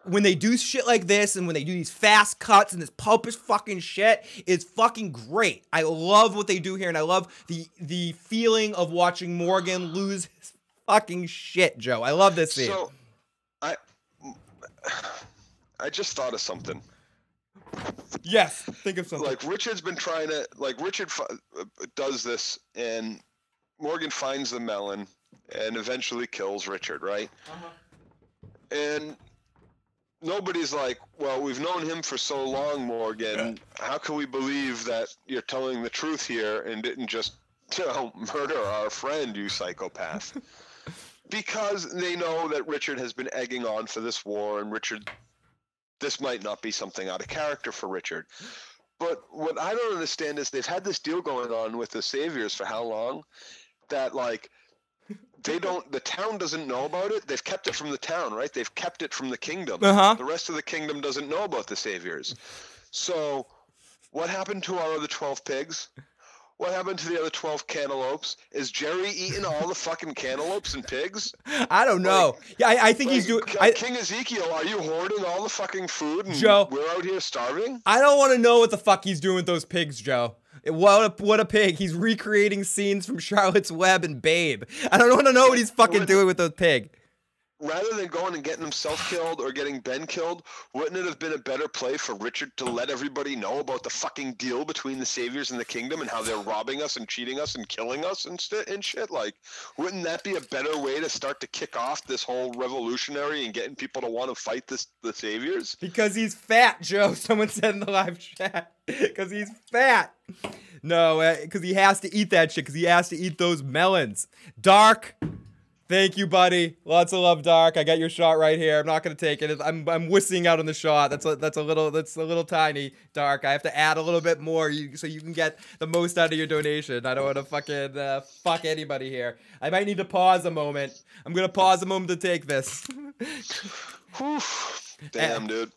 When they do shit like this, and when they do these fast cuts and this pulpus fucking shit, it's fucking great. I love what they do here, and I love the the feeling of watching Morgan lose. His fucking shit, Joe. I love this scene. So, I, I just thought of something. Yes, think of something. Like Richard's been trying to, like Richard f- does this, and Morgan finds the melon, and eventually kills Richard, right? Uh-huh. And nobody's like, well, we've known him for so long, Morgan. Yeah. How can we believe that you're telling the truth here and didn't just, you know, murder our friend, you psychopath? Because they know that Richard has been egging on for this war, and Richard, this might not be something out of character for Richard. But what I don't understand is they've had this deal going on with the Saviors for how long that, like, they don't, the town doesn't know about it. They've kept it from the town, right? They've kept it from the kingdom. Uh-huh. The rest of the kingdom doesn't know about the Saviors. So what happened to our other twelve pigs? What happened to the other twelve cantaloupes? Is Jerry eating all the fucking cantaloupes and pigs? I don't know. Like, yeah, I, I think like, he's doing... I, King Ezekiel, are you hoarding all the fucking food and Joe, we're out here starving? I don't want to know what the fuck he's doing with those pigs, Joe. What a, what a pig. He's recreating scenes from Charlotte's Web and Babe. I don't want to know what he's fucking doing with those pig. Rather than going and getting himself killed or getting Ben killed, wouldn't it have been a better play for Richard to let everybody know about the fucking deal between the Saviors and the kingdom and how they're robbing us and cheating us and killing us and, st- and shit? Like, wouldn't that be a better way to start to kick off this whole revolutionary and getting people to want to fight this the Saviors? Because he's fat, Joe, someone said in the live chat. Because he's fat. No, because uh, he has to eat that shit, because he has to eat those melons. Dark... Thank you, buddy. Lots of love, Dark. I got your shot right here. I'm not gonna take it. I'm I'm whistling out on the shot. That's a, that's a little that's a little tiny, Dark. I have to add a little bit more you, so you can get the most out of your donation. I don't want to fucking uh, fuck anybody here. I might need to pause a moment. I'm gonna pause a moment to take this. Damn, and, dude.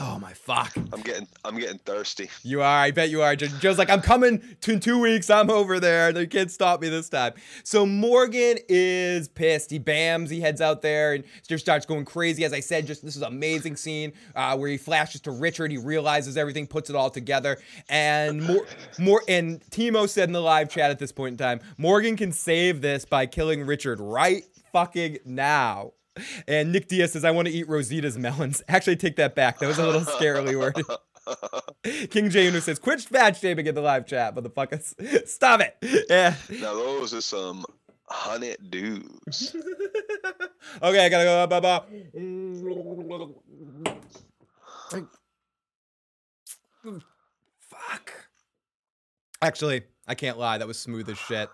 Oh my fuck. I'm getting I'm getting thirsty. You are, I bet you are. Joe's like, I'm coming to in two weeks, I'm over there. They can't stop me this time. So Morgan is pissed. He bams, he heads out there and just starts going crazy. As I said, just this is an amazing scene uh, where he flashes to Richard, he realizes everything, puts it all together. And more more and Timo said in the live chat at this point in time, Morgan can save this by killing Richard right fucking now. And Nick Diaz says, I want to eat Rosita's melons. Actually, take that back. That was a little scarily worded. King J. Uno says, quit fat shaming in the live chat, motherfuckers. Stop it. Yeah. Now, those are some hunted dudes. Okay, I gotta go. Bye bye. Fuck. Actually, I can't lie. That was smooth as shit.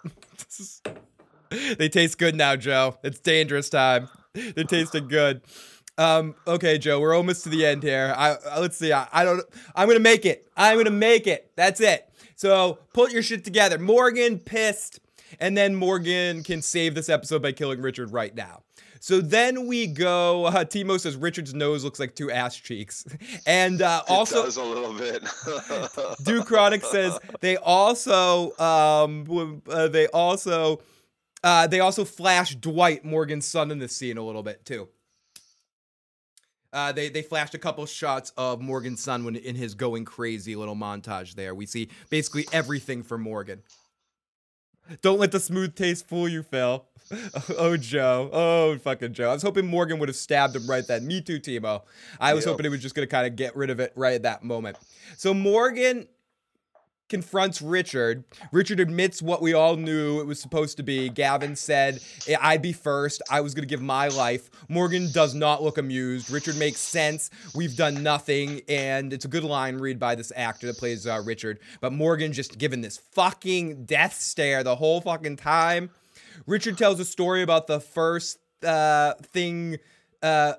They taste good now, Joe. It's dangerous time. They're tasting good. Um, okay, Joe, we're almost to the end here. I, I let's see. I, I don't. I'm gonna make it. I'm gonna make it. That's it. So pull your shit together. Morgan pissed, and then Morgan can save this episode by killing Richard right now. So then we go. Uh, Timo says Richard's nose looks like two ass cheeks, and uh, also it does a little bit. Duke Chronic says they also um uh, they also uh they also flash Dwight, Morgan's son, in this scene a little bit too. Uh, they they flashed a couple shots of Morgan's son when in his going crazy little montage there. We see basically everything for Morgan. Don't let the smooth taste fool you, Phil. Oh, Joe. Oh, fucking Joe. I was hoping Morgan would have stabbed him right then. Me too, Timo. I was yep. hoping he was just going to kind of get rid of it right at that moment. So Morgan confronts Richard. Richard admits what we all knew it was supposed to be. Gavin said, I'd be first. I was going to give my life. Morgan does not look amused. Richard makes sense. We've done nothing. And it's a good line read by this actor that plays uh, Richard. But Morgan just given this fucking death stare the whole fucking time. Richard tells a story about the first uh, thing... Uh,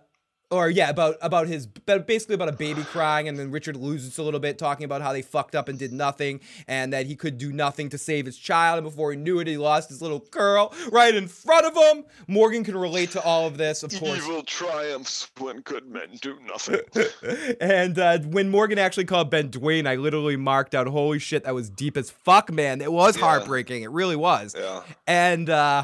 Or yeah, about about his basically about a baby crying, and then Richard loses a little bit, talking about how they fucked up and did nothing, and that he could do nothing to save his child. And before he knew it, he lost his little girl right in front of him. Morgan can relate to all of this, of course. Evil triumphs when good men do nothing. And uh, when Morgan actually called Ben Dwayne, I literally marked out, "Holy shit, that was deep as fuck, man! It was yeah. heartbreaking. It really was." Yeah. And. uh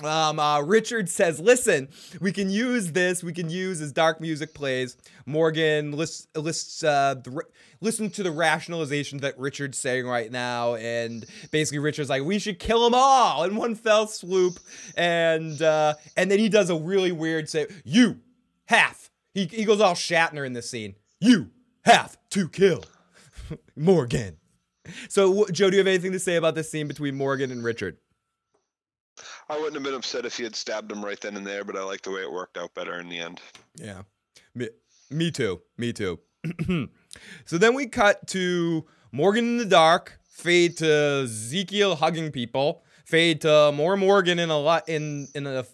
Um, uh, Richard says, listen, we can use this. We can use as dark music plays. Morgan lists, lists, uh, the, listen to the rationalization that Richard's saying right now. And basically Richard's like, we should kill them all in one fell swoop. And, uh, and then he does a really weird say, you have, he, he goes all Shatner in this scene. You have to kill Morgan. So Joe, do you have anything to say about this scene between Morgan and Richard? I wouldn't have been upset if he had stabbed him right then and there, but I like the way it worked out better in the end. Yeah. Me, me too. Me too. So then we cut to Morgan in the dark, fade to Ezekiel hugging people, fade to more Morgan in a lot in in a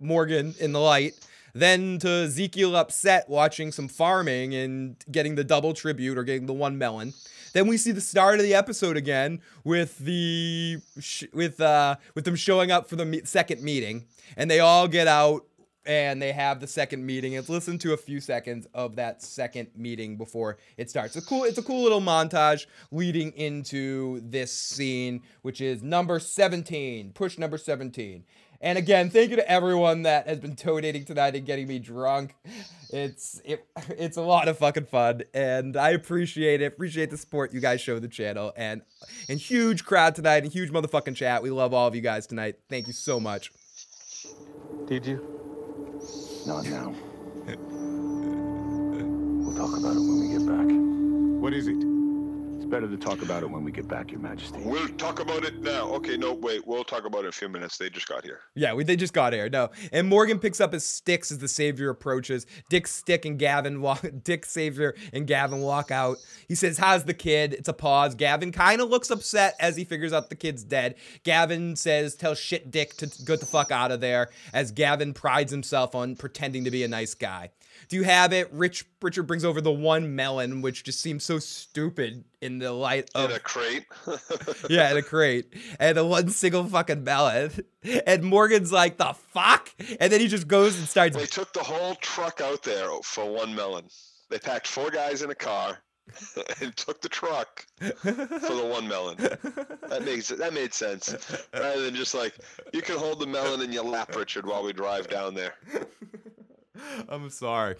Morgan in the light, then to Ezekiel upset watching some farming and getting the double tribute or getting the one melon. Then we see the start of the episode again with the sh- with uh, with them showing up for the me- second meeting, and they all get out and they have the second meeting. Let's listen to a few seconds of that second meeting before it starts. It's a cool, it's a cool little montage leading into this scene, which is number seventeen, push number seventeen. And again, thank you to everyone that has been donating tonight and getting me drunk. It's it, it's a lot of fucking fun, and I appreciate it. Appreciate the support you guys show the channel, and and huge crowd tonight, and huge motherfucking chat. We love all of you guys tonight. Thank you so much. Did you? Not now. We'll talk about it when we get back. What is it? It's better to talk about it when we get back, Your Majesty. We'll talk about it now. Okay, no, wait. We'll talk about it in a few minutes. They just got here. Yeah, we, they just got here. No. And Morgan picks up his sticks as the savior approaches. Dick, Stick, and Gavin walk. Dick, Savior, and Gavin walk out. He says, how's the kid? It's a pause. Gavin kind of looks upset as he figures out the kid's dead. Gavin says, tell shit Dick to get the fuck out of there, as Gavin prides himself on pretending to be a nice guy. Do you have it? Rich Richard brings over the one melon, which just seems so stupid in the light of... In a crate. Yeah, in a crate. And the one single fucking melon. And Morgan's like, the fuck? And then he just goes and starts... They took the whole truck out there for one melon. They packed four guys in a car and took the truck for the one melon. That makes that made sense. Rather than just like, you can hold the melon in your lap, Richard, while we drive down there. I'm sorry.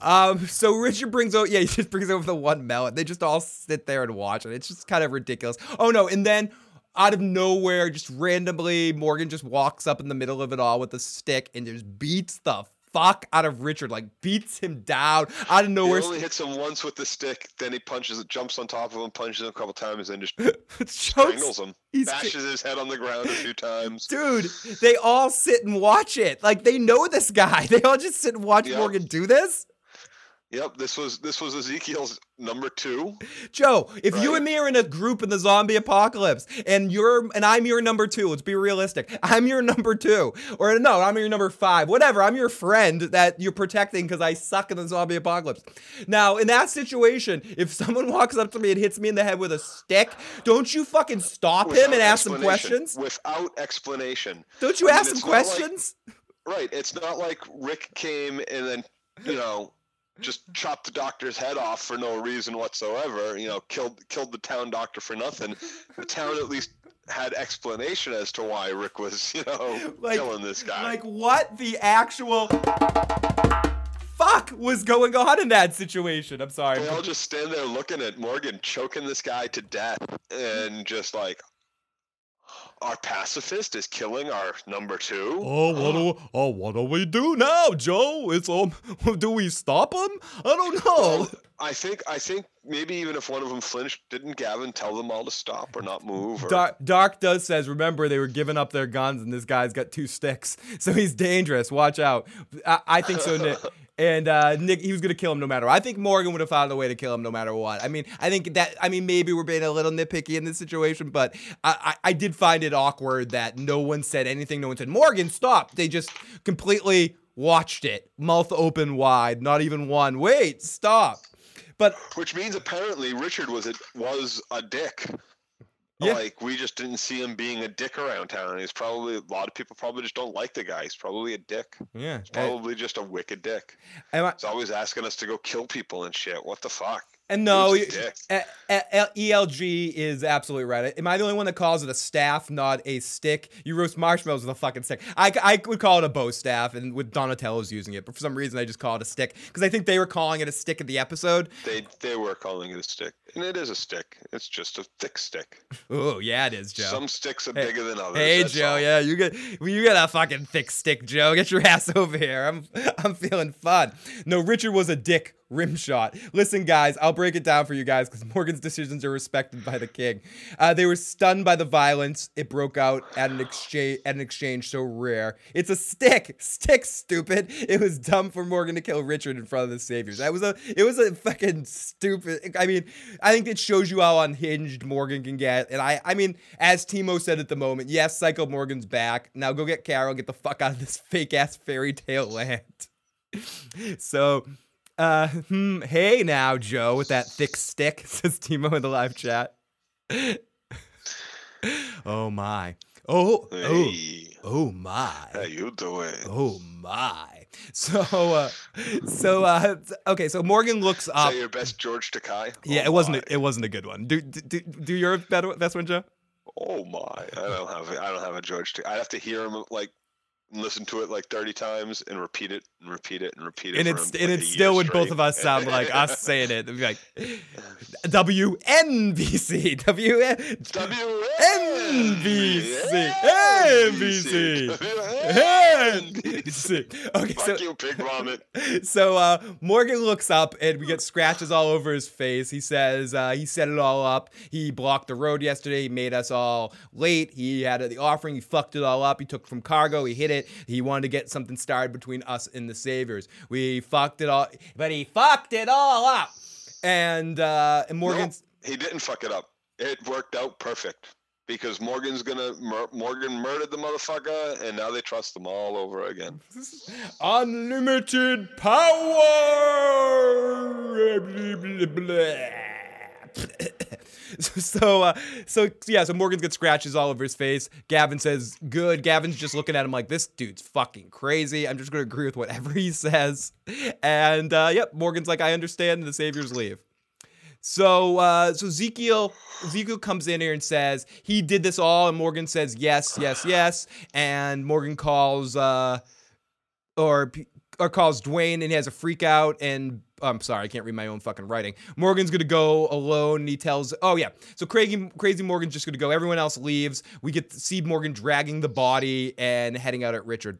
Um, so Richard brings over, yeah, he just brings over the one melon. They just all sit there and watch it. It's just kind of ridiculous. Oh, no. And then out of nowhere, just randomly, Morgan just walks up in the middle of it all with a stick and just beats the fuck out of Richard, like beats him down out of nowhere. He only hits him once with the stick, then he punches, jumps on top of him, punches him a couple times, and just strangles him. He's bashes his head on the ground a few times. Dude, they all sit and watch it. Like, they know this guy. They all just sit and watch yep. Morgan do this. Yep, this was this was Ezekiel's number two. Joe, if right? you and me are in a group in the zombie apocalypse, and you're and I'm your number two, let's be realistic. I'm your number two, or no, I'm your number five, whatever. I'm your friend that you're protecting because I suck in the zombie apocalypse. Now, in that situation, if someone walks up to me and hits me in the head with a stick, don't you fucking stop Without him and ask some questions? Without explanation. Don't you I ask mean, some questions? Like, right. It's not like Rick came and then, you know, just chopped the doctor's head off for no reason whatsoever, you know, killed killed the town doctor for nothing. The town at least had explanation as to why Rick was, you know, like, killing this guy. Like, what the actual fuck was going on in that situation? I'm sorry. They all just stand there looking at Morgan choking this guy to death and just like, our pacifist is killing our number two. Oh, what do we, oh, what do we do now, Joe? It's um, do we stop him? I don't know. Well, I think I think maybe even if one of them flinched, didn't Gavin tell them all to stop or not move? Or... Doc, Doc does says, remember they were giving up their guns, and this guy's got two sticks, so he's dangerous. Watch out. I, I think so, Nick. And uh, Nick, he was going to kill him no matter what. I think Morgan would have found a way to kill him no matter what. I mean, I think that, I mean, maybe we're being a little nitpicky in this situation, but I, I, I did find it awkward that no one said anything. No one said, Morgan, stop. They just completely watched it, mouth open wide, not even one. Wait, stop. But which means apparently Richard was a, was a dick. Yeah. Like, we just didn't see him being a dick around town. He's probably, a lot of people probably just don't like the guy. He's probably a dick. Yeah. He's probably I, just a wicked dick. I, He's always asking us to go kill people and shit. What the fuck? And no, he, a, a, a, E L G is absolutely right. Am I the only one that calls it a staff, not a stick? You roast marshmallows with a fucking stick. I, I would call it a bow staff, and with Donatello's using it, but for some reason I just call it a stick because I think they were calling it a stick in the episode. They they were calling it a stick, and it is a stick. It's just a thick stick. Oh yeah, it is, Joe. Some sticks are hey, bigger than others. Hey, Joe, all. yeah, you got you got a fucking thick stick, Joe. Get your ass over here. I'm I'm feeling fun. No, Richard was a dick. Rim shot. Listen, guys, I'll break it down for you guys because Morgan's decisions are respected by the king. Uh, they were stunned by the violence. It broke out at an exchange at an exchange so rare. It's a stick. Stick, stupid. It was dumb for Morgan to kill Richard in front of the saviors. That was a it was a fucking stupid. I mean, I think it shows you how unhinged Morgan can get. And I I mean, as Timo said at the moment, yes, Psycho Morgan's back. Now go get Carol, get the fuck out of this fake ass fairy tale land. So Uh, hmm, hey now, Joe, with that thick stick, says Timo in the live chat. Oh, my. Oh, hey. oh, oh, my. How you doing? Oh, my. So, uh, so, uh, okay, so Morgan looks up. Is that your best George Takai? Oh, yeah, it wasn't, a, it wasn't a good one. Do, do, do your best one, Joe? Oh, my. I don't have, I don't have a George Takai. I'd have to hear him, like, listen to it like thirty times and repeat it and repeat it and repeat it. And it's and it still would both of us sound like us saying it. It'd be like W N B C, W N B C, N B C, N B C. Okay, so fuck you, pig vomit. So uh, Morgan looks up and we get scratches all over his face. He says uh, he set it all up. He blocked the road yesterday. He made us all late. He had the offering. He fucked it all up. He took from cargo. He hit it. He wanted to get something started between us and the saviors. We fucked it all, but he fucked it all up. And uh, and Morgan's nope, he didn't fuck it up. It worked out perfect because Morgan's gonna mur- Morgan murdered the motherfucker, and now they trust them all over again. Unlimited power. So, uh, so yeah, so Morgan's got scratches all over his face. Gavin says, good. Gavin's just looking at him like, this dude's fucking crazy. I'm just going to agree with whatever he says. And, uh, yep, Morgan's like, I understand. And the saviors leave. So, uh, so Ezekiel, Ezekiel comes in here and says, he did this all. And Morgan says, yes, yes, yes. And Morgan calls, uh, or... or calls Dwayne and he has a freak out and I'm sorry, I can't read my own fucking writing. Morgan's gonna go alone and he tells, oh yeah. So crazy, crazy Morgan's just gonna go. Everyone else leaves. We get to see Morgan dragging the body and heading out at Richard.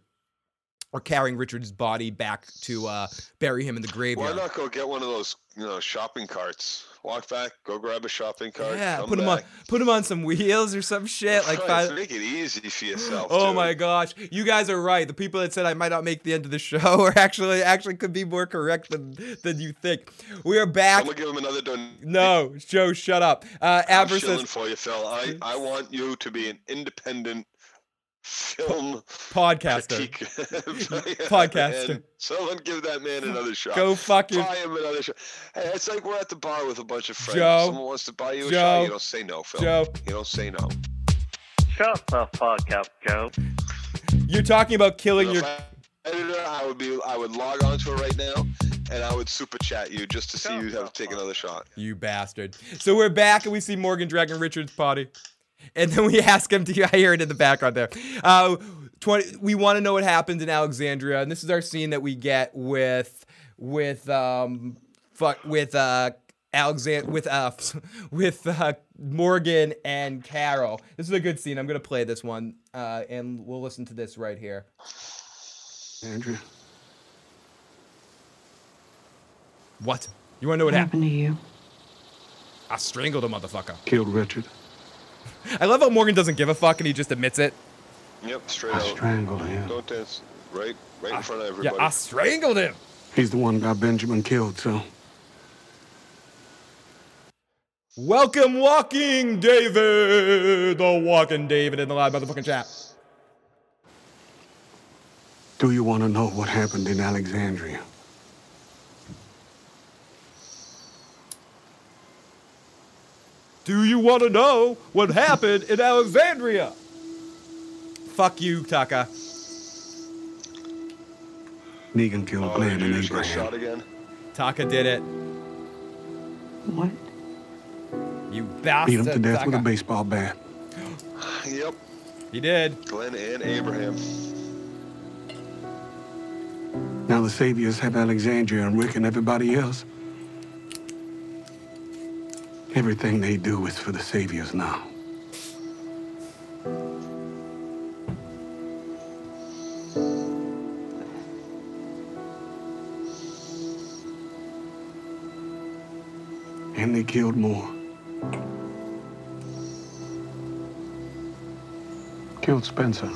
Or carrying Richard's body back to uh, bury him in the graveyard. Why not go get one of those, you know, shopping carts? Walk back, go grab a shopping cart. Yeah, come put him on, put him on some wheels or some shit. Like, five... make it easy for yourself. Oh dude. My gosh, you guys are right. The people that said I might not make the end of the show are actually actually could be more correct than than you think. We are back. I'm gonna give him another donation. No, Joe, shut up. Uh, I'm chilling says... for you, Phil. I I want you to be an independent. Film podcaster, podcaster. And someone give that man another shot. Go fuck your. Buy him another shot. Hey, it's like we're at the bar with a bunch of friends. Joe, someone wants to buy you a Joe, shot. You don't say no, Phil. Joe. You don't say no. Shut the fuck up, Joe. You're talking about killing your. Editor, I would be. I would log on to it right now. And I would super chat you just to see you have to take another shot. You bastard. So we're back and we see Morgan dragging Richard's body. And then we ask him to, I hear it in the background there. Uh, twenty we want to know what happened in Alexandria. And this is our scene that we get with, with, um, fuck, with, uh, Alexand- with, uh, with, uh, Morgan and Carol. This is a good scene. I'm going to play this one. Uh, and we'll listen to this right here. Andrea. What? You want to know what, what happened? happened to you? I strangled a motherfucker. Killed Richard. I love how Morgan doesn't give a fuck and he just admits it. Yep, straight I out. I strangled him. Don't dance. Right, right I, in front of everybody. Yeah, I strangled him. He's the one got Benjamin killed, so. Welcome, Walking David. The Walking David in the live motherfucking chat. Do you want to know what happened in Alexandria? Do you want to know what happened in Alexandria? Fuck you, Taka. Negan killed oh, Glenn and Abraham. Shot again? Taka did it. What? You bastard, beat him to death Taka. With a baseball bat. Yep. He did. Glenn and Abraham. Now the Saviors have Alexandria and Rick and everybody else. Everything they do is for the Saviors now. And they killed more. Killed Spencer.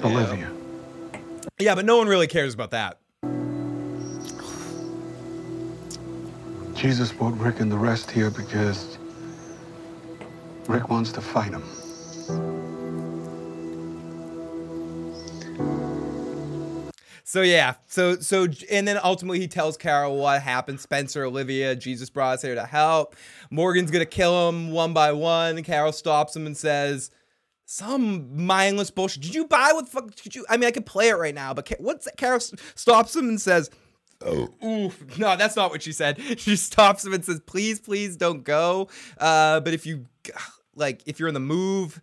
Yeah. Olivia. Yeah, but no one really cares about that. Jesus brought Rick and the rest here because Rick wants to fight him. So yeah, so so and then ultimately he tells Carol what happened. Spencer, Olivia, Jesus brought us here to help. Morgan's gonna kill him one by one. Carol stops him and says, "Some mindless bullshit. Did you buy what? Fuck? Did you? I mean, I could play it right now, but what's that?" Carol stops him and says. Oh, oof. No, that's not what she said. She stops him and says, please, please don't go. Uh, but if you, like, if you're in the move,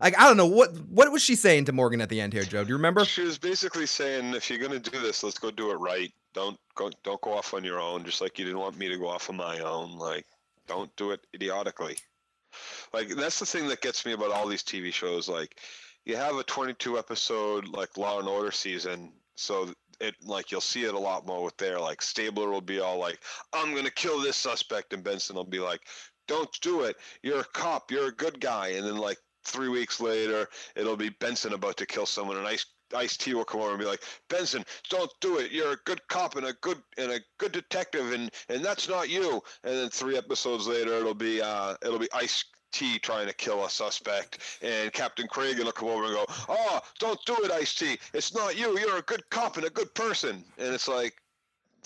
like, I don't know. What what was she saying to Morgan at the end here, Joe? Do you remember? She was basically saying, if you're going to do this, let's go do it right. Don't go, don't go off on your own, just like you didn't want me to go off on my own. Like, don't do it idiotically. Like, that's the thing that gets me about all these T V shows. Like, you have a twenty-two episode, like, Law and Order season, so... It like you'll see it a lot more with there. Like Stabler will be all like, "I'm gonna kill this suspect," and Benson will be like, "Don't do it. You're a cop. You're a good guy." And then like three weeks later, it'll be Benson about to kill someone, and Ice Ice T will come over and be like, "Benson, don't do it. You're a good cop and a good and a good detective, and and that's not you." And then three episodes later, it'll be uh, it'll be Ice T trying to kill a suspect, and Captain Craig will come over and go, "Oh, don't do it, Ice-T. It's not you. You're a good cop and a good person." And it's like,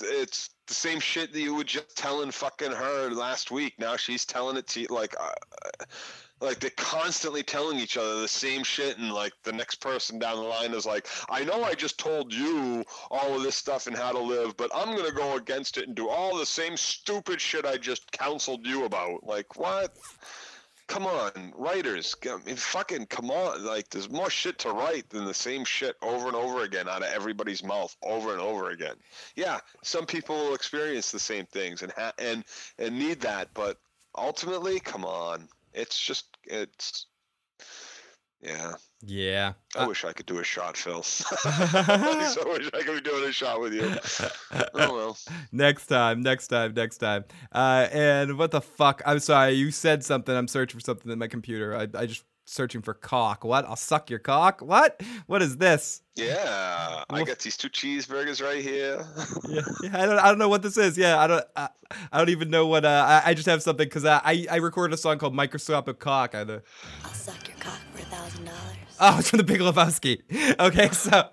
it's the same shit that you were just telling fucking her last week. Now she's telling it to you, like, uh, like they're constantly telling each other the same shit, and like the next person down the line is like, "I know I just told you all of this stuff and how to live, but I'm gonna go against it and do all the same stupid shit I just counseled you about." Like, what? Come on, writers. I mean, fucking come on. Like, there's more shit to write than the same shit over and over again out of everybody's mouth over and over again. Yeah, some people will experience the same things and ha- and and need that, but ultimately, come on. It's just, it's, yeah. Yeah. I uh, wish I could do a shot, Phil. I so wish I could be doing a shot with you. Oh, well. Next time, next time, next time. Uh, and what the fuck? I'm sorry. You said something. I'm searching for something in my computer. I, I just searching for cock. What? I'll suck your cock? What? What is this? Yeah. Well, I got these two cheeseburgers right here. yeah, yeah. I don't I don't know what this is. Yeah. I don't I, I don't even know what. Uh, I, I just have something because I, I, I recorded a song called Microscopic Cock. I know. I'll suck your cock for a thousand dollars. Oh, it's from The Big Lebowski. Okay, so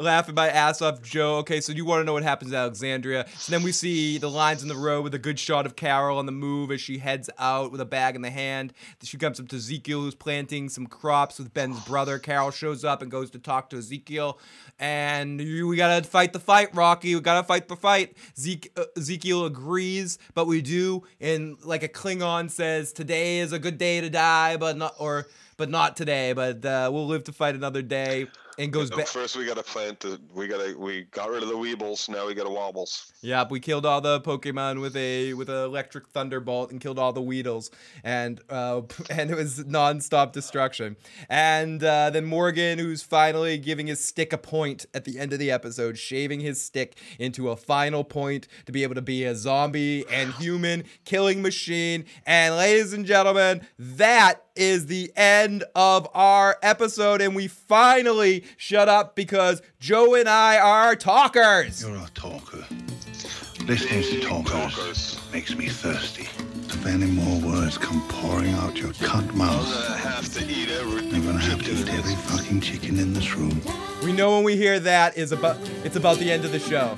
laughing my ass off, Joe. Okay, so you want to know what happens at Alexandria. So then we see the lines in the road with a good shot of Carol on the move as she heads out with a bag in the hand. She comes up to Ezekiel, who's planting some crops with Ben's brother. Carol shows up and goes to talk to Ezekiel. And we got to fight the fight, Rocky. We got to fight the fight. Zeke, uh, Ezekiel agrees, but we do. And like a Klingon says, today is a good day to die, but not... or. But not today. But uh, we'll live to fight another day. And goes back. First, we gotta plant the. We gotta. We got rid of the Weebles. Now we got a Wobbles. Yep, we killed all the Pokemon with a with an electric thunderbolt and killed all the Weedles. And uh, and it was nonstop destruction. And uh, then Morgan, who's finally giving his stick a point at the end of the episode, shaving his stick into a final point to be able to be a zombie and human killing machine. And ladies and gentlemen, that is the end of our episode, and we finally shut up because Joe and I are talkers. You're a talker. Listening to talkers, talkers makes me thirsty. If any more words come pouring out your cunt mouth, I'm gonna have to eat every, I'm gonna have to eat every fucking chicken in this room. We know when we hear that is about, it's about the end of the show.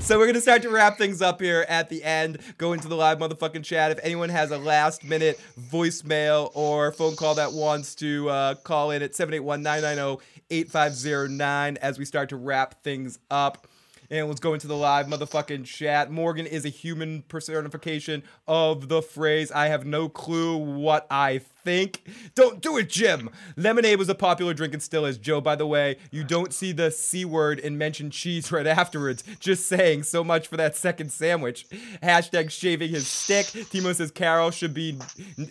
So we're going to start to wrap things up here at the end. Go into the live motherfucking chat. If anyone has a last-minute voicemail or phone call that wants to uh, call in at seven eight one, nine nine zero, eight five zero nine as we start to wrap things up. And let's go into the live motherfucking chat. Morgan is a human personification of the phrase, I have no clue what I think. Don't do it, Jim. Lemonade was a popular drink and still is. Joe, by the way, you don't see the C word and mention cheese right afterwards. Just saying, so much for that second sandwich. Hashtag shaving his stick. Timo says Carol should be,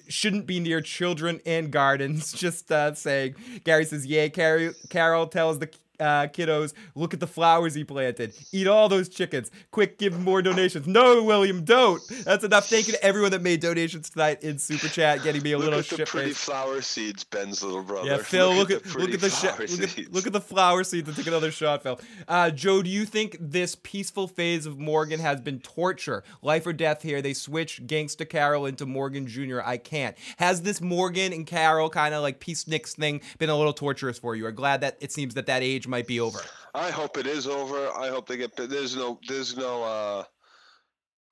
shouldn't be near children and gardens. Just uh, saying. Gary says, yay, Carol, Carol tells the... Uh, kiddos, look at the flowers he planted. Eat all those chickens. Quick, give more donations. No, William, don't. That's enough. Thank you to everyone that made donations tonight in Super Chat, getting me a look little shit. Look at the pretty race. Flower seeds, Ben's little brother. Yeah, Phil, look, look, at, the look at the flower sh- seeds. Look at, look at the flower seeds and take another shot, Phil. Uh, Joe, do you think this peaceful phase of Morgan has been torture? Life or death here. They switched Gangsta Carol into Morgan Junior I can't. Has this Morgan and Carol kind of like Peace Nicks thing been a little torturous for you? I'm glad that it seems that that age might be over. I hope it is over. I hope they get there's no there's no uh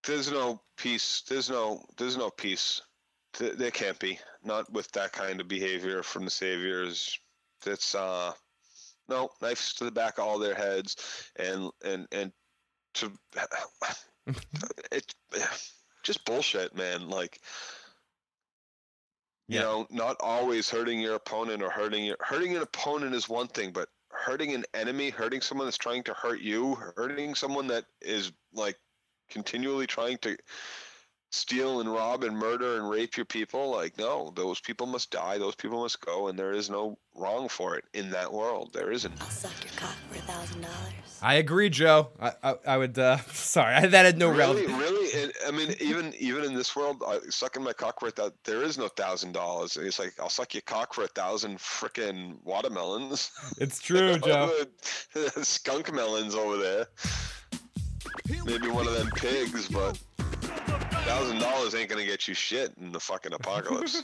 there's no peace. There's no there's no peace. Th- there can't be. Not with that kind of behavior from the saviors. That's uh no, knives to the back of all their heads and and and to it's just bullshit, man. Like you yeah. know, not always hurting your opponent or hurting your hurting an opponent is one thing, but hurting an enemy, hurting someone that's trying to hurt you, hurting someone that is like continually trying to steal and rob and murder and rape your people. Like, no, those people must die. Those people must go. And there is no wrong for it in that world. There isn't. I'll suck your cock for a thousand dollars. I agree, Joe. I, I, I would, uh, sorry, that had no relevance. Really, really? It, I mean, even, even in this world, I, sucking my cock for a thousand, there is no thousand dollars. It's like, I'll suck your cock for a thousand frickin' watermelons. It's true, Joe. Skunk melons over there. Maybe one of them pigs, but... Thousand dollars ain't gonna get you shit in the fucking apocalypse.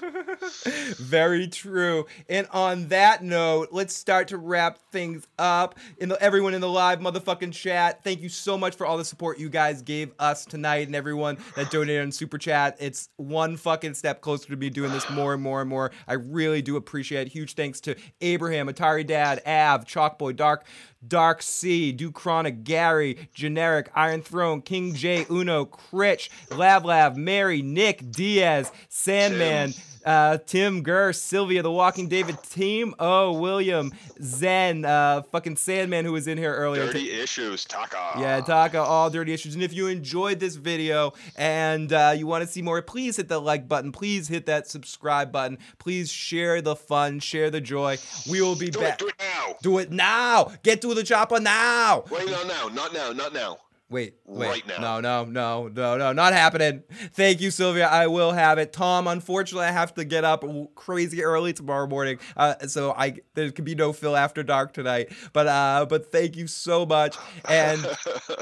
Very true. And on that note, let's start to wrap things up. And everyone in the live motherfucking chat, thank you so much for all the support you guys gave us tonight, and everyone that donated on Super Chat. It's one fucking step closer to me doing this more and more and more. I really do appreciate it. Huge thanks to Abraham, Atari Dad, Av, Chalkboy Dark, Dark Sea, Ducronic, Gary, Generic, Iron Throne, King J, Uno, Critch, Lav Lav, Mary, Nick, Diaz, Sandman, uh, Tim Gurr, Sylvia, The Walking David, Team O, William, Zen, uh, fucking Sandman who was in here earlier. Dirty Issues, Taka. Yeah, Taka, all Dirty Issues. And if you enjoyed this video and uh, you want to see more, please hit that like button. Please hit that subscribe button. Please share the fun, share the joy. We will be do back. It, do it now. Do it now. Get to the chopper now. Wait, no, no, not now, not now. Wait, wait. Right now. No, no, no, no, no, not happening. Thank you, Sylvia. I will have it. Tom, unfortunately, I have to get up crazy early tomorrow morning, uh, so I there could be no Phil after dark tonight. But uh, but thank you so much, and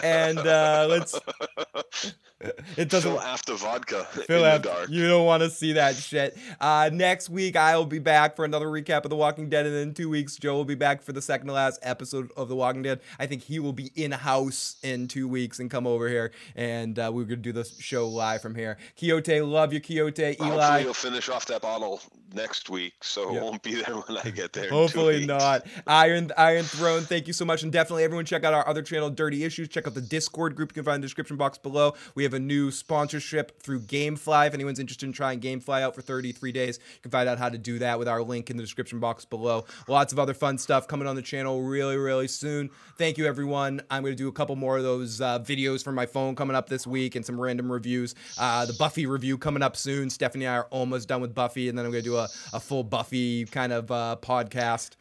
and uh, let's. It doesn't Phil after vodka. Phil in after, the dark. You don't want to see that shit. Uh, next week I will be back for another recap of The Walking Dead, and then in two weeks Joe will be back for the second to last episode of The Walking Dead. I think he will be in house in two weeks. weeks and come over here, and uh, we we're gonna do this show live from here. Quixote, love you, Quixote. Eli, hopefully you'll finish off that bottle next week, so yeah. It won't be there when I get there. Hopefully not. Iron Iron Throne, thank you so much, and definitely everyone check out our other channel, Dirty Issues. Check out the Discord group you can find in the description box below. We have a new sponsorship through GameFly. If anyone's interested in trying GameFly out for thirty-three days, you can find out how to do that with our link in the description box below. Lots of other fun stuff coming on the channel really, really soon. Thank you, everyone. I'm gonna do a couple more of those. Uh, videos from my phone coming up this week and some random reviews. Uh, the Buffy review coming up soon. Stephanie and I are almost done with Buffy, and then I'm going to do a, a full Buffy kind of uh, podcast.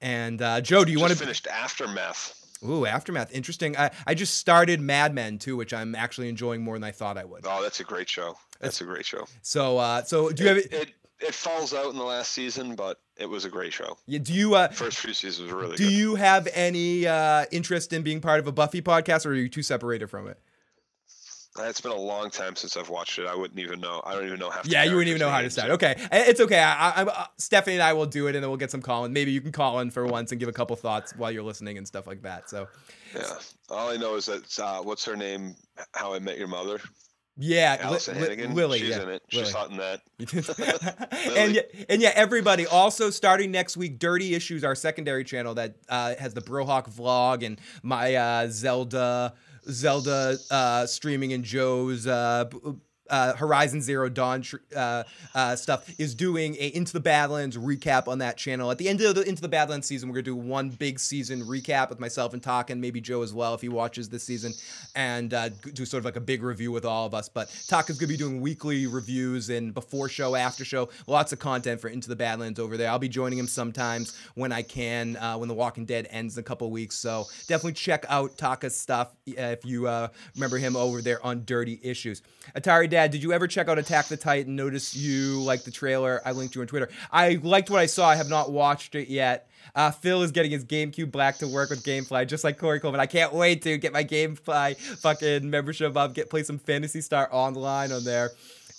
And uh, Joe, do you want to... finished Aftermath. Ooh, Aftermath. Interesting. I, I just started Mad Men, too, which I'm actually enjoying more than I thought I would. Oh, that's a great show. That's a great show. So, uh, so do you it, have... It, it falls out in the last season, but it was a great show. Yeah, do you uh, first few seasons were really do good. Do you have any uh, interest in being part of a Buffy podcast, or are you too separated from it? It's been a long time since I've watched it. I wouldn't even know. I don't even know how to Yeah, you wouldn't even know how to decide. Okay. It's okay. I, I, I, Stephanie and I will do it, and then we'll get some call-in. Maybe you can call in for once and give a couple thoughts while you're listening and stuff like that. So, yeah. All I know is that, uh, what's her name, How I Met Your Mother? Yeah, Allison L- Hannigan, Lily, she's yeah. in it. She's Lily. hot in that. and, yeah, and yeah, everybody, also starting next week, Dirty Issues, our secondary channel that uh, has the Brohawk vlog and my uh, Zelda Zelda uh, streaming and Joe's uh, uh, Horizon Zero Dawn tr- uh, uh, stuff is doing a Into the Badlands recap on that channel. At the end of the Into the Badlands season, we're going to do one big season recap with myself and Taka, and maybe Joe as well if he watches this season, and uh, do sort of like a big review with all of us. But Taka's going to be doing weekly reviews and before show, after show, lots of content for Into the Badlands over there. I'll be joining him sometimes when I can, uh, when The Walking Dead ends in a couple weeks. So definitely check out Taka's stuff uh, if you uh, remember him over there on Dirty Issues. Atari Dad, did you ever check out Attack the Titan? Notice you liked the trailer. I linked you on Twitter. I liked what I saw. I have not watched it yet. Uh, Phil is getting his GameCube black to work with GameFly, just like Corey Coleman. I can't wait to get my GameFly fucking membership up, get play some Phantasy Star Online on there.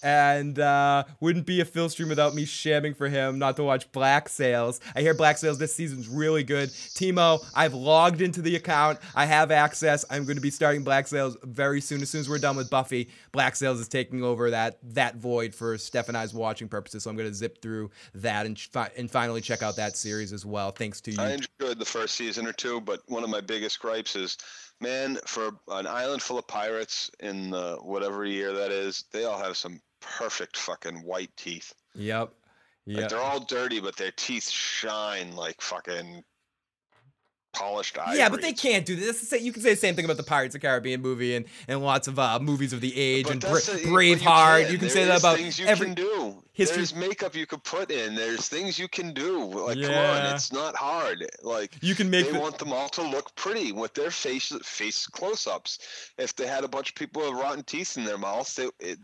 And uh, wouldn't be a Phil stream without me shamming for him not to watch Black Sails. I hear Black Sails this season's really good. Timo, I've logged into the account. I have access. I'm going to be starting Black Sails very soon. As soon as we're done with Buffy, Black Sails is taking over that that void for Steph and I's watching purposes. So I'm going to zip through that and fi- and finally check out that series as well. Thanks to you. I enjoyed the first season or two, but one of my biggest gripes is, man, for an island full of pirates in the whatever year that is, they all have some perfect fucking white teeth. Yep. Yeah. Like they're all dirty, but their teeth shine like fucking polished ivory. Yeah, but they can't do this. You can say the same thing about the Pirates of the Caribbean movie and, and lots of uh, movies of the age but and Bra- the, Braveheart. You can, you can say that about things you every can do. History. There's makeup you could put in. There's things you can do. Like, yeah. Come on, it's not hard. Like, you can make. They the... want them all to look pretty with their face face close-ups. If they had a bunch of people with rotten teeth in their mouths, they. It,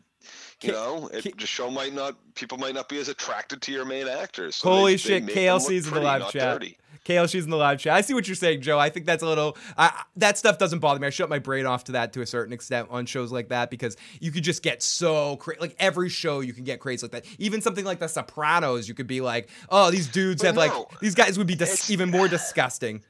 You know, it, the show might not, people might not be as attracted to your main actors. So Holy they, shit, they K L C's in the live chat. Dirty. K L C's in the live chat. I see what you're saying, Joe. I think that's a little, I, that stuff doesn't bother me. I shut my brain off to that to a certain extent on shows like that because you could just get so crazy. Like every show you can get crazy like that. Even something like The Sopranos, you could be like, oh, these dudes but have no, like, these guys would be dis- even more disgusting.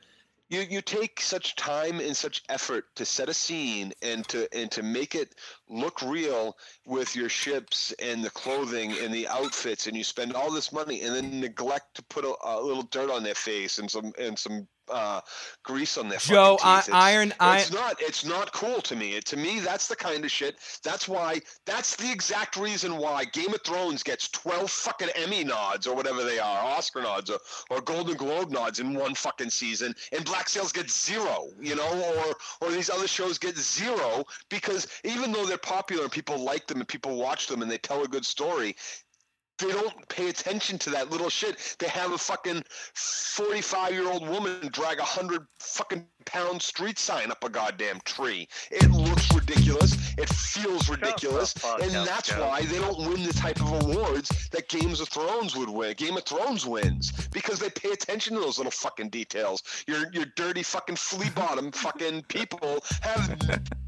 You you take such time and such effort to set a scene and to and to make it look real with your ships and the clothing and the outfits, and you spend all this money and then neglect to put a, a little dirt on their face and some and some uh, grease on their Joe, fucking teeth. Joe, iron, iron. It's not. It's not cool to me. It, to me, that's the kind of shit. That's why. That's the exact reason why Game of Thrones gets twelve fucking Emmy nods or whatever they are, Oscar nods or, or Golden Globe nods in one fucking season, and Black Sails gets zero. You know, or or these other shows get zero because even though they're popular and people like them and people watch them and they tell a good story, they don't pay attention to that little shit. They have a fucking forty-five-year-old woman drag a hundred fucking pound street sign up a goddamn tree. It looks ridiculous. It feels ridiculous, and that's why they don't win the type of awards that Games of Thrones would win. Game of Thrones wins because they pay attention to those little fucking details. Your your dirty fucking flea bottom fucking people have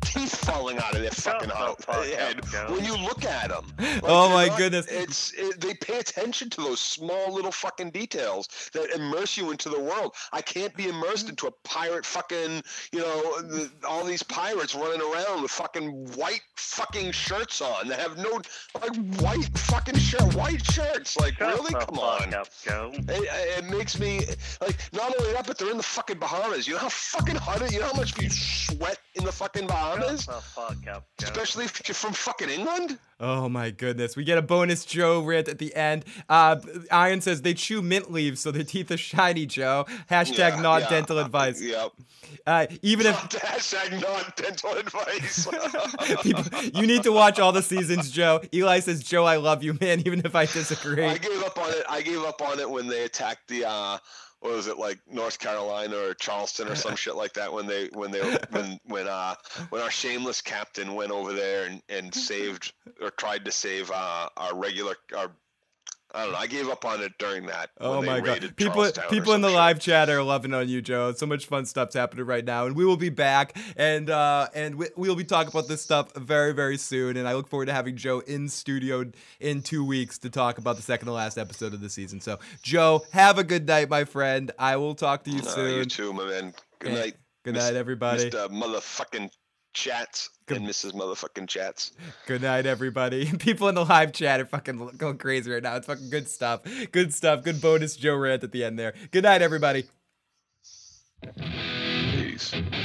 teeth falling out of their fucking head when you look at them. Like, oh my not, goodness! It's it, they pay attention to those small little fucking details that immerse you into the world. I can't be immersed into a pirate fucking. Fucking, you know, the, all these pirates running around with fucking white fucking shirts on that have no, like, white fucking shirt, white shirts. Like, Shut really? Come on. Up, it, it makes me, like, not only that, but they're in the fucking Bahamas. You know how fucking hot it is? You know how much you sweat in the fucking Bahamas? Shut the fuck up, especially if you're from fucking England? Oh my goodness. We get a bonus Joe rant at the end. Uh, Iron says they chew mint leaves so their teeth are shiny, Joe. Hashtag yeah, not yeah. dental advice. Yep. Uh, even if hashtag not dental advice. People, you need to watch all the seasons, Joe. Eli says, Joe, I love you, man, even if I disagree. I gave up on it. I gave up on it when they attacked the uh what was it, like North Carolina or Charleston or some shit like that, when they when they when when uh when our shameless captain went over there and, and saved or tried to save uh, our regular our I don't know. I gave up on it during that. Oh my God! People, people in the live chat are loving on you, Joe. So much fun stuff's happening right now, and we will be back, and uh, and we, we'll be talking about this stuff very, very soon. And I look forward to having Joe in studio in two weeks to talk about the second to last episode of the season. So, Joe, have a good night, my friend. I will talk to you no, soon. You too, my man. Good and, night. Good night, everybody. Mister Motherfucking Chats. Good. And Missus Motherfucking Chats. Good night, everybody. People in the live chat are fucking going crazy right now. It's fucking good stuff. Good stuff. Good bonus Joe rant at the end there. Good night, everybody. Peace.